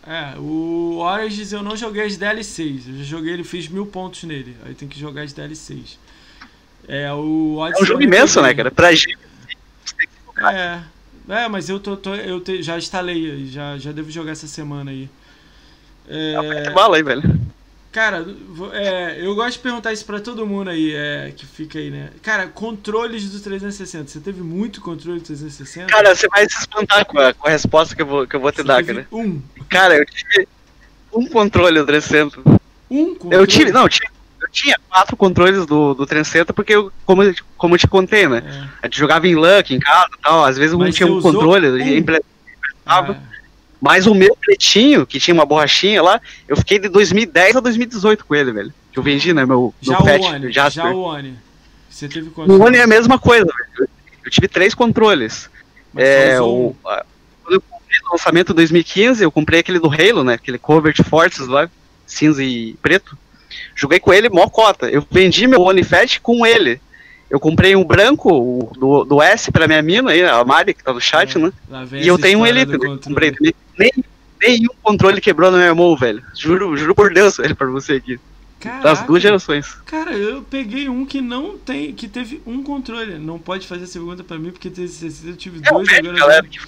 É, o Origins eu não joguei as D L Cs. Eu já joguei ele, fiz mil pontos nele. Aí tem que jogar as D L Cs. É, o Odyssey é um jogo imenso, né, cara? Pra gente, você tem que focar. É, é mas eu, tô, tô, eu te, já instalei, já, já devo jogar essa semana aí. É, é bala aí, velho. Cara, é, eu gosto de perguntar isso pra todo mundo aí, é, que fica aí, né? Cara, controles do trezentos e sessenta. Você teve muito controle do trezentos e sessenta? Cara, você vai se espantar com a, com a resposta que eu vou, que eu vou te você dar, cara. Um. Cara, eu tive um controle do trezentos e sessenta. Um controle? Eu tive, não, eu tinha, eu tinha quatro controles do, do trezentos e sessenta, porque, eu, como, como eu te contei, né? É. A gente jogava em LAN em casa e tal, às vezes um tinha um controle, um? emprestava. Ah. Mas o meu pretinho, que tinha uma borrachinha lá, eu fiquei de dois mil e dez a dois mil e dezoito com ele, velho. Que eu vendi, né, meu, meu já pet, o One, Jasper. Já o One. Você teve quantos? O One é a mesma coisa, velho. Eu tive três controles. Mas é, o, a, quando eu comprei no lançamento em dois mil e quinze, eu comprei aquele do Halo, né, aquele Covert Forces lá, cinza e preto. Joguei com ele, mó cota. Eu vendi meu One Fat com ele. Eu comprei um branco, o, do, do S, pra minha mina aí, a Mari, que tá no chat, é, né? E eu tenho um Elite, né? Comprei também. Nem, nenhum controle quebrou na minha mão, velho. Juro, juro por Deus, velho, pra você aqui. Caraca, das duas gerações. Cara, eu peguei um que não tem, que teve um controle. Não pode fazer essa pergunta pra mim, porque eu tive é, dois velho, agora. Galera, que...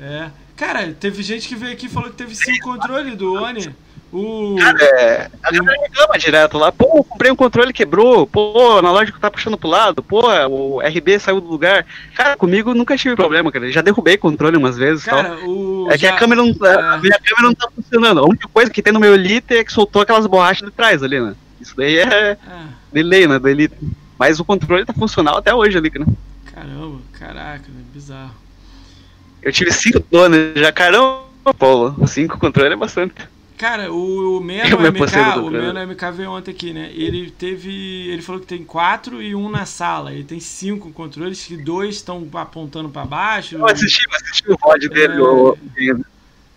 É. Cara, teve gente que veio aqui e falou que teve cinco controles do Oni. O... Cara, é, a galera reclama direto lá. Pô, comprei um controle quebrou. Pô, na loja que tá puxando pro lado. Pô, o R B saiu do lugar. Cara, comigo nunca tive problema, cara. Já derrubei controle umas vezes. Cara, tal. O... É que Já... a câmera não tá, a minha câmera não tá funcionando. A única coisa que tem no meu Elite é que soltou aquelas borrachas de trás ali, né? Isso daí é ah. delay, né? Do Elite. Mas o controle tá funcional até hoje ali, cara. Caramba, caraca, né? Bizarro. Eu tive cinco donos já, caramba, Paulo. Cinco controles é bastante. Cara, o Meno M K, M K veio ontem aqui, né? Ele teve. Ele falou que tem quatro e um na sala. Ele tem cinco controles, que dois estão apontando pra baixo. Eu assisti, eu assisti o rod dele. É, o...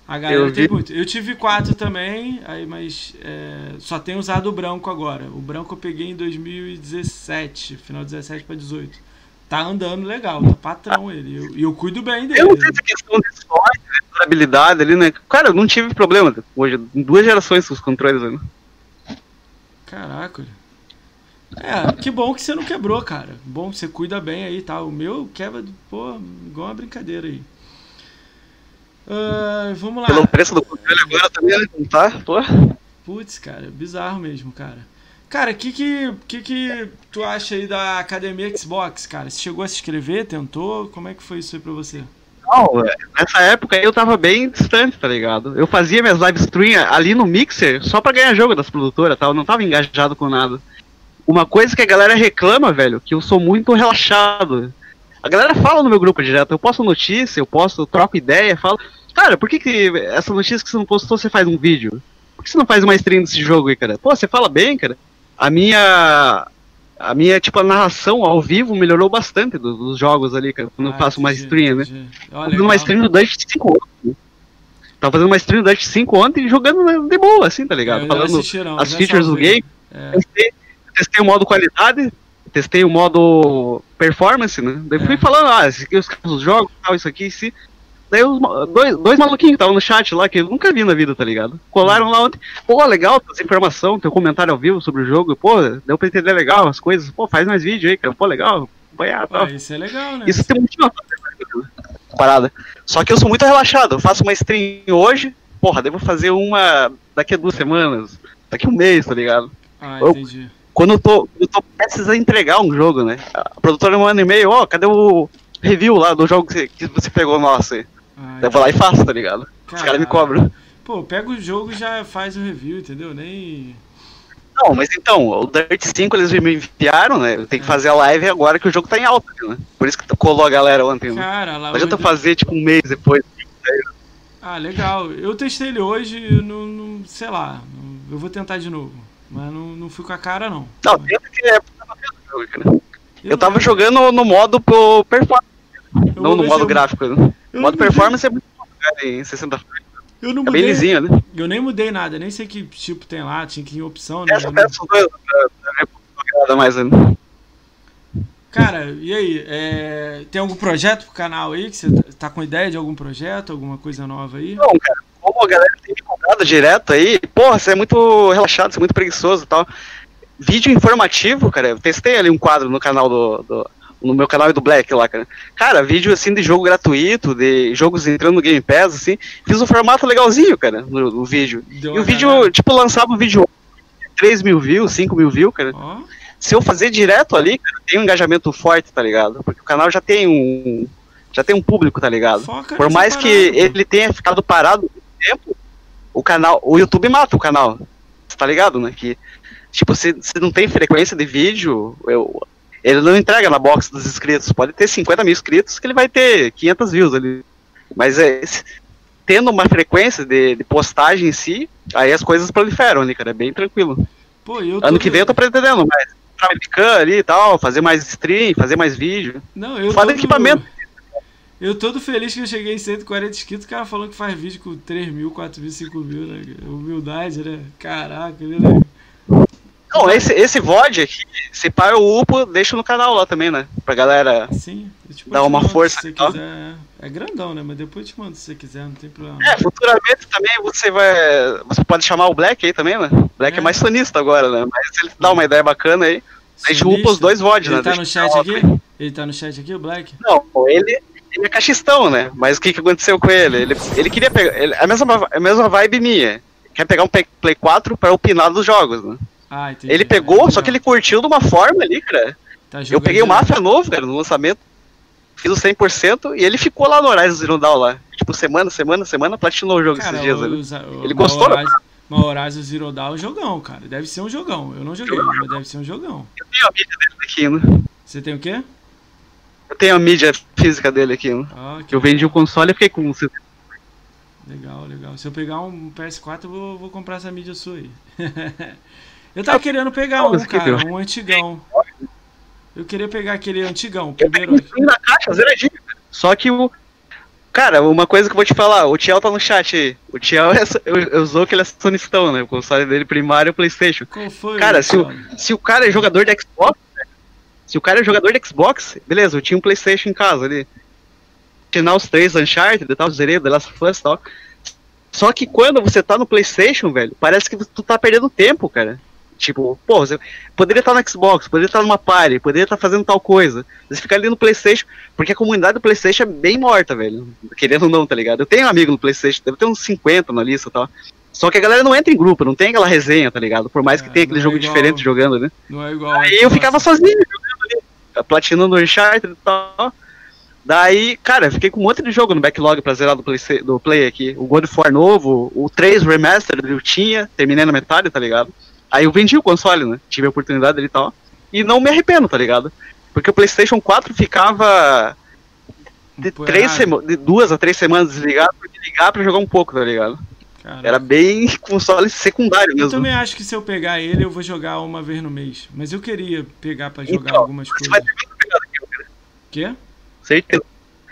A galera eu tem vi. muito. Eu tive quatro também, aí, mas é, só tenho usado o branco agora. O branco eu peguei em dois mil e dezessete, final de dezessete pra dezoito. Tá andando legal, tá patrão ele. E eu, eu cuido bem dele. Eu não sei essa questão de sorte, de durabilidade ali, né? Cara, eu não tive problema hoje. Duas gerações com os controles, né? Caraca. É, que bom que você não quebrou, cara. Bom, você cuida bem aí e tá? tal. O meu quebra, pô, igual uma brincadeira aí. Uh, vamos lá. Pelo preço do controle agora também, tá? Pô. Putz, cara, bizarro mesmo, cara. Cara, o que que, que que tu acha aí da Academia Xbox, cara? Você chegou a se inscrever, tentou? Como é que foi isso aí pra você? Não, nessa época eu tava bem distante, tá ligado? Eu fazia minhas live stream ali no Mixer só pra ganhar jogo das produtoras, tá? Eu não tava engajado com nada. Uma coisa que a galera reclama, velho, que eu sou muito relaxado. A galera fala no meu grupo direto, eu posto notícia, eu posto, eu troco ideia, falo... Cara, por que que essa notícia que você não postou, você faz um vídeo? Por que você não faz uma stream desse jogo aí, cara? Pô, você fala bem, cara. A minha, a minha, tipo, a narração ao vivo melhorou bastante dos, dos jogos ali, cara, quando ah, eu faço uma stream, né? Tava fazendo uma stream do Dust cinco ontem. Tava fazendo uma stream do Dust cinco ontem e jogando de boa, assim, tá ligado? É, Falando assisti, não, as features do game. É. Testei, testei o modo qualidade, testei o modo performance, né? Daí é. fui falando, ah, esse aqui, os casos dos jogos, tal, isso aqui, se... Daí os, dois, dois maluquinhos que estavam no chat lá, que eu nunca vi na vida, tá ligado? Colaram lá ontem, pô, legal, essa informação, teu comentário ao vivo sobre o jogo, pô, deu pra entender legal as coisas, pô, faz mais vídeo aí, cara, pô, legal, acompanhar, tal. Isso é legal, né? Isso tem muito uma parada. Só que eu sou muito relaxado, eu faço uma stream hoje, porra, daí vou fazer uma daqui a duas semanas, daqui a um mês, tá ligado? Ah, entendi. Eu, quando eu tô, eu tô precisando entregar um jogo, né? A produtora manda um e-mail, ó, oh, cadê o review lá do jogo que você pegou, nossa, Ai, eu vou lá e faço, tá ligado? Caralho. Os caras me cobram. Pô, pega o jogo e já faz o review, entendeu? Nem... Não, mas então, o Dirt cinco eles me enviaram, né? Eu tenho é. que fazer a live agora que o jogo tá em alta, né? Por isso que colou a galera ontem. Cara, lá... Não adianta fazer, tipo, um mês depois. Ah, legal. Eu testei ele hoje e não, não... Sei lá, eu vou tentar de novo. Mas não, não fui com a cara, não. Não, tenta que é... Eu, eu tava não... jogando no modo pro performance. Eu não no modo eu... gráfico, né? O modo performance é muito bom, cara, em sessenta frames. Eu não mudei. É bem lisinho, né? Eu nem mudei nada, nem sei que tipo tem lá, tinha que ir em opção, né? Essa peça dois, nada mais, né? Cara, e aí? É... Tem algum projeto pro canal aí? Que você tá com ideia de algum projeto, alguma coisa nova aí? Não, cara, como a galera tem me comprado direto aí, porra, você é muito relaxado, você é muito preguiçoso e tal. Vídeo informativo, cara, eu testei ali um quadro no canal do... do... no meu canal e do Black lá, cara. Cara, vídeo assim de jogo gratuito, de jogos entrando no Game Pass, assim. Fiz um formato legalzinho, cara, no, no vídeo. Deu e o vídeo, cara. Tipo, lançava um vídeo três mil views, cinco mil views, cara. Oh. Se eu fazer direto ali, cara, tem um engajamento forte, tá ligado? Porque o canal já tem um, já tem um público, tá ligado? Foca Por mais parado. que ele tenha ficado parado muito tempo, o canal, o YouTube mata o canal, tá ligado, né? Que, tipo, se, se não tem frequência de vídeo, eu... Ele não entrega na box dos inscritos. Pode ter cinquenta mil inscritos que ele vai ter quinhentos views ali. Mas é, tendo uma frequência de, de postagem em si, aí as coisas proliferam ali, cara. É bem tranquilo. Pô, eu ano tô... que vem eu tô pretendendo mais trabalhar ali e tal, fazer mais stream, fazer mais vídeo. Não, eu Fala todo... equipamento. Eu todo feliz que eu cheguei em cento e quarenta inscritos, o cara falando que faz vídeo com três mil, quatro mil, cinco mil, né? Humildade, né? Caraca, né? Não, esse, esse V O D aqui, se pá eu upo, deixo no canal lá também, né? Pra galera Sim, dar uma mando, força. Se quiser. É grandão, né? Mas depois eu te mando se você quiser, não tem problema. É, futuramente também você vai. Você pode chamar o Black aí também, né? O Black é, é mais sonista agora, né? Mas ele dá uma ideia bacana aí. A gente upa os dois V O Ds, né? Ele tá no chat aqui? Também. Ele tá no chat aqui, o Black? Não, ele, ele é cachistão, né? Mas o que, que aconteceu com ele? Ele, ele queria pegar. Ele, a, mesma, a mesma vibe minha. Quer pegar um Play quatro pra opinar dos jogos, né? Ah, ele pegou, é, só que ele curtiu de uma forma ali, cara. Tá eu peguei o Mafia novo, cara, no lançamento. Fiz o cem por cento e ele ficou lá no Horizon Zero Dawn lá. Tipo, semana, semana, semana, platinou o jogo, cara, esses dias. Os, ali. O, ele gostou, né? Mas Horizon Zero Dawn é um jogão, cara. Deve ser um jogão. Eu não joguei, eu, mas deve ser um jogão. Eu tenho a mídia dele aqui, né? Você tem o quê? Eu tenho a mídia física dele aqui, né? Ah, que eu legal. vendi o console e fiquei com o... Legal, legal. Não, se eu pegar um P S quatro, eu vou, vou comprar essa mídia sua aí. Eu tava querendo pegar um, cara, um antigão. Eu queria pegar aquele antigão, primeiro. Na caixa, zeradinho. Só que o... Cara, uma coisa que eu vou te falar, o Tiel tá no chat aí. O Tiel é, usou que ele é sonistão, né? O console dele primário é o PlayStation. Qual foi? Cara, se o, se o cara é jogador de Xbox, se o cara é jogador de Xbox, beleza, eu tinha um PlayStation em casa ali. Tinha os três Uncharted, tal, zerei, The Last of Us e tal. Só que quando você tá no PlayStation, velho, parece que tu tá perdendo tempo, cara. Tipo, pô, você poderia estar no Xbox, poderia estar numa party, poderia estar fazendo tal coisa. Você fica ali no PlayStation, porque a comunidade do PlayStation é bem morta, velho. Querendo ou não, tá ligado? Eu tenho um amigo no PlayStation, deve ter uns cinquenta na lista e tal. Só que a galera não entra em grupo, não tem aquela resenha, tá ligado? Por mais que é, tenha aquele é jogo igual, diferente jogando, né? Não é igual. Aí eu ficava sozinho jogando ali, platinando o Uncharted e tal. Daí, cara, eu fiquei com um monte de jogo no backlog pra zerar do Play, do play aqui. O God of War novo, o três Remastered eu tinha, terminei na metade, tá ligado? Aí eu vendi o console, né? Tive a oportunidade ali e tal. E não me arrependo, tá ligado? Porque o PlayStation quatro ficava de, três sema de duas a três semanas desligado pra ligar pra jogar um pouco, tá ligado? Caraca. Era bem console secundário mesmo. Eu também acho que se eu pegar ele, eu vou jogar uma vez no mês. Mas eu queria pegar pra jogar então, algumas coisas. Você vai ter a mesma pegada que eu, cara. Quê? Certeza.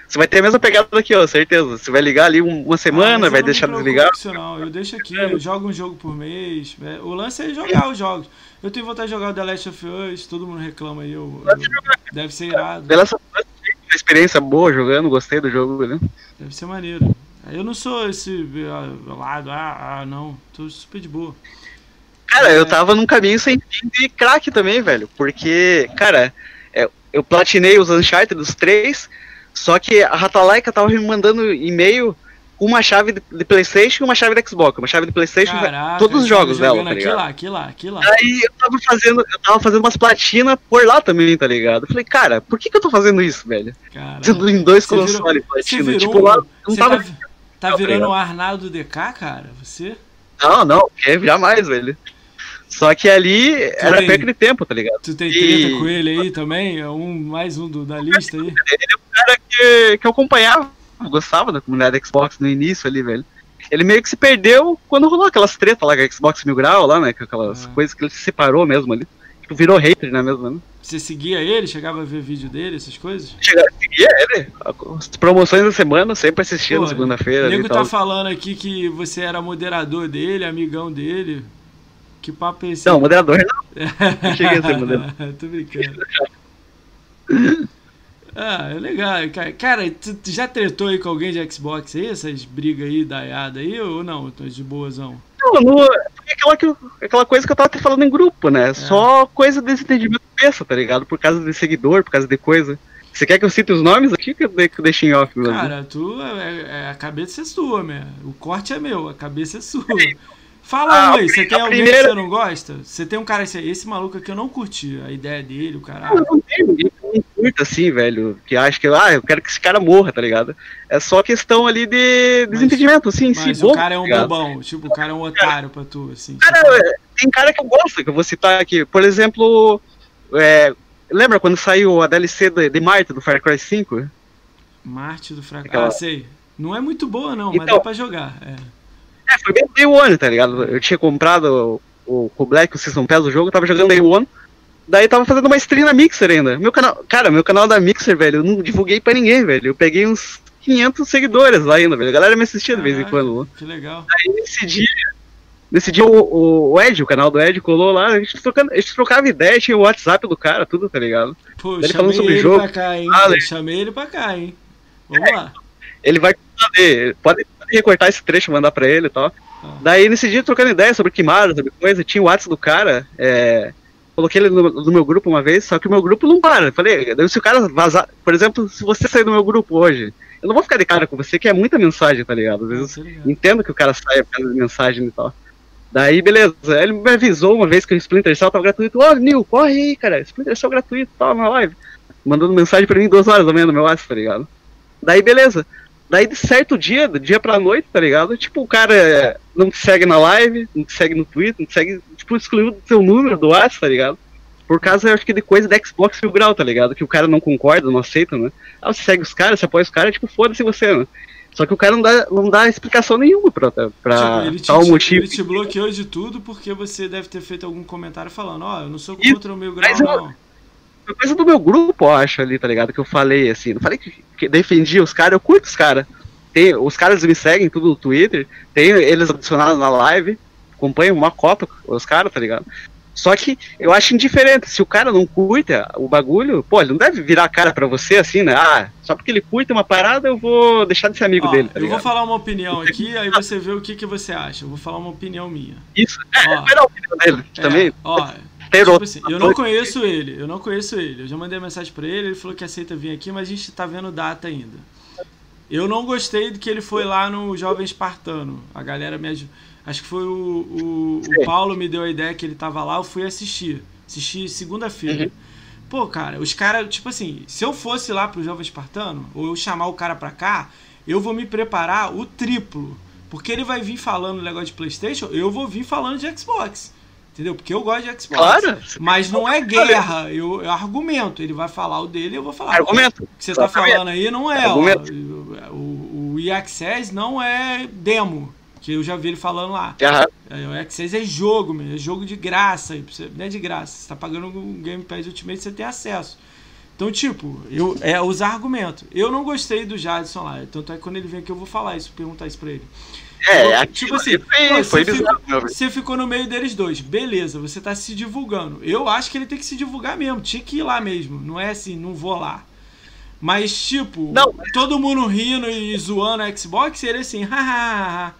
Você vai ter a mesma pegada aqui, ó, certeza. Você vai ligar ali uma semana, ah, vai deixar desligar. Não, eu deixo aqui, eu jogo um jogo por mês. O lance é jogar os jogos. Eu tenho vontade de jogar o The Last of Us, todo mundo reclama aí. Eu, eu... Deve ser irado. The Last of Us tem uma experiência boa jogando, gostei do jogo, né? Deve ser maneiro. Eu não sou esse lado, ah, ah não, tô super de boa. Cara, é... eu tava num caminho sem fim de craque também, velho. Porque, cara, eu platinei os Uncharted dos três. Só que a Ratalaika tava me mandando e-mail com uma chave de PlayStation e uma chave de Xbox. Uma chave de PlayStation, caraca, todos os jogos dela, tá ligado? Aqui lá, aqui lá, aqui lá. Aí eu tava fazendo, eu tava fazendo umas platinas por lá também, tá ligado? Eu falei, cara, por que que eu tô fazendo isso, velho? Sendo em dois consoles platina. Tipo, lá não tava... Tá, tá virando o Arnaldo D K, cara? Você? Não, não, é jamais, velho. Só que ali tu era tem, perca de tempo, tá ligado? Tu tem treta e... com ele aí também? Um, mais um do, da lista aí? Ele é um cara que, que eu acompanhava, eu gostava da comunidade da Xbox no início ali, velho. Ele meio que se perdeu quando rolou aquelas tretas lá com a Xbox Mil Grau, lá, né? Com aquelas ah. coisas que ele se separou mesmo ali. Virou hater, né, mesmo? Né? Você seguia ele? Chegava a ver vídeo dele, essas coisas? Chegava, seguia ele. As promoções da semana, sempre assistia na segunda-feira. O nego tá falando aqui que você era moderador dele, amigão dele. Que papo é esse? Não, moderador não. Eu cheguei a ser moderador. Tô brincando. Ah, é legal. Cara, tu, tu já tretou aí com alguém de Xbox aí? Essas brigas aí, daiada aí? Ou não? Tô de boazão. Não, não é aquela, que, aquela coisa que eu tava até falando em grupo, né? É. Só coisa desse entendimento peça, tá ligado? Por causa de seguidor, por causa de coisa. Você quer que eu cite os nomes aqui que eu deixo em off? Cara, mesmo? Tu, é, é, a cabeça é sua, né? O corte é meu, a cabeça é sua. É. Fala ah, aí, você tem alguém primeira... que você não gosta? Você tem um cara, esse, esse maluco aqui eu não curti, a ideia dele, o caralho. Eu não tenho ninguém que não curta assim, velho, que acha que, ah, eu quero que esse cara morra, tá ligado? É só questão ali de desentendimento, assim, mas em si. Mas o bobo, cara é um tá bobão, tipo, o cara é um otário pra tu, assim. Cara, tipo... tem cara que eu gosto, que eu vou citar aqui, por exemplo, é, lembra quando saiu a D L C de, de Marte do Far Cry cinco? Marte do Far Cry, ah, sei. Não é muito boa não, então, mas dá pra jogar, é. É, foi bem Day One, tá ligado? Eu tinha comprado o, o Black, o Season Pass do jogo, eu tava jogando Day One, daí tava fazendo uma stream na Mixer ainda. Meu canal, cara, meu canal da Mixer, velho, eu não divulguei pra ninguém, velho. Eu peguei uns quinhentos seguidores lá ainda, velho. A galera me assistia de vez em quando. Que legal. Aí nesse dia, nesse dia o, o Ed, o canal do Ed, colou lá, a gente, trocando, a gente trocava ideia, tinha o WhatsApp do cara, tudo, tá ligado? Pô, ele falando sobre o jogo. Pra cá, hein? Ah, eu chamei ele pra cá, hein? Vamos é, lá. Ele vai saber, pode recortar esse trecho, mandar pra ele e tal. Ah. Daí nesse dia trocando ideia sobre Kimara, sobre coisa, tinha o WhatsApp do cara, é, coloquei ele no, no meu grupo uma vez, só que o meu grupo não para. Falei, se o cara vazar, por exemplo, se você sair do meu grupo hoje, eu não vou ficar de cara com você, que é muita mensagem, tá ligado? Às vezes eu entendo que o cara sai por causa de mensagem e tal. Daí, beleza, ele me avisou uma vez que o Splinter Cell tava gratuito. Ó, oh, Nil, corre aí, cara, Splinter Cell gratuito, tava na live. Mandando mensagem pra mim duas horas da manhã no meu WhatsApp, tá ligado? Daí, beleza. Daí de certo dia, do dia pra noite, tá ligado? Tipo, o cara não te segue na live, não te segue no Twitter, não te segue... Tipo, excluiu do seu número do WhatsApp, tá ligado? Por causa, eu acho que de coisa da Xbox Mil Grau, tá ligado? Que o cara não concorda, não aceita, né? Ah, você segue os caras, você apoia os caras, tipo, foda-se você, né? Só que o cara não dá, não dá explicação nenhuma pra, pra tipo, ele te, tal te, motivo. Ele te bloqueou de tudo porque você deve ter feito algum comentário falando, ó, oh, eu não sou contra o meu grau, mas não. Uma coisa do meu grupo, eu acho, ali, tá ligado? Que eu falei, assim, não falei que, que defendia os caras, eu curto os caras. Os caras me seguem tudo no Twitter, tem eles adicionados na live, acompanham uma cota os caras, tá ligado? Só que eu acho indiferente, se o cara não curta o bagulho, pô, ele não deve virar a cara pra você assim, né? Ah, só porque ele curta uma parada eu vou deixar de ser amigo ó, dele, tá ligado? Eu vou falar uma opinião aqui, aí você vê o que, que você acha. Eu vou falar uma opinião minha. Isso, é, vai dar a opinião dele é, também. Ó, tipo assim, eu não conheço ele, eu não conheço ele. Eu já mandei mensagem pra ele, ele falou que aceita vir aqui, mas a gente tá vendo data ainda. Eu não gostei do que ele foi lá no Jovem Espartano, a galera me ajudou. Acho que foi o, o, o Paulo me deu a ideia que ele tava lá, eu fui assistir. Assisti segunda-feira. Uhum. Pô, cara, os caras, tipo assim, se eu fosse lá pro Jovem Espartano, ou eu chamar o cara pra cá, eu vou me preparar o triplo. Porque ele vai vir falando o negócio de PlayStation, eu vou vir falando de Xbox. Entendeu? Porque eu gosto de Xbox. Claro. Mas não é guerra, eu, eu argumento. Ele vai falar o dele, eu vou falar. Argumento. O que você tá falando aí não é. Ó, o o E A Access não é demo. Que eu já vi ele falando lá. Uhum. O Xbox é jogo, meu, é jogo de graça. Não é de graça. Você tá pagando o Game Pass Ultimate, você tem acesso. Então, tipo, eu, é usar argumento. Eu não gostei do Jadson lá. Tanto é que quando ele vem aqui eu vou falar isso, perguntar isso pra ele. É, eu, tipo assim, foi, você, foi bizarro, ficou, você ficou no meio deles dois. Beleza, você tá se divulgando. Eu acho que ele tem que se divulgar mesmo. Tinha que ir lá mesmo. Não é assim, não vou lá. Mas, tipo, não. Todo mundo rindo e zoando a Xbox, ele assim, hahaha.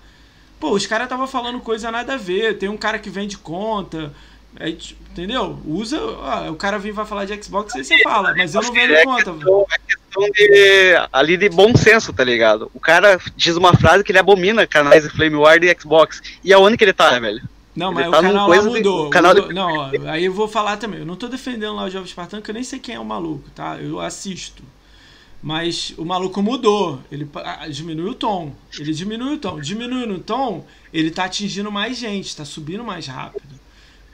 Pô, os caras estavam falando coisa nada a ver. Tem um cara que vende conta. É, entendeu? Usa. Ó, o cara vem vai falar de Xbox e você fala, mas eu não vendo é conta. Questão, é questão de, ali de bom senso, tá ligado? O cara diz uma frase que ele abomina canais de Flamewar e Xbox. E aonde que ele tá, velho? Não, ele mas tá o canal lá mudou. De, o canal mudou de... Não, ó, aí eu vou falar também. Eu não tô defendendo lá o Jovem Espartano, que eu nem sei quem é o maluco, tá? Eu assisto. Mas o maluco mudou, ele diminuiu o tom, ele diminuiu o tom, diminuindo o tom, ele tá atingindo mais gente, tá subindo mais rápido.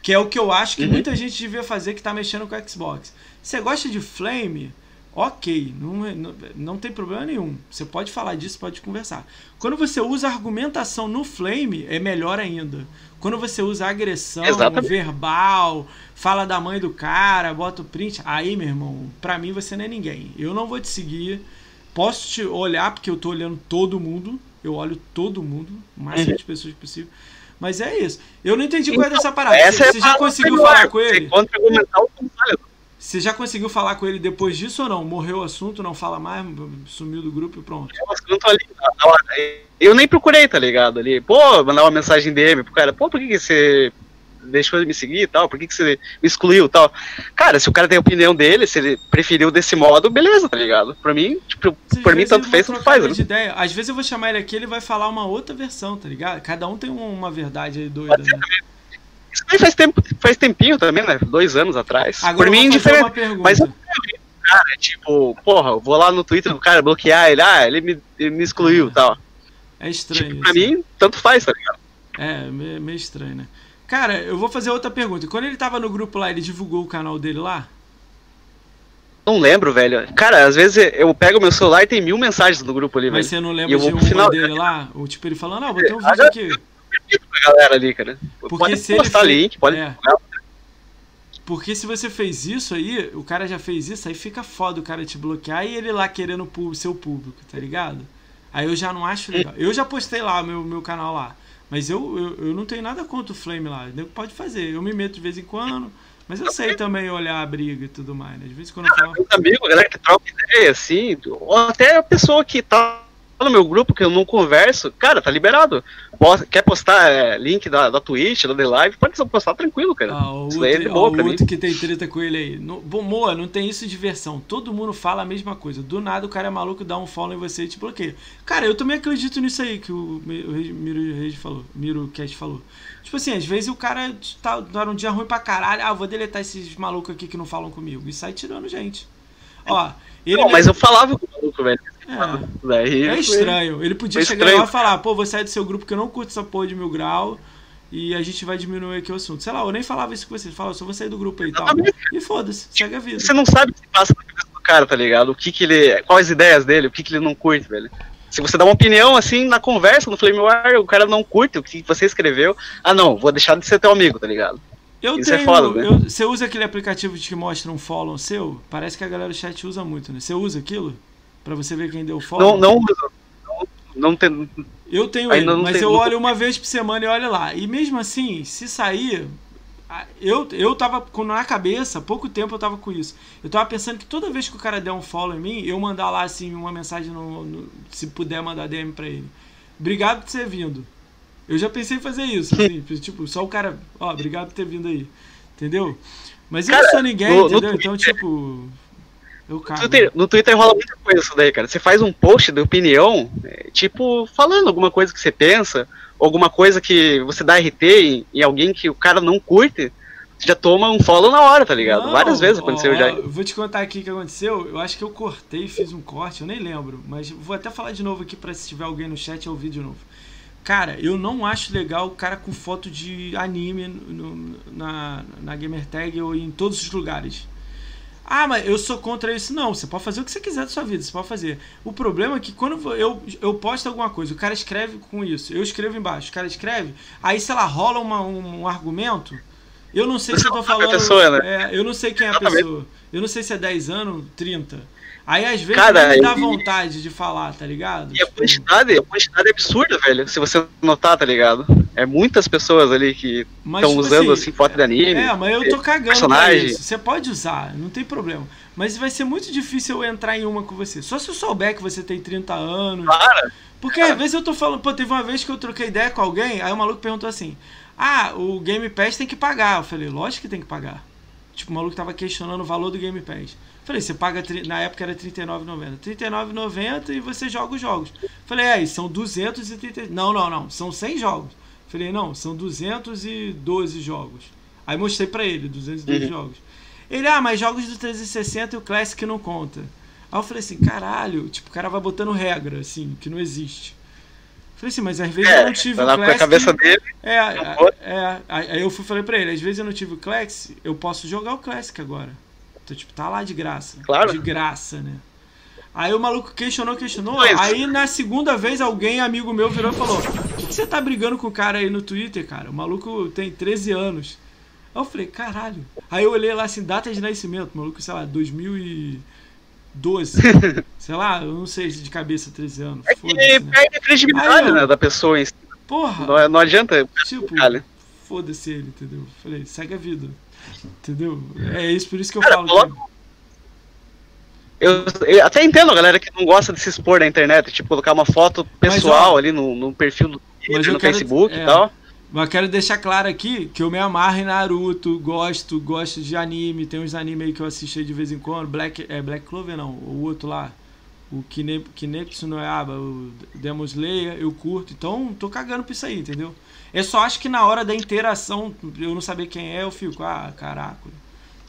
Que é o que eu acho que muita gente devia fazer que tá mexendo com o Xbox. Você gosta de Flame? Ok, não, não, não tem problema nenhum, você pode falar disso, pode conversar. Quando você usa argumentação no Flame, é melhor ainda. Quando você usa agressão, exatamente, verbal, fala da mãe do cara, bota o print, aí, meu irmão, pra mim você não é ninguém. Eu não vou te seguir, posso te olhar, porque eu tô olhando todo mundo, eu olho todo mundo, o máximo de pessoas possível, mas é isso. Eu não entendi então, qual é dessa parada. Essa você é já conseguiu celular, falar com ele? Você já conseguiu falar com ele depois disso ou não? Morreu o assunto, não fala mais, sumiu do grupo e pronto. Eu nem procurei, tá ligado? Ali, pô, mandar uma mensagem D M pro cara, pô, por que, que você deixou de me seguir e tal? Por que, que você me excluiu e tal? Cara, se o cara tem a opinião dele, se ele preferiu desse modo, beleza, tá ligado? Pra mim, tipo, por mim, tanto fez, tanto faz. De ideia. Às vezes eu vou chamar ele aqui, ele vai falar uma outra versão, tá ligado? Cada um tem uma verdade aí doida, né? Isso aí faz, tempo, faz tempinho também, né? Dois anos atrás. Agora por mim é indiferente. Mas eu cara, tipo, porra, eu vou lá no Twitter do cara bloquear ele, ah, ele me, ele me excluiu e é. Tal. É estranho. Tipo, pra mim, tanto faz, tá ligado? É, meio estranho, né? Cara, eu vou fazer outra pergunta. Quando ele tava no grupo lá, ele divulgou o canal dele lá? Não lembro, velho. Cara, às vezes eu pego meu celular e tem mil mensagens no grupo ali, mas velho. Mas você não lembra de uma final... dele lá? Ou tipo, ele falando, não, botei um vídeo aqui. Pra galera ali, cara. Porque pode se postar ele... link, pode é. Porque se você fez isso aí, o cara já fez isso, aí fica foda o cara te bloquear e ele lá querendo o seu público, tá ligado? Aí eu já não acho legal. Eu já postei lá o meu, meu canal lá, mas eu, eu, eu não tenho nada contra o Flame lá, pode fazer, eu me meto de vez em quando, mas eu sei também olhar a briga e tudo mais, né? De vez em quando eu falo... Meu amigo, a galera que troca ideia, assim, ou até a pessoa que tá no meu grupo que eu não converso, cara, tá liberado. Posta, quer postar é, link da, da Twitch, da The Live, pode só postar tranquilo, cara. Ah, o isso outro, é ó, o outro que tem treta com ele aí. No, bom, Moa, não tem isso de versão. Todo mundo fala a mesma coisa. Do nada o cara é maluco, dá um follow em você e te bloqueia. Cara, eu também acredito nisso aí que o, o, o Miro Reis falou, Miro Cast falou. Tipo assim, às vezes o cara tá, tá num dia ruim pra caralho, ah, vou deletar esses malucos aqui que não falam comigo. E sai tirando gente. Ó, ele não, mesmo... mas eu falava com o maluco, velho. É, daí é estranho. Foi... Ele podia chegar estranho. Lá e falar, pô, vou sair do seu grupo que eu não curto essa porra de mil grau e a gente vai diminuir aqui o assunto. Sei lá, eu nem falava isso com você. Ele falava, só vou sair do grupo aí e tal. E foda-se, segue a vida. Você não sabe o que passa na cabeça do cara, tá ligado? O que que ele... Quais ideias dele, o que que ele não curte, velho. Se você dá uma opinião, assim, na conversa, no Flame War, o cara não curte o que você escreveu. Ah, não, vou deixar de ser teu amigo, tá ligado? Eu Isso tenho, é foda, né? eu, você usa aquele aplicativo que mostra um follow seu? Parece que a galera do chat usa muito, né? Você usa aquilo? Pra você ver quem deu follow? Não, não uso. Não, não tem... Eu tenho ele, mas tem... eu olho uma vez por semana e olho lá. E mesmo assim, se sair... Eu, eu tava com na cabeça, há pouco tempo eu tava com isso. Eu tava pensando que toda vez que o cara der um follow em mim, eu mandar lá assim uma mensagem, no, no, se puder mandar D M pra ele. Obrigado por ter vindo. Eu já pensei em fazer isso. Assim, tipo, só o cara, ó, obrigado por ter vindo aí. Entendeu? Mas eu cara, não sou ninguém, no, entendeu? No então, Twitter, tipo... Eu cago. No Twitter, no Twitter rola muita coisa isso daí, cara. Você faz um post de opinião, tipo, falando alguma coisa que você pensa... alguma coisa que você dá R T e, e alguém que o cara não curte, você já toma um follow na hora, tá ligado? Não, várias vezes aconteceu ó, já. Eu vou te contar aqui o que aconteceu. Eu acho que eu cortei, fiz um corte, eu nem lembro. Mas vou até falar de novo aqui pra se tiver alguém no chat ouvir de novo. Cara, eu não acho legal o cara com foto de anime no, na, na Gamertag ou em todos os lugares. Ah, mas eu sou contra isso. Não, você pode fazer o que você quiser da sua vida, você pode fazer. O problema é que quando eu, eu posto alguma coisa, o cara escreve com isso, eu escrevo embaixo, o cara escreve, aí, sei lá, rola uma, um, um argumento, eu não sei se eu tô falando... Pessoa, né? é, eu não sei quem é a pessoa, eu não sei se é dez anos, trinta. Aí, às vezes, cara, não me dá e... vontade de falar, tá ligado? E a quantidade, a quantidade é absurda, velho, se você notar, tá ligado? É muitas pessoas ali que estão usando assim, assim, foto de anime. É, mas eu tô cagando personagem. Pra isso. Você pode usar, não tem problema. Mas vai ser muito difícil eu entrar em uma com você. Só se eu souber que você tem trinta anos. Para! Porque cara. Às vezes eu tô falando... Pô, teve uma vez que eu troquei ideia com alguém, aí o maluco perguntou assim, ah, o Game Pass tem que pagar. Eu falei, lógico que tem que pagar. Tipo, o maluco tava questionando o valor do Game Pass. Eu falei, você paga... Na época era trinta e nove reais e noventa centavos. trinta e nove reais e noventa centavos e você joga os jogos. Eu falei, é, são duzentos e trinta... Não, não, não. São cem jogos. Falei, não, são duzentos e doze jogos. Aí mostrei pra ele, duzentos e doze uhum. jogos. Ele, ah, mas jogos do trezentos e sessenta e o Classic não conta. Aí eu falei assim, caralho, tipo, o cara vai botando regra, assim, que não existe. Falei assim, mas às vezes é, eu não tive tá o Classic... É, a cabeça dele... É, é, aí eu fui, falei pra ele, às vezes eu não tive o Classic, eu posso jogar o Classic agora. Então, tipo, tá lá de graça. Claro. De graça, né? Aí o maluco questionou, questionou. Mas... Aí na segunda vez alguém, amigo meu, virou e falou: por que você tá brigando com o cara aí no Twitter, cara? O maluco tem treze anos. Aí eu falei, caralho. Aí eu olhei lá assim, data de nascimento, maluco, sei lá, dois mil e doze. Sei lá, eu não sei de cabeça, treze anos. É que né? perde a credibilidade eu... né, da pessoa em si. Porra. Não, não adianta. Tipo, foda-se ele, entendeu? Eu falei, segue a vida. Entendeu? É isso, por isso que eu cara, falo. Logo... Que... Eu, eu até entendo a galera que não gosta de se expor na internet, tipo, colocar uma foto pessoal mas, ó, ali no, no perfil do Twitter, no quero, Facebook é, e tal. Mas quero deixar claro aqui que eu me amarro em Naruto, gosto, gosto de anime, tem uns anime aí que eu assisti de vez em quando, Black, é, Black Clover não, o outro lá, o Kine, Kinect no Yaba, o Demon Slayer, eu curto, então tô cagando pra isso aí, entendeu? Eu só acho que na hora da interação, eu não saber quem é, eu fico, ah, caraca.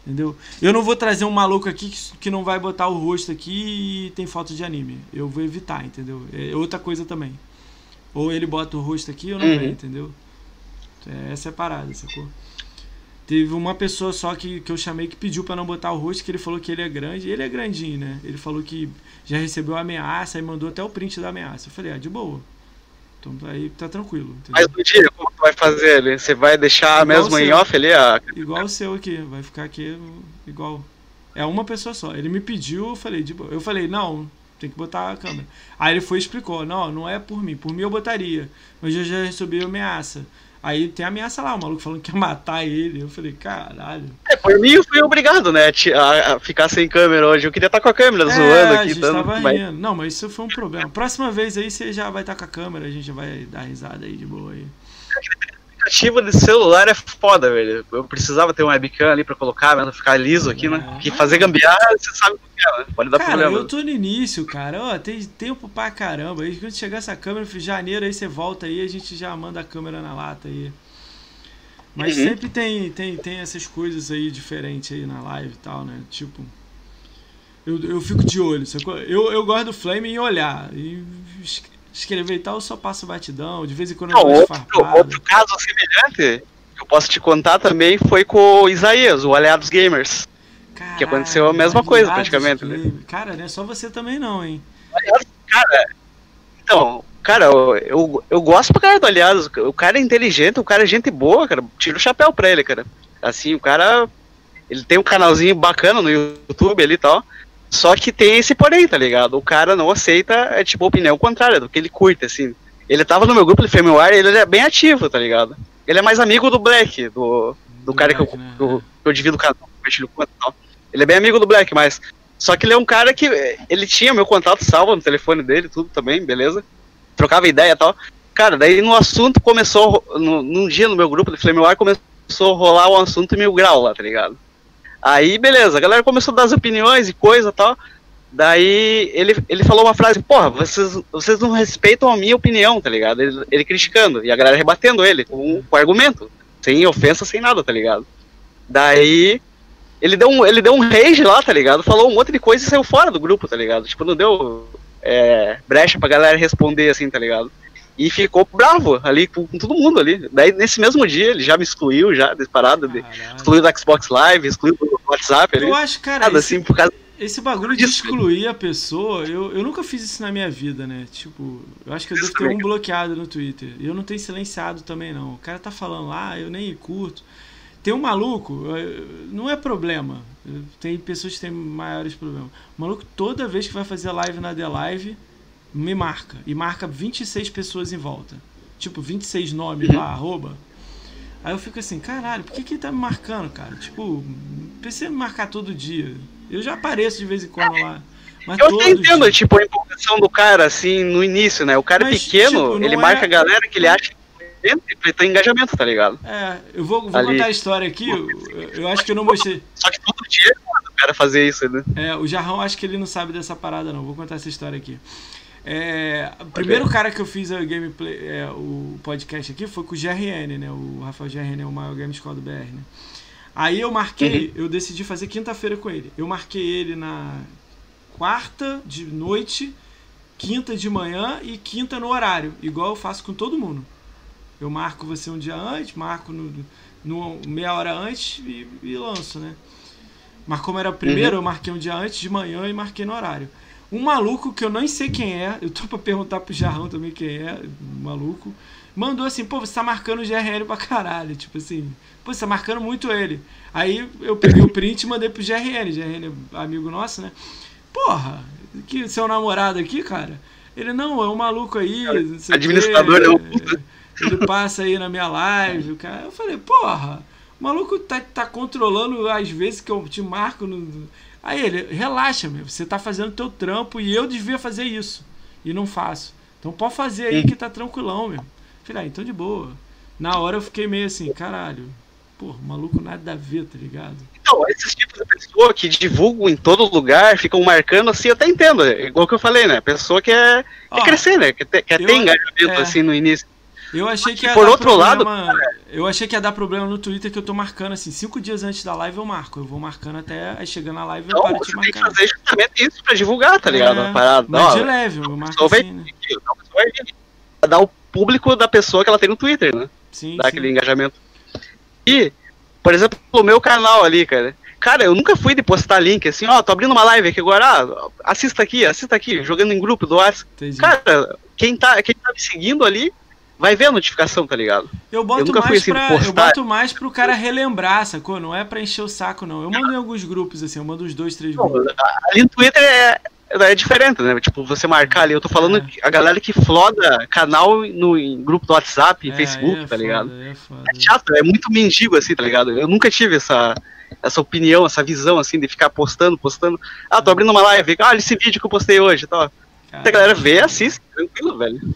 Entendeu? Eu não vou trazer um maluco aqui que, que não vai botar o rosto aqui e tem foto de anime. Eu vou evitar, entendeu? É outra coisa também. Ou ele bota o rosto aqui ou não uhum. vem, entendeu? É separado, sacou? Teve uma pessoa só que, que eu chamei que pediu pra não botar o rosto, que ele falou que ele é grande. Ele é grandinho, né? Ele falou que já recebeu ameaça e mandou até o print da ameaça. Eu falei, ah, de boa. Então aí tá tranquilo. Entendeu? Mas no dia, como tu vai fazer ali? Você vai deixar igual mesmo em off ali? A... Igual o seu aqui, vai ficar aqui igual. É uma pessoa só. Ele me pediu, eu falei, de boa. Eu falei, não, tem que botar a câmera. Aí ele foi e explicou, não, não é por mim. Por mim eu botaria, mas eu já recebi ameaça. Aí tem ameaça lá, o maluco falando que ia matar ele. Eu falei, caralho. É, por mim eu fui obrigado, né, a ficar sem câmera hoje. Eu queria estar com a câmera é, zoando aqui. A gente dando, tava mas... rindo. Não, mas isso foi um problema. Próxima vez aí você já vai estar com a câmera, a gente já vai dar risada aí de boa aí. O aplicativo de celular é foda, velho. Eu precisava ter um webcam ali pra colocar, pra ficar liso aqui, é. Né? Porque fazer gambiarra, você sabe o que é, né? Pode dar cara, problema. Eu tô no início, cara. Ó, tem tempo pra caramba. Aí quando chegar essa câmera, em janeiro, aí você volta aí, a gente já manda a câmera na lata aí. Mas uhum. sempre tem, tem, tem essas coisas aí diferentes aí na live e tal, né? Tipo... Eu, eu fico de olho, sacou? Eu, eu gosto do Flame em olhar, e... escrever e tal, eu só passo batidão, de vez em quando eu não, outro, outro caso semelhante, que eu posso te contar também, foi com o Isaías, o Aliados Gamers. Caralho, que aconteceu a mesma coisa, praticamente. Né? Cara, não é só você também não, hein? Aliados, cara, Então, cara, eu, eu, eu gosto pra caralho do Aliados. O cara é inteligente, o cara é gente boa, cara. Tira o chapéu pra ele, cara. Assim, o cara... Ele tem um canalzinho bacana no YouTube ali e tal. Só que tem esse porém, tá ligado? O cara não aceita, é tipo, a opinião contrária do que ele curte, assim. Ele tava no meu grupo de Firmware, ele é bem ativo, tá ligado? Ele é mais amigo do Black, do, do Black, cara que eu, né? do, que eu divido o canal, compartilho o canal. Ele é bem amigo do Black, mas... Só que ele é um cara que... Ele tinha meu contato salvo no telefone dele, tudo também, beleza? Trocava ideia e tal. Cara, daí no assunto começou... No, num dia no meu grupo de Firmware começou a rolar um assunto em mil grau lá, tá ligado? Aí, beleza, a galera começou a dar as opiniões e coisa e tal. Daí, ele, ele falou uma frase, porra, vocês, vocês não respeitam a minha opinião, tá ligado? Ele, ele criticando, e a galera rebatendo ele com, com argumento, sem ofensa, sem nada, tá ligado? Daí, ele deu, um, ele deu um rage lá, tá ligado? Falou um monte de coisa e saiu fora do grupo, tá ligado? Tipo, não deu é, brecha pra galera responder, assim, tá ligado? E ficou bravo ali com, com todo mundo ali. Daí, nesse mesmo dia, ele já me excluiu, já, disparado. De, excluiu do Xbox Live, excluiu do WhatsApp. Eu ali, acho, cara, nada, esse, assim, por causa esse bagulho de excluir a pessoa, eu, eu nunca fiz isso na minha vida, né? Tipo, eu acho que eu devo ter um bloqueado no Twitter. Eu não tenho silenciado também, não. O cara tá falando lá, eu nem curto. Tem um maluco, não é problema. Tem pessoas que têm maiores problemas. O maluco, toda vez que vai fazer live na The Live... me marca, e marca vinte e seis pessoas em volta, tipo, vinte e seis nomes lá, arroba, aí eu fico assim, caralho, por que que ele tá me marcando, cara? Tipo, precisa me marcar todo dia, eu já apareço de vez em quando lá, mas eu todo entendo, dia. Tipo, a empolgação do cara, assim, no início, né, o cara mas, é pequeno, tipo, ele é... marca a galera que ele acha que tem engajamento, tá ligado? É, eu vou, vou contar a história aqui, eu, eu acho que eu não mostrei. Só que todo dia o cara fazer isso, né? É, o Jarrão, acho que ele não sabe dessa parada não, vou contar essa história aqui. É, o primeiro cara que eu fiz a gameplay, é, o podcast aqui foi com o G R N, né? O Rafael G R N é o maior GameScore do B R, né? Aí eu marquei, uhum. eu decidi fazer quinta-feira com ele. Eu marquei ele na quarta de noite, quinta de manhã e quinta no horário, igual eu faço com todo mundo. Eu marco você um dia antes, marco no, no, meia hora antes e, e lanço, né? Mas como era primeiro, uhum. eu marquei um dia antes de manhã e marquei no horário. Um maluco que eu nem sei quem é, eu tô pra perguntar pro Jarrão também quem é, um maluco, mandou assim, pô, você tá marcando o G R N pra caralho, tipo assim, pô, você tá marcando muito ele. Aí eu peguei o print e mandei pro G R N, G R N é amigo nosso, né? Porra, que seu namorado aqui, cara? Ele, não, é um maluco aí, não sei administrador quê, é um... ele passa aí na minha live, cara. Eu falei, porra, o maluco tá, tá controlando as vezes que eu te marco no... Aí ele, relaxa, meu, você tá fazendo o teu trampo e eu devia fazer isso. E não faço. Então pode fazer aí que tá tranquilão, meu. Falei, ah, então de boa. Na hora eu fiquei meio assim, caralho, pô, maluco nada a ver, tá ligado? Então, esses tipos de pessoa que divulgam em todo lugar, ficam marcando assim, eu até entendo. Igual que eu falei, né? A pessoa quer, Ó, quer crescer, né? Quer ter, quer ter engajamento é, assim no início. Eu achei que ia por dar outro problema, lado, cara, eu achei que ia dar problema no Twitter que eu tô marcando assim, cinco dias antes da live eu marco, eu vou marcando até aí chegando na live eu não, paro de marcar. Tem que fazer justamente isso pra divulgar, tá ligado? É, parada, mas ó, de leve, eu marco assim, né? Vai dar o público da pessoa que ela tem no Twitter, né? Sim, dá sim. Aquele engajamento. E, por exemplo, o meu canal ali, cara, cara, eu nunca fui de postar link assim, ó, tô abrindo uma live aqui agora, ah, assista aqui, assista aqui, jogando em grupo do WhatsApp. Cara, quem tá, quem tá me seguindo ali, vai ver a notificação, tá ligado? Eu boto, eu nunca mais fui assim pra, eu boto mais pro cara relembrar, sacou? Não é pra encher o saco, não. Eu mando em alguns grupos, assim, eu mando uns dois, três grupos. Não, ali no Twitter é, é diferente, né? Tipo, você marcar ali, eu tô falando é. a galera que floda canal no, em grupo do WhatsApp, é, Facebook, é foda, tá ligado? É, foda. É chato, é muito mendigo, assim, tá ligado? Eu nunca tive essa, essa opinião, essa visão, assim, de ficar postando, postando. Ah, tô abrindo uma live, olha esse vídeo que eu postei hoje, tá? Então, a galera vê, assiste, tranquilo, velho.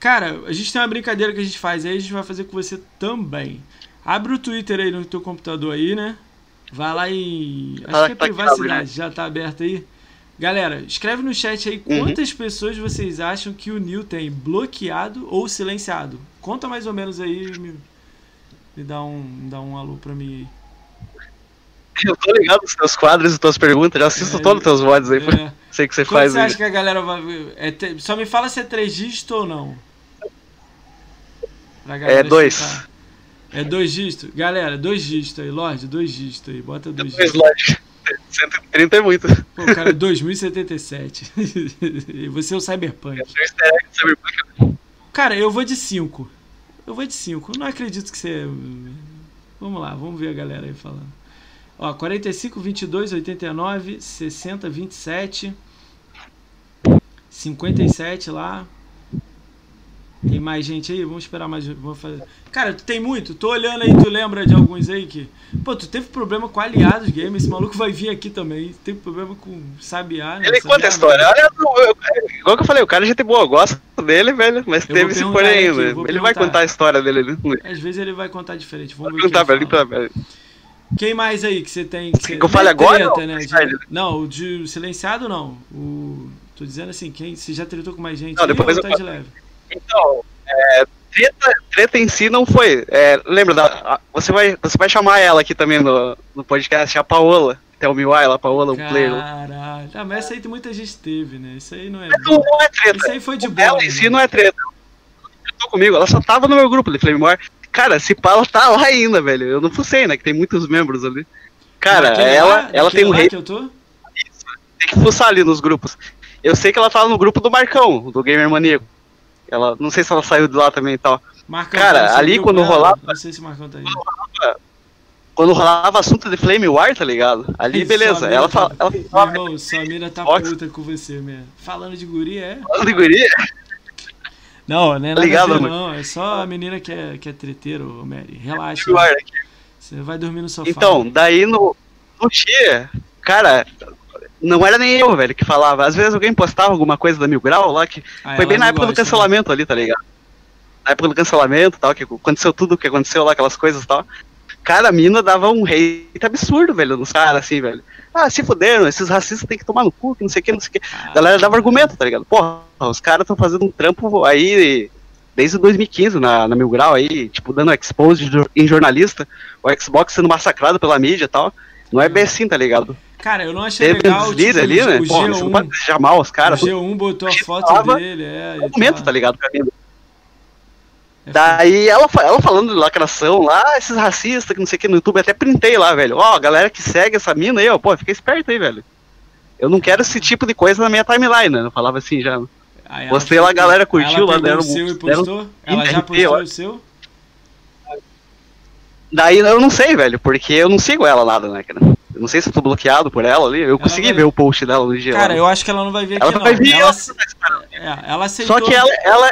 Cara, a gente tem uma brincadeira que a gente faz aí, a gente vai fazer com você também. Abre o Twitter aí no teu computador aí, né? Vai lá em... Acho que é privacidade, já tá aberto aí. Galera, escreve no chat aí quantas uhum. pessoas vocês acham que o Nil tem bloqueado ou silenciado. Conta mais ou menos aí, me, me dá um, me dá um alô pra mim aí. Eu tô ligado nos teus quadros e tuas perguntas, já assisto é, todos os teus mods aí, é. sei que você Quanto faz você aí. Acha que a galera vai... É te... Só me fala se é três dígitos ou não. É dois. Escutar. É dois dígitos? Galera, dois dígitos aí, Lorde, dois dígitos aí, bota dois dígitos. Dois, Lorde. cento e trinta é muito. Pô, cara, dois mil e setenta e sete. Você é o Cyberpunk. Cara, eu vou de cinco. Eu vou de cinco. Não acredito que você... Vamos lá, vamos ver a galera aí falando. Ó, quarenta e cinco, vinte e dois, oitenta e nove, sessenta, vinte e sete, cinquenta e sete lá. Tem mais gente aí? Vamos esperar mais. Vamos fazer. Cara, tu tem muito? Tô olhando aí, tu lembra de alguns aí que... Pô, tu teve problema com Aliados Game, esse maluco vai vir aqui também. Teve problema com Sabiá, né? Ele Sabiá, conta a história. Olha, eu, eu, igual que eu falei, o cara já tem boa, gosta dele, velho, mas teve esse porém aí, aqui, velho. Ele vai contar a história dele. Às vezes ele vai contar diferente. Vamos ver perguntar, velho, tá, velho. Quem mais aí que você tem? Que, você... que eu falei agora? Treta, né? de... Não, o de silenciado não. O... Tô dizendo assim, quem... você já tretou com mais gente? Não, aí, depois eu... tá de leve? Então, é, treta, treta em si não foi. É, lembra, da, você, vai, você vai chamar ela aqui também no, no podcast, a Paola. Até o Miwai lá, a Paola, o player. Caralho, ah, mas essa aí muita gente teve, né? Isso aí não é. Não, não é treta. Isso aí foi de boa. Ela em si não é treta. Ela tretou comigo, ela só tava no meu grupo de Flame War. Cara, se Paula tá lá ainda, velho. Eu não fucei, né? Que tem muitos membros ali. Cara, não, ela, lá, ela tem um rei. Tem que fuçar ali nos grupos. Eu sei que ela tava no grupo do Marcão, do Gamer Maníaco. Ela, não sei se ela saiu de lá também e tal. Marcão, cara, ali quando rolava, não sei se Marcão tá aí. Quando rolava, quando rolava assunto de Flame War, tá ligado? Ali, isso, beleza. Ela fala. Tá... Ela fala, irmão, ela... sua mina tá puta com você mesmo. Falando de guri, é? Falando de guri? Não, não é nada, tá ligado, ver, não. É só a menina que é, que é treteiro, Mary. Relaxa. Né? Você vai dormir no sofá. Então, né? Daí no, no dia, cara. Não era nem eu, velho, que falava. Às vezes alguém postava alguma coisa da Mil Grau lá, que ah, foi bem na época gosta, do cancelamento, né? Ali, tá ligado? Na época do cancelamento, tal, que aconteceu tudo o que aconteceu lá, aquelas coisas e tal. Cara, a mina dava um hate absurdo, velho, nos caras, assim, velho. Ah, se fuderam, esses racistas tem que tomar no cu, que não sei o que, não sei o que. A galera dava argumento, tá ligado? Porra, os caras estão fazendo um trampo aí desde dois mil e quinze na, na Mil Grau aí, tipo, dando expose em jornalista, o Xbox sendo massacrado pela mídia e tal. Não é bem assim, tá ligado? Cara, eu não achei teve legal, tipo, ali, né? O G um, porra, você não pode deixar mal os caras. O G um botou a foto dele, é... Momento, tá ligado? É. Daí, ela, ela falando de lacração lá, esses racistas, que não sei o que, no YouTube, até printei lá, velho. Ó, oh, galera que segue essa mina aí, ó, pô, fica esperto aí, velho. Eu não quero esse tipo de coisa na minha timeline, né? Eu falava assim, já... Postei lá, a galera curtiu lá, deram... Ela pegou o seu e postou? Ela já postou o seu? Daí, eu não sei, velho, porque eu não sigo ela nada, né, cara? Eu não sei se eu tô bloqueado por ela ali. Eu ela consegui vai... ver o post dela no dia. Cara, lá. Eu acho que ela não vai ver ela aqui, não. Vai vir ela... Ela... É, ela aceitou. Só que ela, ela,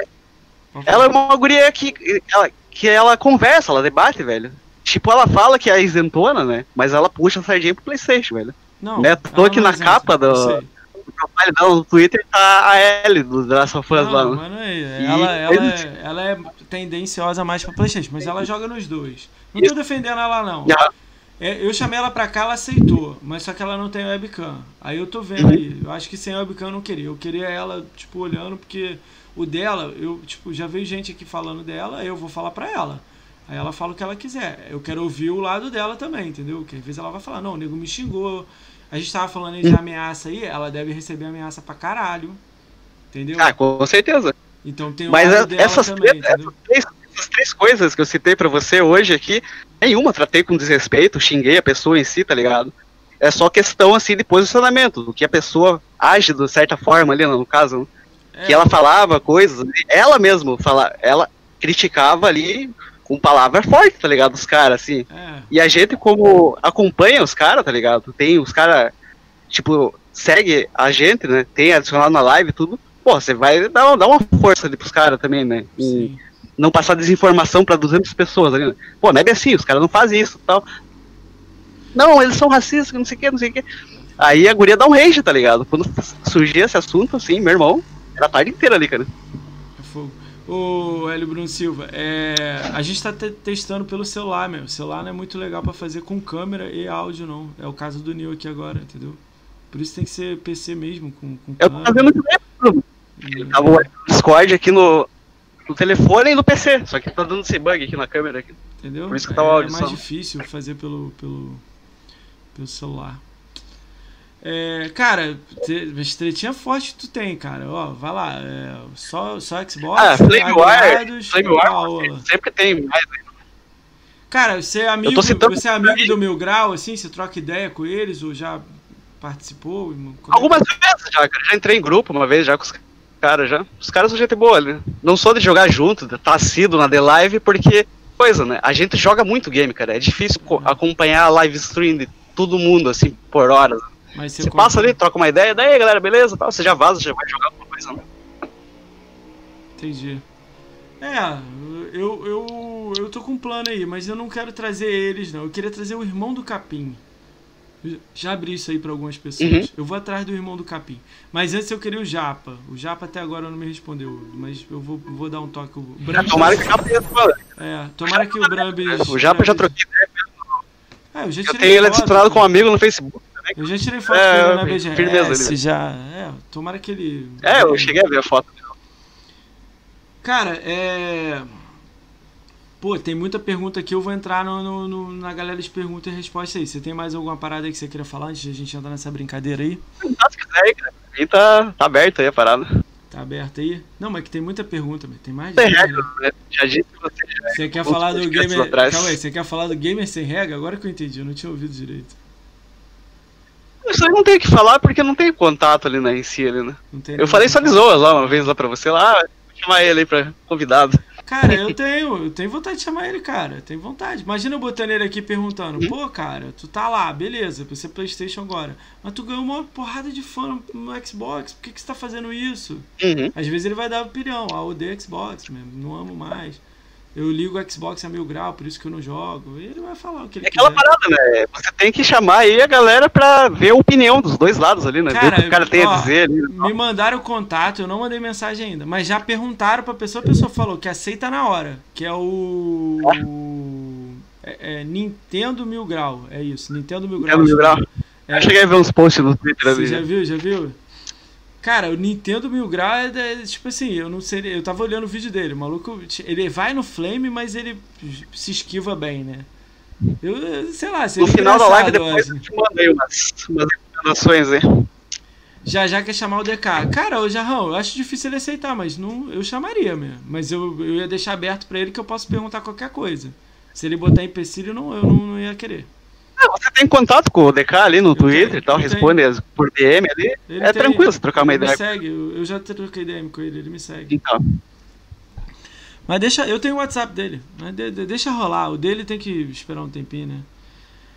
ela é uma guria que ela, que ela conversa, ela debate, velho. Tipo, ela fala que é isentona, né? Mas ela puxa a sardinha pro PlayStation, velho. Não, né? Tô aqui na capa do, do profile dela no Twitter, tá a Ellie do Dragon Age lá. Não, mano, é, e... ela, ela, ela é tendenciosa mais pra PlayStation, mas ela joga nos dois. Não tô defendendo ela, não. Já. Eu chamei ela pra cá, ela aceitou, mas só que ela não tem webcam. Aí eu tô vendo aí, eu acho que sem webcam eu não queria. Eu queria ela, tipo, olhando, porque o dela, eu, tipo, já veio gente aqui falando dela, eu vou falar pra ela. Aí ela fala o que ela quiser. Eu quero ouvir o lado dela também, entendeu? Porque às vezes ela vai falar, não, o nego me xingou. A gente tava falando aí de ameaça aí, ela deve receber ameaça pra caralho, entendeu? Ah, com certeza. Então tem o mas lado a, dela essas também, três, entendeu? Essas três... As três coisas que eu citei pra você hoje aqui, nenhuma tratei com desrespeito, xinguei a pessoa em si, tá ligado? É só questão, assim, de posicionamento, do que a pessoa age de certa forma ali, no caso, é. Que ela falava coisas, ela mesmo falava, ela criticava ali com palavra forte, tá ligado? Os caras, assim. É. E a gente, como acompanha os caras, tá ligado? Tem os caras, tipo, segue a gente, né? Tem adicionado na live e tudo. Pô, você vai dar, dar uma força ali pros caras também, né? E, sim. Não passar desinformação pra duzentas pessoas ali. Pô, não é bem assim, os caras não fazem isso e tal. Não, eles são racistas, não sei o que, não sei o que. Aí a guria dá um rage, tá ligado? Quando surgia esse assunto, assim, meu irmão, era a tarde inteira ali, cara. É fogo. Ô, Hélio Bruno Silva, é... a gente tá te testando pelo celular, meu. O celular não é muito legal pra fazer com câmera e áudio, não. É o caso do Neo aqui agora, entendeu? Por isso tem que ser P C mesmo, com, com câmera. Eu tô fazendo tudo. Eu tava no Discord aqui no... no telefone e no P C, só que tá dando esse bug aqui na câmera. Aqui. Entendeu? Por isso que tá o áudio. É mais difícil fazer pelo, pelo, pelo celular. É, cara, mas tretinha forte tu tem, cara. Ó, vai lá. É, só, só Xbox. Ah, Flame War. Flame War sempre tem mais. Cara, você é amigo, você é amigo do Mil Grau, assim? Você troca ideia com eles ou já participou? Algumas vezes já, cara. Já entrei em grupo uma vez já com os caras já. Os caras são gente boa, né? Não sou de jogar junto, tá assíduo na The Live, porque coisa, né? A gente joga muito game, cara. É difícil uhum. acompanhar a live stream de todo mundo, assim, por horas. Mas você compre... passa ali, troca uma ideia, daí galera, beleza? Tal. Você já vaza, já vai jogar alguma coisa, né? Entendi. É, eu, eu, eu tô com um plano aí, mas eu não quero trazer eles, não. Eu queria trazer o irmão do Capim. Eu já abri isso aí pra algumas pessoas. Uhum. Eu vou atrás do irmão do Capim. Mas antes eu queria o Japa. O Japa até agora não me respondeu, mas eu vou, vou dar um toque. O Brambis... Tomara que o Japa responda. É, tomara que o Brambis... O Japa já troquei ideia mesmo. É, eu já tirei eu tenho ele adicionado com um amigo no Facebook. Eu já tirei foto é, dele na B G S, firmeza, já, é, tomara que ele... É, eu cheguei a ver a foto dele. Cara, é... Pô, tem muita pergunta aqui, eu vou entrar no, no, no, na galera de perguntas e respostas aí. Você tem mais alguma parada aí que você queria falar antes de a gente entrar nessa brincadeira aí? Se quiser, cara. Aí tá, tá aberto aí a parada. Tá aberto aí? Não, mas que tem muita pergunta, tem mais de... Sem regra, né? Já disse que você... Você quer falar do gamer... Calma aí, você quer falar do gamer sem regra? Agora que eu entendi, eu não tinha ouvido direito. Isso aí não tem o que falar porque não tem contato ali, né, em si, ali, né? Não tem eu falei só de zoas lá uma vez lá pra você, lá, vou chamar ele aí pra convidado. Cara, eu tenho, eu tenho vontade de chamar ele, cara, eu tenho vontade. Imagina eu botando ele aqui perguntando, hum? Pô, cara, tu tá lá, beleza, você é PlayStation agora, mas tu ganhou uma porrada de fã no Xbox, por que que você tá fazendo isso? Uhum. Às vezes ele vai dar opinião, ah, odeio Xbox mesmo, não amo mais. Eu ligo o Xbox a mil grau, por isso que eu não jogo. Ele vai falar o que ele é aquela quiser. Parada, né? Você tem que chamar aí a galera pra ver a opinião dos dois lados ali, né? Cara, ver o que o cara ó, tem a dizer ali. Me mandaram o contato, eu não mandei mensagem ainda. Mas já perguntaram pra pessoa, a pessoa falou que aceita na hora. Que é o... É? É, é Nintendo Mil Grau, é isso. Nintendo Mil Grau. Nintendo Mil Grau. É. Eu cheguei a ver uns posts no Twitter ali. Você já viu, já viu? Cara, o Nintendo Mil Grau é, tipo assim, eu não sei, eu tava olhando o vídeo dele, o maluco, ele vai no flame, mas ele se esquiva bem, né? Eu, sei lá, seria no final da live depois eu te mandei umas, umas recomendações aí. Já já quer chamar o D K. Cara, ô Jarrão, eu acho difícil ele aceitar, mas não, eu chamaria mesmo. Mas eu, eu ia deixar aberto pra ele que eu posso perguntar qualquer coisa. Se ele botar empecilho, não, eu não, não ia querer. Você tem contato com o D K ali no eu Twitter tenho, e tal, responde tenho. por D M ali, ele é tem, tranquilo você trocar uma ele ideia. Ele me segue, eu, eu já troquei D M com ele, ele me segue. Então. Mas deixa, eu tenho o WhatsApp dele, mas de, de, deixa rolar, o dele tem que esperar um tempinho, né?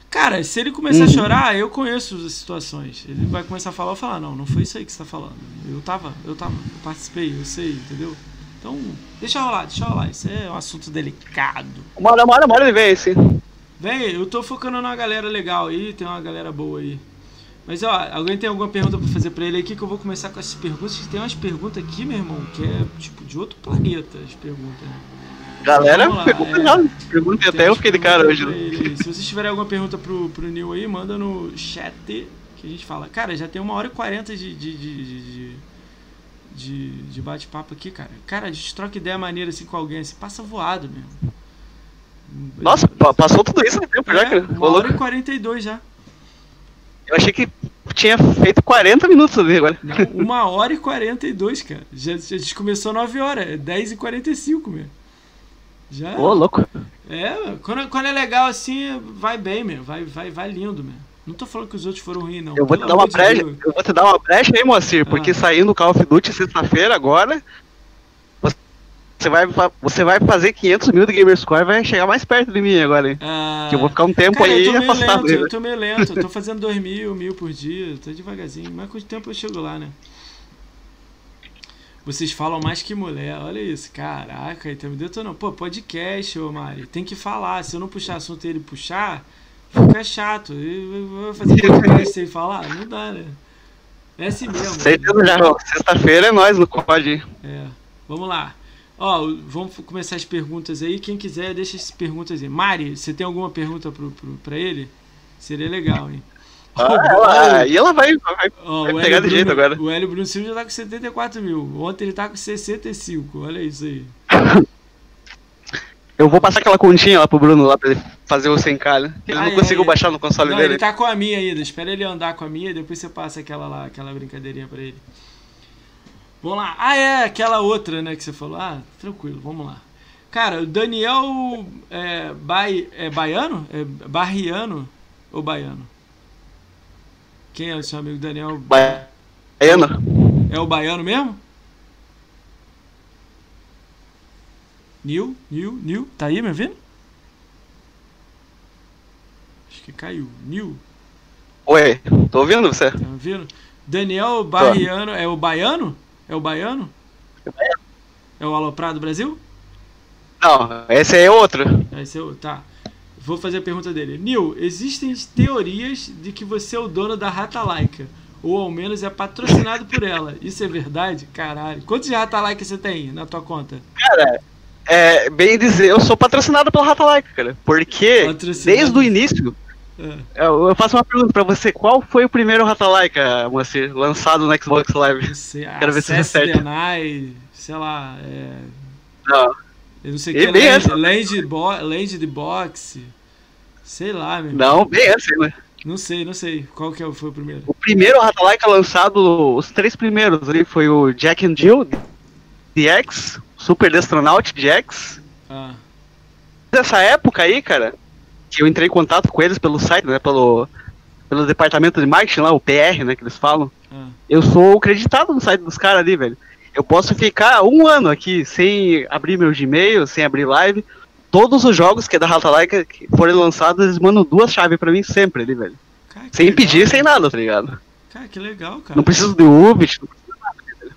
Cara, se ele começar uhum. a chorar, eu conheço as situações, ele vai começar a falar, eu falar, não, não foi isso aí que você tá falando, eu tava, eu tava, eu participei, eu sei, entendeu? Então, deixa rolar, deixa rolar, isso é um assunto delicado. Uma hora, uma hora, uma hora ele vem esse. Véi, eu tô focando na galera legal aí, tem uma galera boa aí. Mas ó, alguém tem alguma pergunta pra fazer pra ele aqui que eu vou começar com essas perguntas. Tem umas perguntas aqui, meu irmão, que é tipo de outro planeta as perguntas, né? Galera, pergunta nada. Pergunta até eu fiquei de cara hoje. Se vocês tiverem alguma pergunta pro, pro Nil aí, manda no chat que a gente fala. Cara, já tem uma hora e quarenta de, de, de, de, de, de bate-papo aqui, cara. Cara, a gente troca ideia maneira assim com alguém, assim, passa voado mesmo. Nossa, passou tudo isso no tempo é, já, cara. uma hora e quarenta e dois já. Eu achei que tinha feito quarenta minutos ali agora. Não, uma hora e quarenta e dois, cara. Já, já começou nove horas, é dez e quarenta e cinco mesmo. Já. Ô, louco. É, quando, quando é legal assim, vai bem, meu. Vai, vai, vai lindo, meu. Não tô falando que os outros foram ruins, não. Eu vou te dar uma brecha, eu vou te dar uma brecha aí, Moacir, ah. porque saindo Call of Duty sexta-feira agora. Você vai, você vai fazer quinhentos mil do GameScore e vai chegar mais perto de mim agora, hein? Ah, que eu vou ficar um tempo cara, aí eu afastado. Lento, eu tô meio lento, eu tô fazendo dois mil, mil por dia, tô devagarzinho, mas com o tempo eu chego lá, né? Vocês falam mais que mulher, olha isso, caraca, então me detonando. Pô, podcast, ô Mari, tem que falar, se eu não puxar assunto e ele puxar, fica chato, eu vou fazer podcast sem falar, não dá, né? É assim mesmo. Certeza já, sexta-feira é nóis, não pode. É, vamos lá. Ó, oh, vamos começar as perguntas aí. Quem quiser, deixa as perguntas aí. Mari, você tem alguma pergunta pro, pro, pra ele? Seria legal, hein? Ah, oh, ela, e ela vai, vai, oh, vai pegar de jeito agora. O Hélio Bruno Silva já tá com setenta e quatro mil. Ontem ele tá com sessenta e cinco. Olha isso aí. Eu vou passar aquela continha lá pro Bruno, lá pra ele fazer o cem K, né? Ele ah, não é, conseguiu é. baixar no console não, dele. Ele tá com a minha ainda. Espera ele andar com a minha e depois você passa aquela lá, aquela brincadeirinha pra ele. Vamos lá. Ah, é aquela outra, né, que você falou. Ah, tranquilo, vamos lá. Cara, o Daniel é, Bai, é baiano? É barriano ou baiano? Quem é o seu amigo Daniel? Baiano. É o Baiano mesmo? Nil, Nil, Nil. Tá aí me ouvindo? Acho que caiu. Nil. Oi, tô ouvindo você. Tá me ouvindo? Daniel Barriano. É o Baiano? É o Baiano? É o Aloprado Brasil? Não, esse é outro. Esse é outro, tá. Vou fazer a pergunta dele. Nil, existem teorias de que você é o dono da Ratalaika, ou ao menos é patrocinado por ela. Isso é verdade? Caralho. Quantos de Ratalaika você tem na tua conta? Cara, é, bem dizer, eu sou patrocinado pela Ratalaika, cara. Porque desde o início, é. eu, eu faço uma pergunta pra você. Qual foi o primeiro Ratalaika, Moacir, lançado no Xbox Live? Sei, quero ver se é certo. Sei lá, é... Não. Eu não sei o que é, land, bo land de boxe, sei lá, meu. Não, bem essa, né? Não sei, não sei. Qual que foi o primeiro? O primeiro Ratalaika lançado, os três primeiros ali, foi o Jack and Jill, D X, Super Destronaut D X. Ah. Nessa época aí, cara, que eu entrei em contato com eles pelo site, né, pelo, pelo departamento de marketing lá, o P R, né, que eles falam. Ah. Eu sou acreditado no site dos caras ali, velho. Eu posso ficar um ano aqui sem abrir meu Gmail, sem abrir live. Todos os jogos que é da Ratalaika que forem lançados, eles mandam duas chaves pra mim sempre ali, velho. Cara, sem legal. pedir, sem nada, tá ligado? Cara, que legal, cara. Não preciso de U B I T, não preciso de nada, velho.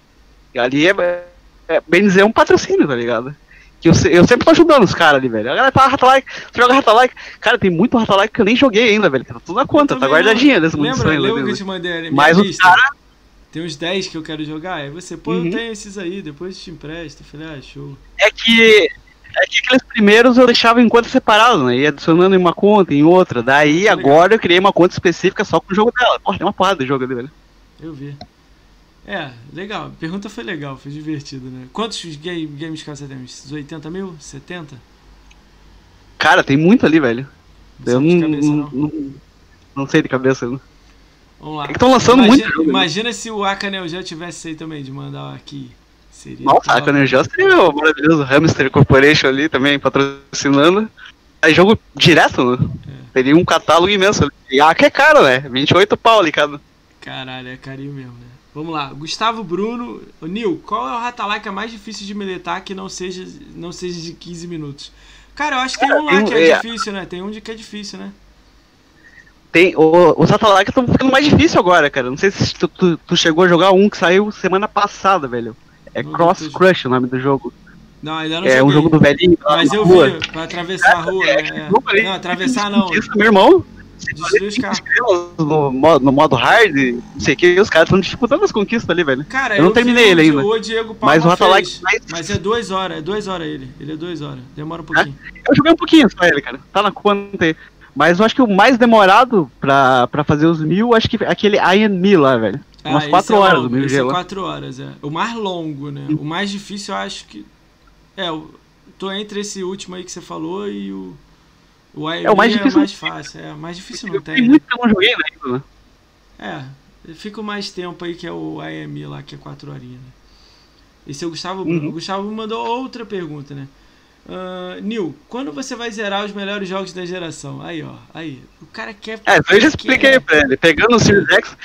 E ali é, é, bem dizer, é um patrocínio, tá ligado? Que eu, eu sempre tô ajudando os caras ali, velho. A galera fala Ratalaika, joga Ratalaika. Cara, tem muito Ratalaika que eu nem joguei ainda, velho. Tá tudo na conta, tá guardadinha dessa munição ainda. Lembra, lembra que eu te mandei ali, mas os caras... Tem uns dez que eu quero jogar, aí você, pô, uhum. eu tenho esses aí, depois te empresto. Eu falei, ah, show. É que, é que aqueles primeiros eu deixava em conta separada, né? Ia adicionando em uma conta, em outra. Daí tá agora legal. eu criei uma conta específica só com o jogo dela. Porra, tem uma porrada de jogo dele, velho. Eu vi. É, legal. A pergunta foi legal, foi divertido, né? Quantos game, games que você tem? Uns oitenta mil? setenta? Cara, tem muito ali, velho. Não eu não, cabeça, não. Não, não sei de cabeça, não. Vamos lá. É que estão lançando imagina, muito. Imagina jogo, se o Aka Neo Geo tivesse aí também, de mandar aqui. Seria Nossa, o Aka Neo Geo seria o maravilhoso Hamster Corporation ali também, patrocinando. Aí jogo direto, né? É. Teria um catálogo imenso ali. E Aka é caro, né? vinte e oito pau ali, cara. Caralho, é carinho mesmo, né? Vamos lá. Gustavo Bruno. Nil, qual é o Ratalaika mais difícil de militar que não seja, não seja de quinze minutos? Cara, eu acho que tem um lá tem, que é, é difícil, né? Tem um de que é difícil, né? Tem, os Ratalaika estão ficando mais difícil agora, cara. Não sei se tu, tu, tu chegou a jogar um que saiu semana passada, velho. É não, Cross Crush o nome do jogo. Não, ainda não É joguei. um jogo do velhinho. Mas eu rua. vi, pra atravessar é, a rua. É, é. Ali, não, atravessar não. Isso, meu irmão. No, no modo hard, não sei o que, os caras estão disputando as conquistas ali, velho. Cara, eu, eu não terminei ele ainda. O Diego Palma mas o Ratalaika fez, mas é duas horas, é duas horas ele. Ele é duas horas. Demora um pouquinho. É? Eu joguei um pouquinho só ele, cara. Tá na conta aí. Mas eu acho que o mais demorado pra, pra fazer os mil, acho que aquele I and Me lá, velho. Ah, umas quatro horas, o meu gelo. quatro horas, é. O mais longo, né? Hum. O mais difícil eu acho que... É, eu tô entre esse último aí que você falou e o... O I and Me é o mais, difícil é mais fácil. É, o mais difícil não eu tem. Tem muito que eu não joguei, né? É, fica mais tempo aí que é o I and Me lá, que é quatro horinhas, né? Esse é o Gustavo Bruno. Uhum. O Gustavo mandou outra pergunta, né? Uh, Nil, quando você vai zerar os melhores jogos da geração? Aí, ó, aí. O cara quer... É, eu já expliquei pra ele. Pegando o Series X,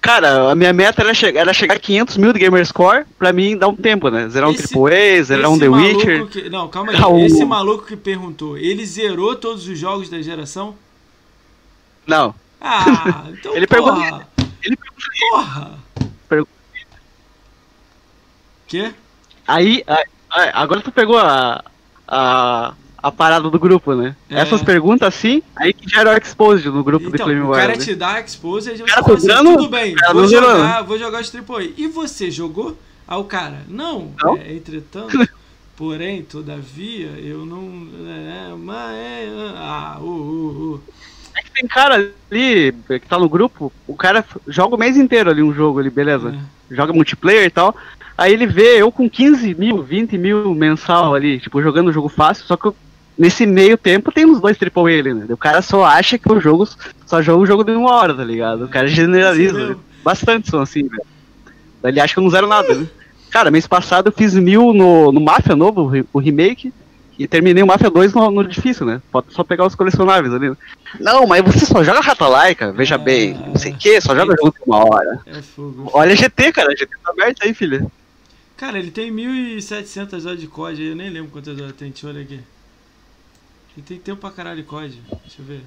cara, a minha meta era, che era chegar a quinhentos mil de GameScore pra mim dar um tempo, né? Zerar um triplo A, zerar um The Witcher... Que... Não, calma aí. O... Esse maluco que perguntou, ele zerou todos os jogos da geração? Não. Ah, então ele porra. Perguntou... Ele perguntou... Porra! Perguntou... Quê? Aí, agora tu pegou a... A, a parada do grupo, né? É. Essas perguntas assim, aí que gera o exposed no grupo então, do Flame War. O cara te dá exposed e você fala assim, tudo bem, vou jogar, vou jogar os triplo A. E você jogou? Ah, o cara, não, não. É, entretanto, porém, todavia, eu não... É, mas é... Ah, uh, uh, uh. É que tem cara ali, que tá no grupo, o cara joga o mês inteiro ali um jogo ali, beleza? É. Joga multiplayer e tal... Aí ele vê eu com quinze mil, vinte mil mensal ali, tipo, jogando o jogo fácil, só que eu, nesse meio tempo tem uns dois triple A ali, né? O cara só acha que os jogos só joga o jogo de uma hora, tá ligado? O cara generaliza, bastante são assim, velho. Ele acha que eu não zero nada, né? Cara, mês passado eu fiz mil no, no Mafia novo, o remake, E terminei o Mafia dois no, no difícil, né? Pode só pegar os colecionáveis ali. Não, mas você só joga Ratalaika, veja ah, bem, não sei o que, só joga junto uma hora. É fogo. Olha G T, cara, G T tá aberto aí, filho. Cara, ele tem mil e setecentas horas de C O D aí, eu nem lembro quantas horas tem, deixa eu olhar aqui. Ele tem tempo pra caralho de C O D, deixa eu ver.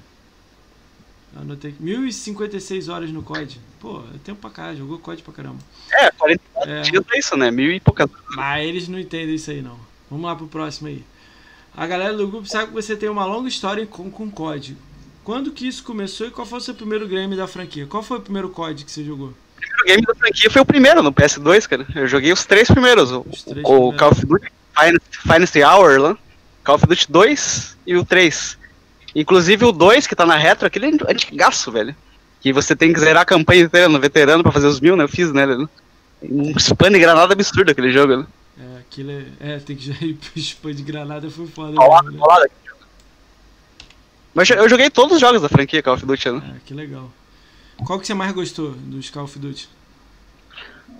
Eu anotei aqui, mil e cinquenta e seis horas no C O D. Pô, é tempo pra caralho, jogou C O D pra caramba. É, quarenta e quatro é. Dias é isso, né? Mil e poucas horas. Mas eles não entendem isso aí, não. Vamos lá pro próximo aí. A galera do grupo sabe que você tem uma longa história com, com C O D. Quando que isso começou e qual foi o seu primeiro game da franquia? Qual foi o primeiro C O D que você jogou? O primeiro game da franquia foi o primeiro, no P S dois, cara. Eu joguei os três primeiros. Os três o primeiros. Call of Duty, Finest Hour, lá. Call of Duty dois e o três. Inclusive o dois, que tá na retro, aquele é antigaço, velho. Que você tem que zerar a campanha inteira no veterano pra fazer os mil, né? Eu fiz, né? Velho? Um spam de granada absurdo aquele jogo, né? É, aquilo é... é, tem que já ir pro spam de granada, foi foda. Colada, né? Colada. Mas eu joguei todos os jogos da franquia Call of Duty, né? Ah, que legal. Qual que você mais gostou dos Call of Duty?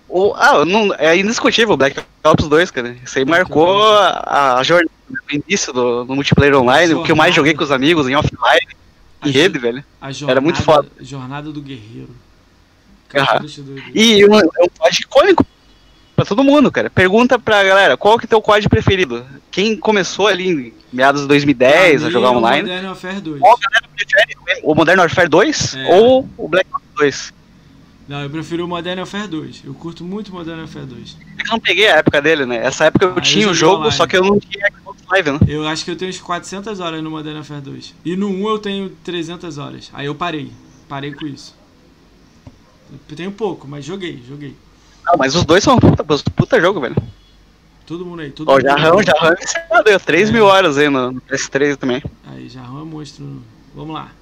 O, ah, não, é indiscutível o Black Ops dois, cara. Isso aí marcou a, a jornada do início do, do multiplayer online, jornada. O que eu mais joguei com os amigos em offline, em rede, velho. A jornada, era muito foda. Jornada do guerreiro. Ah, do... E um, é um código icônico pra todo mundo, cara. Pergunta pra galera, qual que é o teu código preferido? Quem começou ali em meados de dois mil e dez pra a jogar online? O Modern Warfare dois. Qual galera prefere? O Modern Warfare dois é. Ou o Black Ops dois? Não, eu prefiro o Modern Warfare dois. Eu curto muito o Modern Warfare dois. Eu não peguei a época dele, né? Essa época eu ah, tinha eu o jogo, online. Só que eu não tinha Xbox Live, né? Eu acho que eu tenho uns quatrocentas horas no Modern Warfare dois. E no um eu tenho trezentas horas. Aí eu parei. Parei com isso. Eu tenho pouco, mas joguei, joguei. Ah, mas os dois são puta, puta jogo, velho. Todo mundo aí, todo oh, mundo. Ó, Jarrão, Jarrão, deu três mil horas aí no P S três também. Aí, Jarrão é monstro. Vamos lá.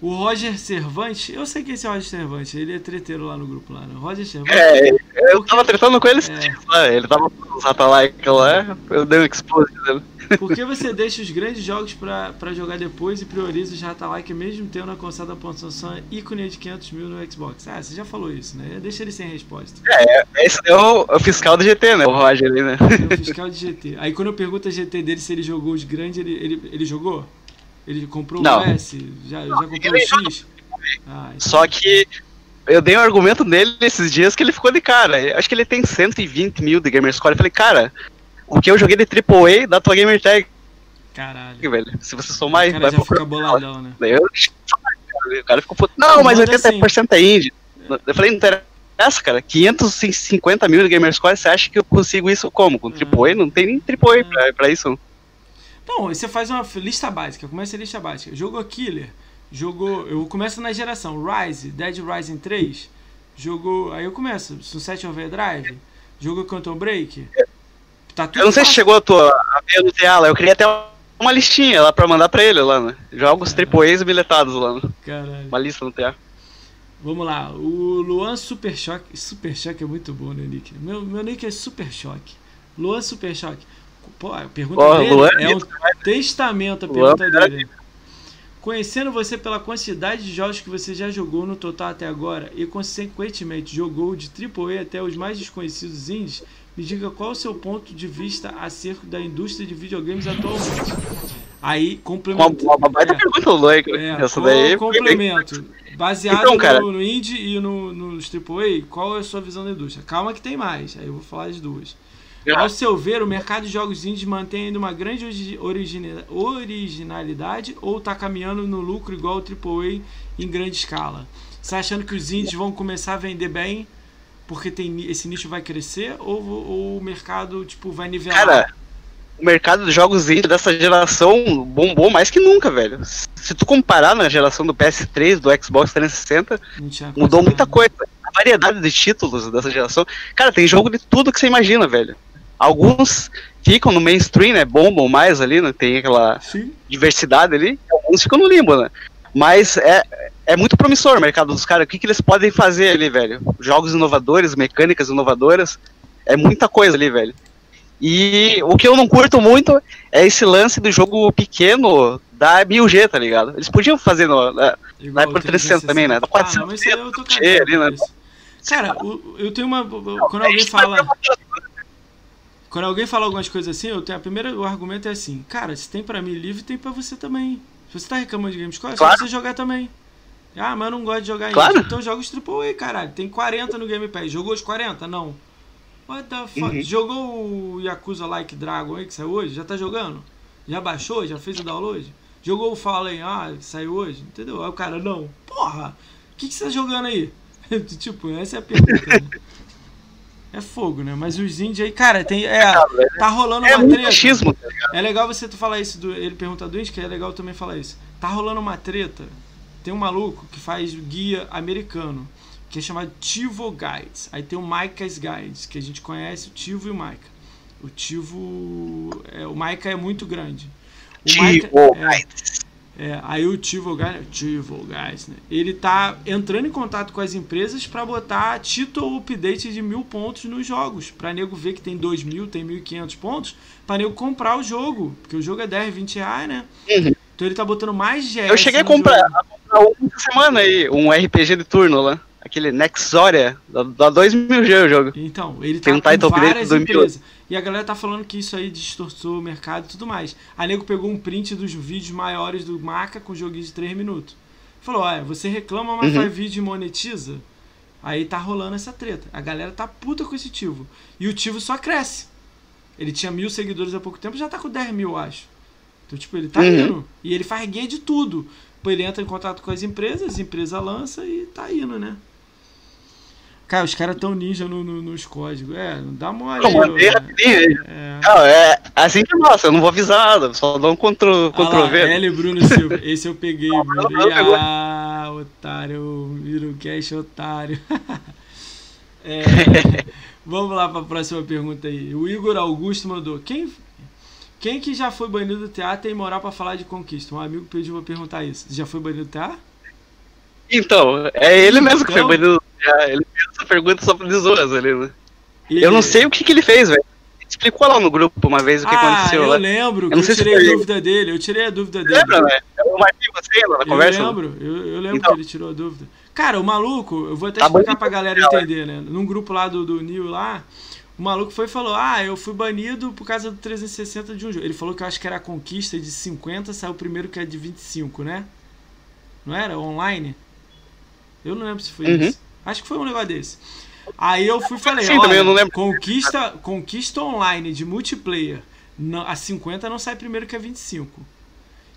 O Roger Servante, eu sei que esse é o Roger Servante, ele é treteiro lá no grupo lá, né? O Roger Servante. É, eu tava tretando com ele esses dias lá, ele tava com os Ratalaika lá, eu dei um explode dele. Por que você deixa os grandes jogos pra, pra jogar depois e prioriza os Ratalaika mesmo tendo alcançado a pontuação ícone de quinhentos mil no Xbox? Ah, você já falou isso, né? Deixa ele sem resposta. É, esse é o, o fiscal do G T, né? O Roger ali, né? É o fiscal do G T. Aí quando eu pergunto a G T dele se ele jogou os grandes, ele, ele, ele jogou? Ele comprou não. O S? Já, não, já comprou o X? Ah, então... Só que eu dei um argumento nele nesses dias que ele ficou de cara. Acho que ele tem cento e vinte mil de GamerScore. Eu falei, cara, o que eu joguei de A A A da tua GamerTag? Caralho. Velho, se você somar... O cara vai já fica boladão, né? Eu... O cara ficou puto. Não, mas oitenta por cento é indie. Eu falei, não interessa, cara. quinhentos e cinquenta mil de GamerScore, você acha que eu consigo isso como? Com A A A? Não tem nem A A A pra, pra isso. Não, você faz uma lista básica, começa a lista básica. Jogou Killer, jogou... Eu começo na geração, Rise, Dead Rising três, jogou... Aí eu começo, Sunset Overdrive, jogou Quantum Break, tá tudo. Eu não sei fácil. Se chegou a tua... A minha Nutella, eu queria até uma listinha lá pra mandar pra ele lá, né? Jogos A A As biletados lá, né? Caralho. Uma lista no T A. Vamos lá, o Luan Super Choque... Super Choque é muito bom, né, Nick? Meu, meu Nick é Super Choque. Luan Super Choque. Pô, a pergunta oh, dele Luan, é um testamento, a Luan, pergunta dele. Cara. Conhecendo você pela quantidade de jogos que você já jogou no total até agora e, consequentemente, jogou de A A A até os mais desconhecidos indies, me diga qual é o seu ponto de vista acerca da indústria de videogames atualmente. Aí, complemento. Uma, uma baita é, pergunta, Luan. É, essa daí complemento. Baseado então, cara, no, no indie e no, nos A A A, qual é a sua visão da indústria? Calma que tem mais, aí eu vou falar as duas. Ao seu ver, o mercado de jogos indies mantém ainda uma grande originalidade ou está caminhando no lucro igual o A A A em grande escala? Você está achando que os indies vão começar a vender bem porque tem, esse nicho vai crescer ou, ou o mercado tipo, vai nivelar? Cara, o mercado de jogos indies dessa geração bombou mais que nunca, velho. Se tu comparar na geração do P S três, do Xbox trezentos e sessenta, mudou muita coisa. A variedade de títulos dessa geração... Cara, tem jogo de tudo que você imagina, velho. Alguns ficam no mainstream, né? Bombam mais ali, né? Tem aquela Sim. diversidade ali. Alguns ficam no limbo, né? Mas é, é muito promissor o mercado dos caras. O que, que eles podem fazer ali, velho? Jogos inovadores, mecânicas inovadoras. É muita coisa ali, velho. E o que eu não curto muito é esse lance do jogo pequeno da mil G, tá ligado? Eles podiam fazer no, na, na época trezentos e sessenta também, né? Da quatrocentos, ah, não, eu tô ali, né? Cara, eu tenho uma... Quando alguém fala... Quando alguém fala algumas coisas assim, eu tenho, a primeira, o argumento é assim: cara, se tem pra mim livre, tem pra você também. Se você tá reclamando de GameScore, claro, é só você jogar também. Ah, mas eu não gosto de jogar, claro, indie, então joga os triplo A, caralho. Tem quarenta no Game Pass. Jogou os quarenta? Não. What the fuck? Uhum. Jogou o Yakuza Like Dragon aí, que saiu hoje? Já tá jogando? Já baixou? Já fez o download? Jogou o Fallen aí, ah, que saiu hoje? Entendeu? Aí o cara, não. Porra! O que, que você tá jogando aí? Tipo, essa é a pergunta, né? É fogo, né? Mas os indies aí, cara, tem, é, tá rolando uma treta. É machismo, tá ligado? É legal você falar isso, do, ele pergunta do indie, que é legal também falar isso. Tá rolando uma treta. Tem um maluco que faz guia americano, que é chamado Tivo Guides. Aí tem o Micah's Guides, que a gente conhece, o Tivo e o Micah. O Tivo... É, o Micah é muito grande. O Tivo Micah, Guides. É, é, aí o Tivo Guides, Tivo Guides, né? Ele tá entrando em contato com as empresas para botar título update de mil pontos nos jogos. Pra nego ver que tem dois mil, tem mil e quinhentos pontos, pra nego comprar o jogo. Porque o jogo é dez, vinte reais, né? Uhum. Então ele tá botando mais G S. Eu cheguei a comprar, a comprar outra semana aí, um R P G de turno lá. Aquele Nexoria, dá dois mil G o jogo. Então, ele tá Tem com várias empresas. E a galera tá falando que isso aí distorçou o mercado e tudo mais. A nego pegou um print dos vídeos maiores do Maca com joguinho de três minutos. Falou, olha, você reclama, mas uhum. faz vídeo e monetiza? Aí tá rolando essa treta. A galera tá puta com esse Tivo. E o Tivo só cresce. Ele tinha mil seguidores há pouco tempo, já tá com dez mil, acho. Então, tipo, ele tá uhum. indo. E ele faz guia de tudo. Ele entra em contato com as empresas, as empresas lançam e tá indo, né? Cara, os caras tão ninja no, no, nos códigos. É, não dá mole. Não, eu, é. Não, é assim que nossa, eu não vou avisar nada. Só dá um control, control ah, V. L Bruno Silva. Esse eu peguei. Não, não, não, não, ah, pegou. Otário. Virocast, otário. É, vamos lá pra próxima pergunta aí. O Igor Augusto mandou. Quem... Quem que já foi banido do T A tem moral pra falar de conquista? Um amigo pediu pra perguntar isso. Já foi banido do T A? Então, é ele mesmo então... que foi banido do T A. Ele fez essa pergunta só pra desoas ali, né? Ele... Eu não sei o que, que ele fez, velho. Ele explicou lá no grupo uma vez o que ah, aconteceu. Ah, eu lá. lembro. Eu, não eu sei tirei se a dúvida dele. Eu tirei a dúvida dele. Lembra, né? Eu marquei você lá na conversa. Eu lembro. Eu, eu lembro então... que ele tirou a dúvida. Cara, o maluco... Eu vou até tá explicar pra galera entender, né? Num grupo lá do, do Nil lá... O maluco foi e falou, ah, eu fui banido por causa do trezentos e sessenta de um jogo. Ele falou que eu acho que era a conquista de cinquenta, saiu o primeiro que é de vinte e cinco, né? Não era? Online? Eu não lembro se foi uhum. isso. Acho que foi um negócio desse. Aí eu fui e falei, Sim, olha, eu não lembro. Conquista, conquista online de multiplayer, a cinquenta não sai primeiro que a vinte e cinco.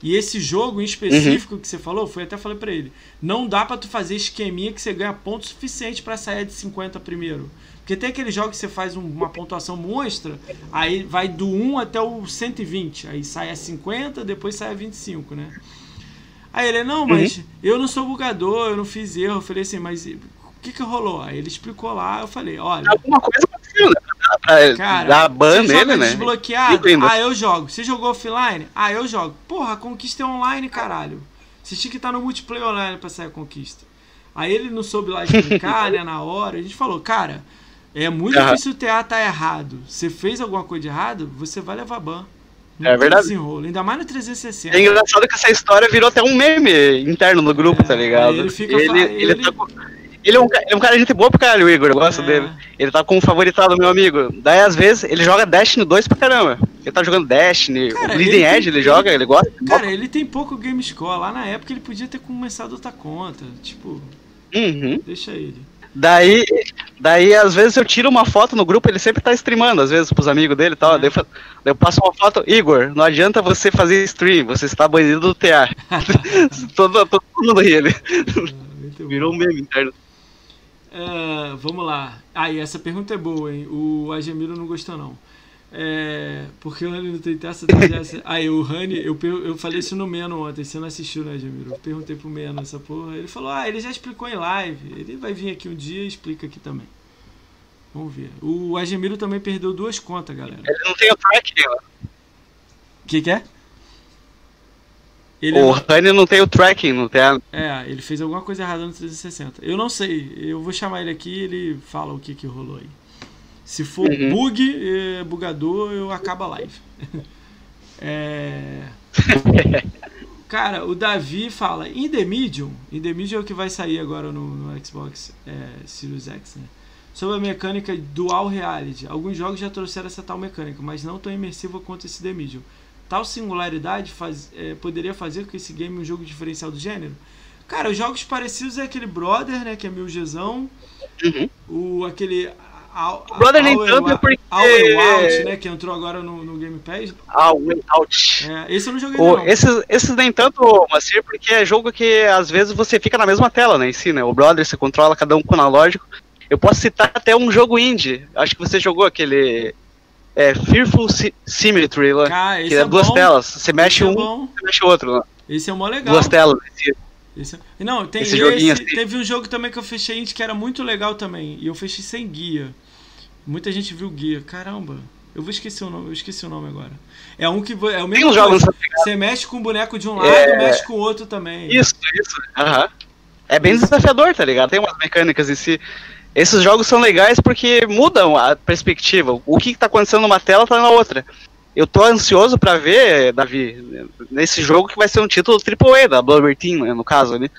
E esse jogo em específico uhum. que você falou, foi até falei pra ele, não dá pra tu fazer esqueminha que você ganha ponto suficiente pra sair de cinquenta primeiro. Porque tem aquele jogo que você faz uma pontuação monstra, aí vai do um até o cento e vinte, aí sai a cinquenta, depois sai a vinte e cinco, né? Aí ele, não, mas uhum. eu não sou bugador, eu não fiz erro. Eu falei assim, mas o que que rolou? Aí ele explicou lá, eu falei, olha... Alguma coisa aconteceu, né? Cara, da ban nele, né? Desbloqueado? Ah, eu jogo. Você jogou offline? Ah, eu jogo. Porra, a conquista é online, caralho. Você tinha que estar no multiplayer online pra sair a conquista. Aí ele não soube lá explicar, né, na hora. A gente falou, cara... É muito uhum. difícil o T A tá errado. Você fez alguma coisa de errado, você vai levar ban. Não é verdade. Desenrolo. Ainda mais no trezentos e sessenta. É engraçado que essa história virou até um meme interno no grupo, é, tá ligado? Ele, fica ele, ele, ele... Tá com... ele, é um, ele é um cara de gente boa pro caralho, o Igor. Eu gosto é. dele. Ele tá com um favoritado, meu amigo. Daí, às vezes, ele joga Destiny dois pra caramba. Ele tá jogando Destiny, cara, o Bleeding Edge ele joga, ele gosta. Cara, ele tem pouco GameScore. Lá na época ele podia ter começado outra conta. Tipo, uhum. deixa ele. Daí, daí, às vezes eu tiro uma foto no grupo, ele sempre tá streamando, às vezes, pros amigos dele e tal. É. Daí eu, eu passo uma foto, Igor, não adianta você fazer stream, você está banido do T A. todo, todo mundo ri ele. É, virou bom. Um meme interno. É, vamos lá. Aí, ah, essa pergunta é boa, hein? O Agemiro não gostou, não. É, porque o Rani não tem essa. Aí, o Rani, eu, eu falei isso no Meno ontem, você não assistiu, né, Jamiro? Eu perguntei pro Meno essa porra. Ele falou: ah, ele já explicou em live. Ele vai vir aqui um dia e explica aqui também. Vamos ver. O Agemiro também perdeu duas contas, galera. Ele não tem o track, né? O que, que é? Ele o Rani é... não tem o tracking, não tem a... É, ele fez alguma coisa errada no trezentos e sessenta. Eu não sei, eu vou chamar ele aqui e ele fala o que, que rolou aí. Se for uhum. bug, eh, bugador, eu acabo a live. é... Cara, o Davi fala, In The Medium, In The Medium é o que vai sair agora no, no Xbox é, Series X, né? Sobre a mecânica Dual Reality, alguns jogos já trouxeram essa tal mecânica, mas não tão imersiva quanto esse The Medium. Tal singularidade faz, é, poderia fazer com que esse game um jogo diferencial do gênero? Cara, os jogos parecidos é aquele Brother, né, que é mil Gzão, uhum. o aquele... Ao, o Brother nem tanto, porque... Away Out, né, que entrou agora no, no Game Pass. Away Out. É, esse eu não joguei o, não. Esses, esses nem tanto, Macir, porque é jogo que às vezes você fica na mesma tela, né, em si, né, o Brother você controla cada um com o analógico. Eu posso citar até um jogo indie. Acho que você jogou aquele é, Fearful Symmetry lá. Ah, que é, é duas bom. telas. Você mexe esse um, é você mexe o outro lá. Esse é mó legal. Duas telas. Esse... Não, tem esse esse, assim. Teve um jogo também que eu fechei indie que era muito legal também. E eu fechei sem guia. Muita gente viu guia. Caramba. Eu vou esquecer o nome, eu esqueci o nome agora. É um que é o mesmo um jogo. Você mexe com o boneco de um lado é... e mexe com o outro também. Isso, isso. Aham. É bem isso. Desafiador, tá ligado? Tem umas mecânicas em si. Esses jogos são legais porque mudam a perspectiva. O que está acontecendo numa tela está na outra. Eu tô ansioso para ver, Davi, nesse jogo que vai ser um título triplo A da Blubber Team, né, no caso, né,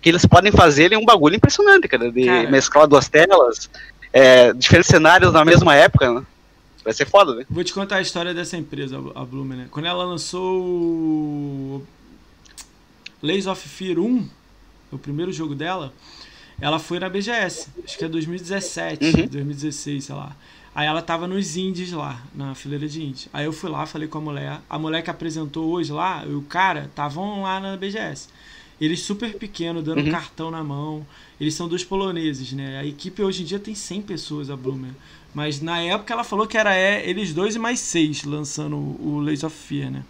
que eles podem fazer ele um bagulho impressionante, cara, de cara, mesclar duas telas, é, diferentes cenários na mesma época, né? Vai ser foda, né? Vou te contar a história dessa empresa, a Bloomer, né? Quando ela lançou o Lies of Fear um, o primeiro jogo dela, ela foi na B G S, acho que é dois mil e dezessete, uhum. dois mil e dezesseis, sei lá. Aí ela tava nos indies lá, na fileira de indies. Aí eu fui lá, falei com a mulher. A mulher que apresentou hoje lá, eu e o cara, estavam lá na B G S. Eles super pequenos, dando uhum. cartão na mão. Eles são dois poloneses, né? A equipe hoje em dia tem cem pessoas, a Bloomer. Mas na época ela falou que era é, eles dois e mais seis, lançando o, o Lies of Fear, né?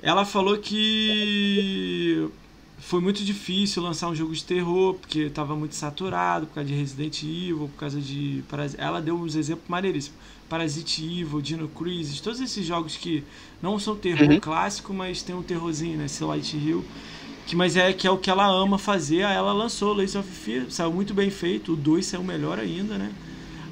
Ela falou que... foi muito difícil lançar um jogo de terror, porque estava muito saturado, por causa de Resident Evil, por causa de... Ela deu uns exemplos maneiríssimos. Parasite Evil, Dino Crisis, todos esses jogos que não são terror uhum. clássico, mas tem um terrorzinho, né? Silent Hill, que, mas é, que é o que ela ama fazer. Aí ela lançou Lies of Fear, saiu muito bem feito, o dois saiu melhor ainda, né?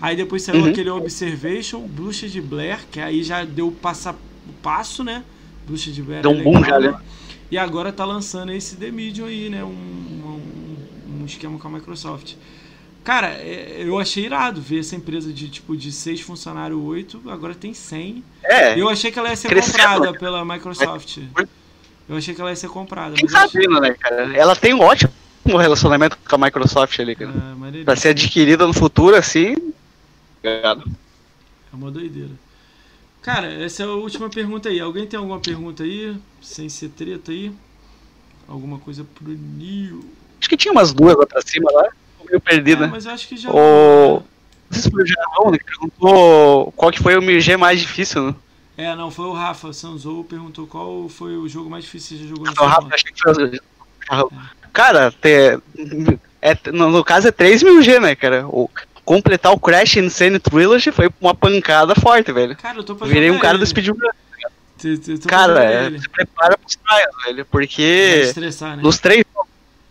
Aí depois saiu uhum. aquele Observation, Bruxa de Blair, que aí já deu o passa, passo, né? Bruxa de Blair. Deu um boom já, né? E agora tá lançando esse The Medium aí, né? Um, um, um esquema com a Microsoft. Cara, eu achei irado ver essa empresa de tipo de seis funcionários, oito, agora tem cem. É, eu achei que ela ia ser crescendo. comprada pela Microsoft. Eu achei que ela ia ser comprada. Quem tá vendo, né, cara? Ela tem um ótimo relacionamento com a Microsoft ali, cara. É, pra ser adquirida no futuro, assim... É uma doideira. Cara, essa é a última pergunta aí. Alguém tem alguma pergunta aí? Sem ser treta aí? Alguma coisa pro Nil? Acho que tinha umas duas lá pra cima lá. Tô meio perdido, é, né? Mas eu acho que já... O... Não sei se foi o Jarão, né? Perguntou qual que foi o M G mais difícil, né? É, não, foi o Rafa Sanzou, perguntou qual foi o jogo mais difícil que você jogou no jogo. O Rafa, achei que foi o Jarão. Cara, te... é, no, no caso é três mil G, né, cara? O... completar o Crash Insane Trilogy foi uma pancada forte, velho. Cara, eu tô fazendo Virei um cara ele. do speedrun. Cara, é, se prepara pros trials, velho, porque né? nos, três,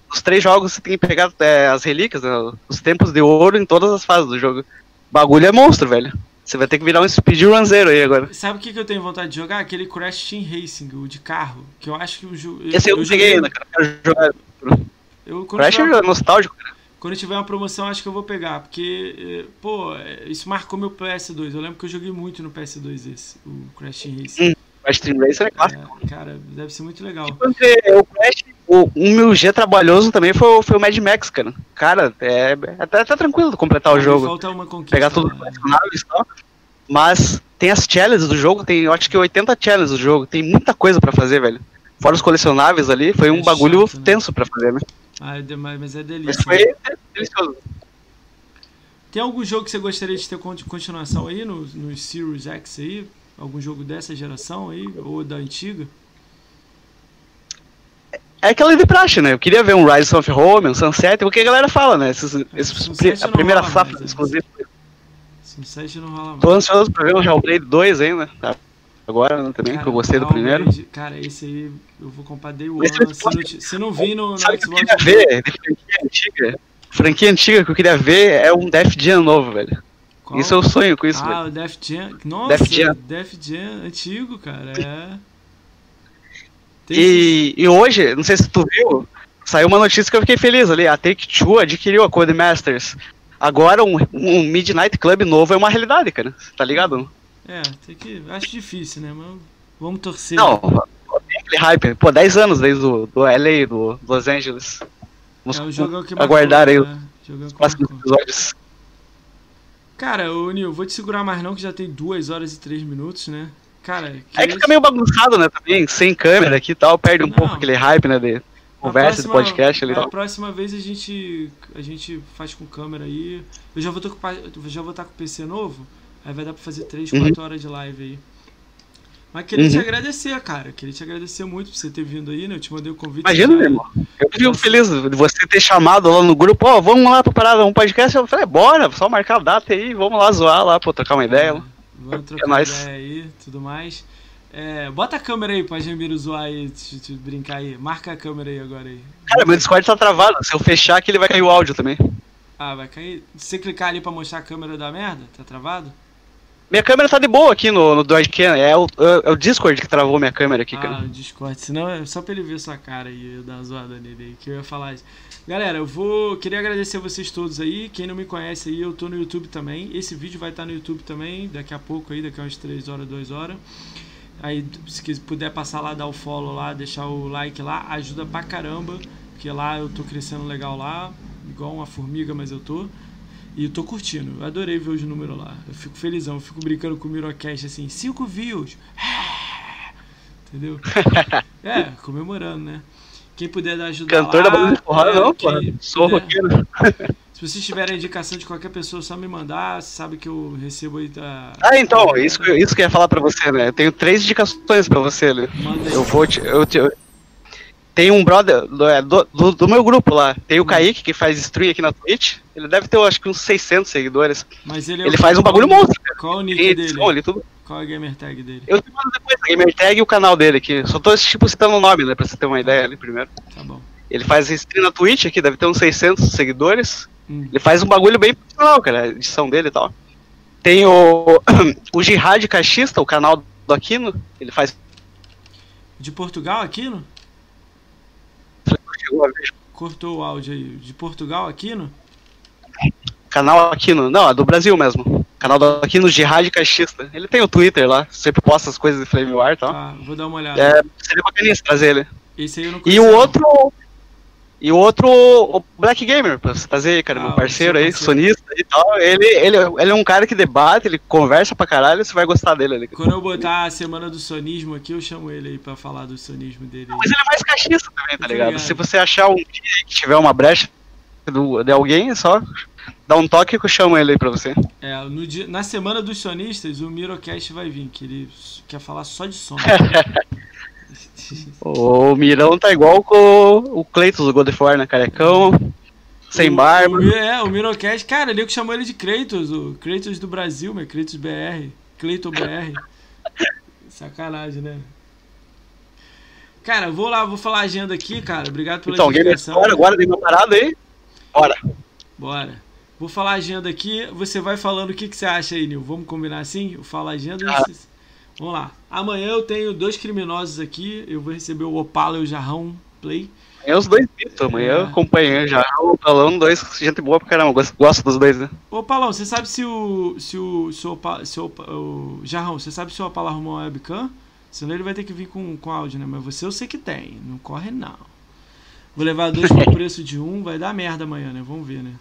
nos três jogos você tem que pegar é, as relíquias, né, os tempos de ouro em todas as fases do jogo. Bagulho é monstro, velho. Você vai ter que virar um speedrun zero aí agora. Sabe o que, que eu tenho vontade de jogar? Aquele Crash Team Racing, o de carro, que eu acho que o jogo... Esse eu, eu peguei ainda, cara. Eu quero jogar. Eu, Crash eu... é nostálgico, cara. Quando tiver uma promoção, acho que eu vou pegar, porque, pô, isso marcou meu P S dois. Eu lembro que eu joguei muito no P S dois esse, o Crash Team Racing. Hum, Crash Team Racing é clássico. É, cara, deve ser muito legal. Tipo, o Crash, o mil G trabalhoso também foi, foi o Mad Max, cara. Cara, é até tá tranquilo completar o ah, jogo. Falta uma conquista. Pegar tudo né? e tal. Mas tem as challenges do jogo, tem, eu acho que oitenta challenges do jogo. Tem muita coisa pra fazer, velho. Fora os colecionáveis ali, foi é um chato, bagulho né? tenso pra fazer, né? Ah, é demais, mas é delícia. Mas foi delicioso. Tem algum jogo que você gostaria de ter continuação aí no, no Series X aí? Algum jogo dessa geração aí? Ou da antiga? É aquela de praxe, né? Eu queria ver um Rise of Home, um Sunset, o que a galera fala, né? Esses, esses, pri a primeira safra exclusiva. Sunset não rola mais. Tô ansioso pra ver o Hellblade dois ainda, tá? Agora né, também, cara, que eu gostei do primeiro. Grande. Cara, esse aí eu vou comprar Day One. Se, se não vi no, no Xbox... Que eu queria ver, de franquia antiga, franquia antiga que eu queria ver é um Def Jam novo, velho. Qual? Isso é o sonho com isso, ah, velho. Ah, o Def Jam... Nossa, Def Jam, Def Jam antigo, cara, é... E, e hoje, não sei se tu viu, saiu uma notícia que eu fiquei feliz ali. A Take-Two adquiriu a Codemasters. Agora um, um Midnight Club novo é uma realidade, cara. Tá ligado? É, tem que... acho difícil, né? Mas vamos torcer. Não, tem aquele hype. Pô, dez anos desde o do L A, do Los Angeles. Vamos é, o jogo que aguardar marcou, aí né? os próximos episódios. Cara, ô Nil, vou te segurar mais não, que já tem duas horas e três minutos, né? Cara, que é que fica esse... meio bagunçado, né, também, sem câmera aqui e tal, perde um não. pouco aquele hype, né, de conversa, próxima, de podcast ali. A tal. próxima vez a gente, a gente faz com câmera aí, eu já vou estar com, já vou estar com o P C novo, aí vai dar pra fazer três, quatro uhum. horas de live aí. Mas queria uhum. te agradecer, cara, queria te agradecer muito por você ter vindo aí, né, eu te mandei o convite. Imagina, meu irmão, eu fico feliz de você ter chamado lá no grupo, ó, oh, vamos lá pra parada, um podcast, eu falei, bora, só marcar a data aí, vamos lá zoar lá, pô, trocar uma é. ideia lá. Vamos trocar é ideia aí, tudo mais. É, bota a câmera aí pra Jamiro zoar aí, te, te brincar aí. Marca a câmera aí agora aí. Cara, meu Discord tá travado. Se eu fechar aqui, ele vai cair o áudio também. Ah, vai cair? Se você clicar ali pra mostrar a câmera da merda, tá travado? Minha câmera tá de boa aqui no, no Dodgecan. É, é, é o Discord que travou minha câmera aqui, cara. Ah, o Discord. Senão é só pra ele ver sua cara e eu dar uma zoada nele aí, que eu ia falar isso. Galera, eu vou... Queria agradecer a vocês todos aí. Quem não me conhece aí, eu tô no YouTube também. Esse vídeo vai estar no YouTube também, daqui a pouco aí, daqui a umas três horas, duas horas. Aí, se quiser, puder passar lá, dar o follow lá, deixar o like lá, ajuda pra caramba. Porque lá eu tô crescendo legal lá, igual uma formiga, mas eu tô. E eu tô curtindo. Eu adorei ver os números lá. Eu fico felizão, eu fico brincando com o Mirocast assim, cinco views. Entendeu? É, comemorando, né? Quem puder dar ajuda Cantor lá... Cantor da Balança de Porrada, não, porra. Sou roqueiro. Se vocês tiverem indicação de qualquer pessoa, só me mandar. Você sabe que eu recebo aí da... Ah, então. Isso, isso que eu ia falar pra você, né? Eu tenho três indicações pra você, né? Manda aí. Eu vou te... Eu te eu... Tem um brother do, do, do meu grupo lá. Tem o Kaique, que faz stream aqui na Twitch. Ele deve ter, acho que, uns seiscentos seguidores. Mas ele é ele faz um bagulho monstro. Qual o nick e, dele? Ele, tudo. Qual é a gamer tag dele? Eu te mando depois a gamer tag e o canal dele aqui. Só tô, tipo, citando o nome, né? Pra você ter uma ideia ali primeiro. Tá bom. Ele faz stream na Twitch aqui, deve ter uns seiscentos seguidores. Hum. Ele faz um bagulho bem profissional, cara. A edição dele e tal. Tem o... O Jihad Caixista, o canal do Aquino. Ele faz... De Portugal, Aquino? Cortou o áudio aí. De Portugal, Aquino? Canal Aquino. Não, é do Brasil mesmo. Canal do Aquino, Jihad Caixista. Ele tem o Twitter lá. Sempre posta as coisas de Flame War e tal. Ah, vou dar uma olhada. É, seria bacaninha trazer ele. Esse aí eu não conheço. E o outro... E o outro... O Black Gamer, pra você trazer aí, cara. Ah, meu parceiro aí, sonista e tal. Ele, ele, ele é um cara que debate, ele conversa pra caralho. Você vai gostar dele ali. Quando eu botar a semana do sonismo aqui, eu chamo ele aí pra falar do sonismo dele. Não, mas ele é mais caixista também, tá ligado? ligado? Se você achar um dia que tiver uma brecha do, de alguém, só dá um toque que eu chamo ele aí pra você. É, no dia, na semana dos sonistas, o Mirocast vai vir, que ele quer falar só de sono. O Mirão tá igual com o Kratos do God of War, né? Carecão, sem barba. É, o Mirocast, cara, ele que chamou ele de Kratos, o Kratos do Brasil, meu, Kratos B R, Kratos B R. Sacanagem, né? Cara, vou lá, vou falar a agenda aqui, cara. Obrigado pela então, indicação. Então, agora tem uma parada aí. Bora. Bora. Vou falar a agenda aqui, você vai falando o que, que você acha aí, Nil. Vamos combinar assim? Eu falo a agenda e... Ah. Vamos lá. Amanhã eu tenho dois criminosos aqui. Eu vou receber o Opala e o Jarrão Play. É os dois mitos. Amanhã é... eu acompanho o Jarrão, o Opalão, dois. Gente boa pra caramba. Gosto, gosto dos dois, né? Ô, Opalão, você sabe se o... Se o, se o, Opa, se o, o Jarrão, você sabe se o Opala arrumou uma webcam? Senão ele vai ter que vir com, com áudio, né? Mas você eu sei que tem. Não corre, não. Vou levar dois pro preço de um. Vai dar merda amanhã, né? Vamos ver, né?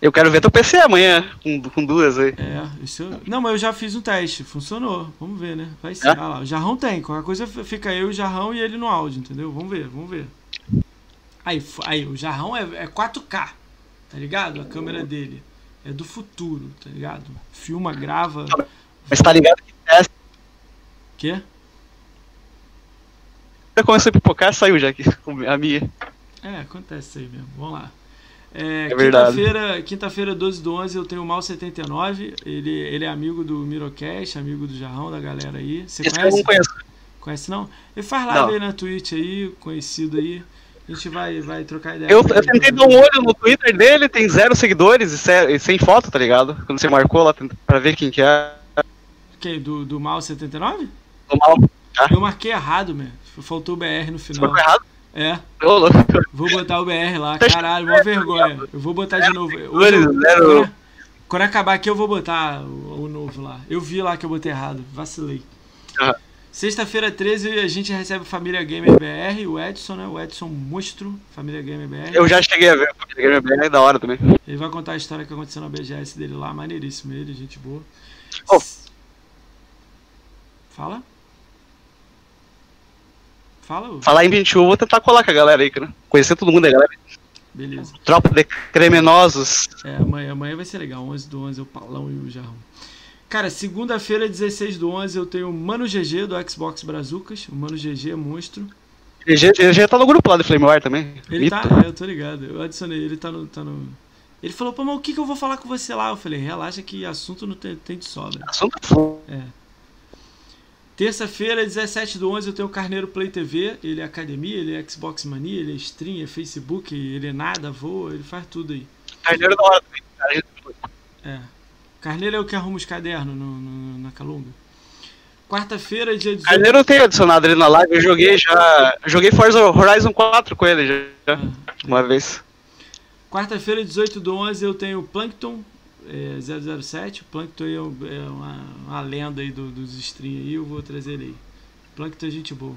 Eu quero ver teu P C amanhã, com, com duas aí. É, isso eu... Não, mas eu já fiz um teste, funcionou. Vamos ver, né? Vai ser. É? Ah lá, o Jarrão tem. Qualquer coisa fica eu, o Jarrão e ele no áudio, entendeu? Vamos ver, vamos ver. Aí, aí o Jarrão é, é quatro K, tá ligado? A câmera dele é do futuro, tá ligado? Filma, grava... Mas tá ligado que testa... Quê? Já começou a pipocar, saiu já aqui, a minha. É, acontece aí mesmo, vamos lá. É, é quinta-feira, quinta-feira, doze do onze, eu tenho o Mal setenta e nove. Ele, ele é amigo do Mirocast, amigo do Jarrão, da galera aí. Você Esse conhece? Eu não conheço. Conhece não? Ele faz live aí na Twitch aí, conhecido aí. A gente vai, vai trocar ideia. Eu, eu tentei dar um olho no Twitter dele, tem zero seguidores e, zero, e sem foto, tá ligado? Quando você marcou lá pra ver quem que é. Quem? Do, do Mal setenta e nove? Do Mal. Ah. Eu marquei errado, mano. Faltou o B R no final. Você marcou errado? É. Vou botar o B R lá. Caralho, mó vergonha. Eu vou botar de novo. Hoje, quando, quando acabar aqui, eu vou botar o, o novo lá. Eu vi lá que eu botei errado. Vacilei. Uhum. Sexta-feira, treze, a gente recebe Família Gamer B R, o Edson, né? O Edson Monstro, Família Gamer B R. Eu já cheguei a ver a Família Gamer B R, é da hora também. Ele vai contar a história que aconteceu na B G S dele lá, maneiríssimo ele, gente boa. Oh. Fala? Fala, ô. Falar em vinte e um, eu vou tentar colar com a galera aí, cara. Conhecer todo mundo aí, galera. Beleza. Tropa de criminosos. É, amanhã, amanhã vai ser legal, onze do onze, o Paulão e o Jarrão. Cara, segunda-feira, dezesseis do onze, eu tenho o Mano G G do Xbox Brazucas. O Mano G G é monstro. G G tá no grupo lá do Flamewire também. Ele Eita. tá, é, eu tô ligado. Eu adicionei, ele tá no... Tá no... Ele falou, pô, mas o que que eu vou falar com você lá? Eu falei, relaxa que assunto não tem, tem de sobra. Assunto é. Terça-feira, dezessete do onze, eu tenho o Carneiro Play T V. Ele é academia, ele é Xbox Mania, ele é stream, é Facebook, ele é nada, voa, ele faz tudo aí. Carneiro da hora também, cara. É. Carneiro é o que arruma os cadernos no, no, na Calunga. Quarta-feira, dia dezoito... Carneiro eu tenho adicionado ele na live, eu joguei já... Eu joguei Forza Horizon quatro com ele já, ah, uma é. vez. Quarta-feira, dezoito do onze, eu tenho o Plankton é, zero zero sete. O Plankton é uma, uma lenda aí do, dos streams aí, eu vou trazer ele aí. Plankton é gente boa.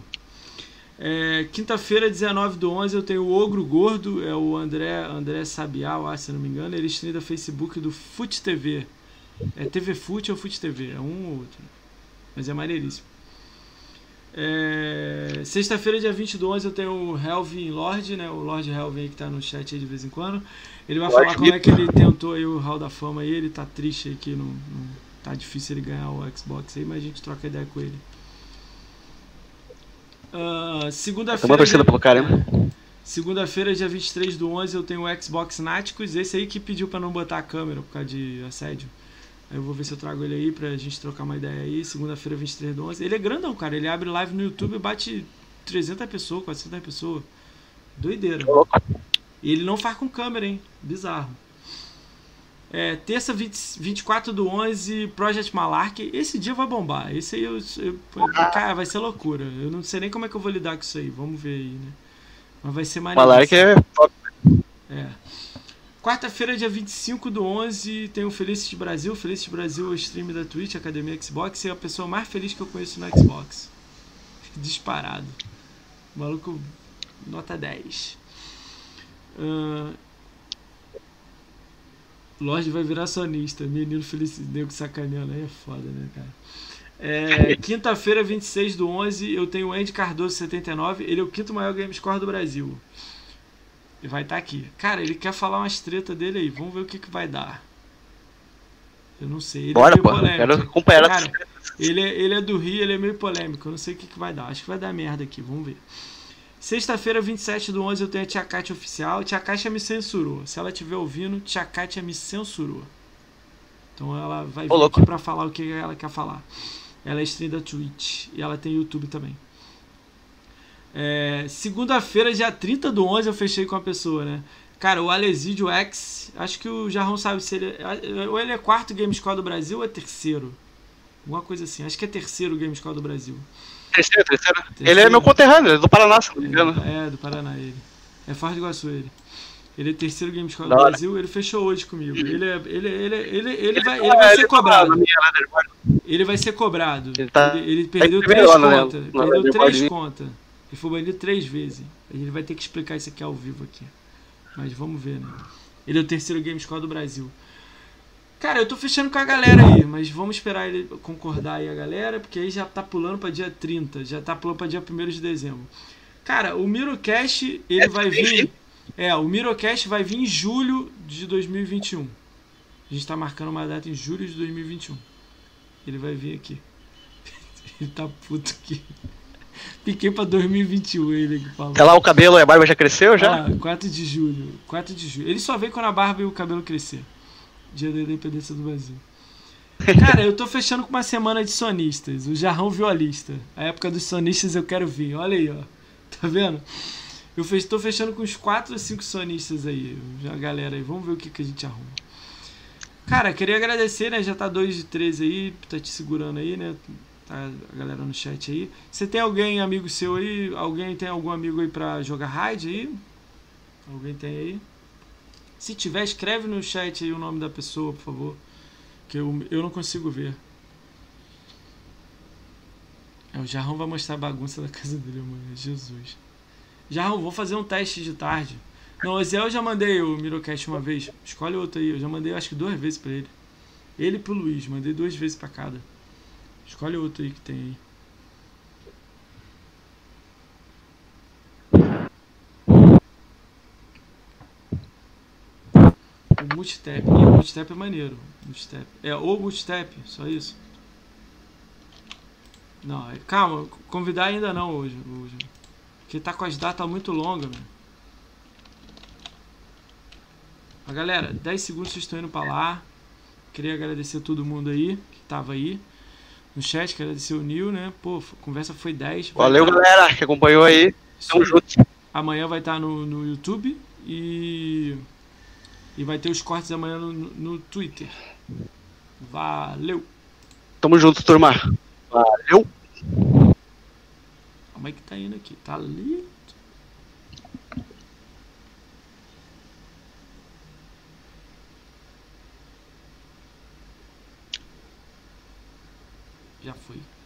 É, quinta-feira, dezenove do onze, eu tenho o Ogro Gordo, é o André, André Sabiá, ah, se não me engano, ele stream da Facebook do Fute T V. É T V Fute ou Fute T V, é um ou outro. Mas é maneiríssimo. É... Sexta-feira, dia vinte do onze, eu tenho o Helvin Lord, né? O Lord Helvin que tá no chat aí de vez em quando. Ele vai Lord falar como é que ele tentou aí o Hall da Fama aí. Ele tá triste aí que não, não... tá difícil ele ganhar o Xbox aí, mas a gente troca ideia com ele. Uh, Segunda-feira. Dia... pelo caramba. Segunda-feira, dia vinte e três do onze, eu tenho o Xbox Náticos. Esse aí que pediu pra não botar a câmera por causa de assédio. Eu vou ver se eu trago ele aí pra gente trocar uma ideia aí. Segunda-feira, vinte e três do onze. Ele é grandão, cara. Ele abre live no YouTube e bate trezentas pessoas, quatrocentas pessoas. Doideira. E ele não faz com câmera, hein? Bizarro. É, terça, vinte, vinte e quatro do onze, Project Malark. Esse dia vai bombar. Esse aí, eu, eu, eu, cara, vai ser loucura. Eu não sei nem como é que eu vou lidar com isso aí. Vamos ver aí, né? Mas vai ser maneiro. Malark é top. É. Quarta-feira, dia vinte e cinco do onze, tem o Felices Brasil. Felices Brasil é o stream da Twitch, Academia Xbox, e é a pessoa mais feliz que eu conheço no Xbox. Disparado. Maluco, nota dez. Uh... Lorde vai virar sonista. Menino Feliz Nego sacaneando aí é foda, né, cara? É... Quinta-feira, vinte e seis do onze, eu tenho o Andy Cardoso setenta e nove. Ele é o quinto maior GameScore do Brasil. Ele vai estar aqui. Cara, ele quer falar umas treta dele aí. Vamos ver o que, que vai dar. Eu não sei. Ele Bora, é pô. Polêmico. Quero acompanhar Cara, as... ele, é, ele é do Rio, ele é meio polêmico. Eu não sei o que, que vai dar. Acho que vai dar merda aqui. Vamos ver. Sexta-feira, vinte e sete do onze, eu tenho a Tia Kátia oficial. Tia Kátia me censurou. Se ela estiver ouvindo, Tia Kátia me censurou. Então ela vai Ô, vir louco. aqui pra falar o que ela quer falar. Ela é stream da Twitch. E ela tem YouTube também. É, segunda-feira, dia trinta do onze, eu fechei com a pessoa, né? Cara, o Alesidio X, acho que o Jarrão sabe se ele é, ou ele é quarto GameScore do Brasil ou é terceiro. Alguma coisa assim, acho que é terceiro GameScore do Brasil. Terceiro, terceiro. terceiro. Ele é meu conterrâneo, é do Paraná, se não me engano. É, é, do Paraná ele. É Foz do Iguaçu ele. Ele é terceiro GameScore do hora. Brasil, ele fechou hoje comigo. Ele, é, ele, ele, ele, ele, ele vai, ele vai ele ser cobrado. Ele vai ser cobrado. Ele, tá... ele, ele perdeu três contas. Perdeu três contas. Ele foi banido três vezes. Ele vai ter que explicar isso aqui ao vivo aqui. Mas vamos ver, né? Ele é o terceiro GameScore do Brasil. Cara, eu tô fechando com a galera aí, mas vamos esperar ele concordar aí a galera, porque aí já tá pulando pra dia trinta, já tá pulando pra dia primeiro de dezembro. Cara, o Mirocast, ele vai vir... É, o Mirocast vai vir em julho de dois mil e vinte e um. A gente tá marcando uma data em julho de dois mil e vinte e um. Ele vai vir aqui. Ele tá puto aqui. Fiquei pra dois mil e vinte e um, ele que falou. Tá lá o cabelo e a barba já cresceu já? Ah, quatro de julho. quatro de julho. Ele só veio quando a barba e o cabelo crescer. Dia da Independência do Brasil. Cara, eu tô fechando com uma semana de sonistas. O Jarrão violista. A época dos sonistas eu quero ver. Olha aí, ó. Tá vendo? Eu fe... tô fechando com uns quatro ou cinco sonistas aí. Já, galera aí. Vamos ver o que, que a gente arruma. Cara, queria agradecer, né? Já tá dois de três aí. Tá te segurando aí, né? Tá, a galera no chat aí. Você tem alguém, amigo seu aí? Alguém tem algum amigo aí pra jogar raid aí? Alguém tem aí? Se tiver, escreve no chat aí o nome da pessoa, por favor. Que eu, eu não consigo ver. É, o Jarrão vai mostrar a bagunça da casa dele, mano. Jesus. Jarrão, vou fazer um teste de tarde. Não, o Zé eu já mandei o Mirocast uma vez. Escolhe outro aí. Eu já mandei acho que duas vezes pra ele. Ele e pro Luiz. Mandei duas vezes pra cada. Escolhe outro aí que tem aí. O multitap. Ih, o multitap é maneiro. Multitap. É, ou multitap, só isso. Não, calma, convidar ainda não hoje. hoje. Porque tá com as datas muito longas, mano. Mas, galera, dez segundos vocês estão indo pra lá. Queria agradecer a todo mundo aí que tava aí. No chat, quero agradecer o Nil, né? Pô, a conversa foi dez. Valeu, tá... galera, que acompanhou aí. Tamo junto. Amanhã vai estar tá no, no YouTube e... e vai ter os cortes amanhã no, no Twitter. Valeu. Tamo junto, turma. Valeu. Como é que tá indo aqui? Tá ali. Já foi.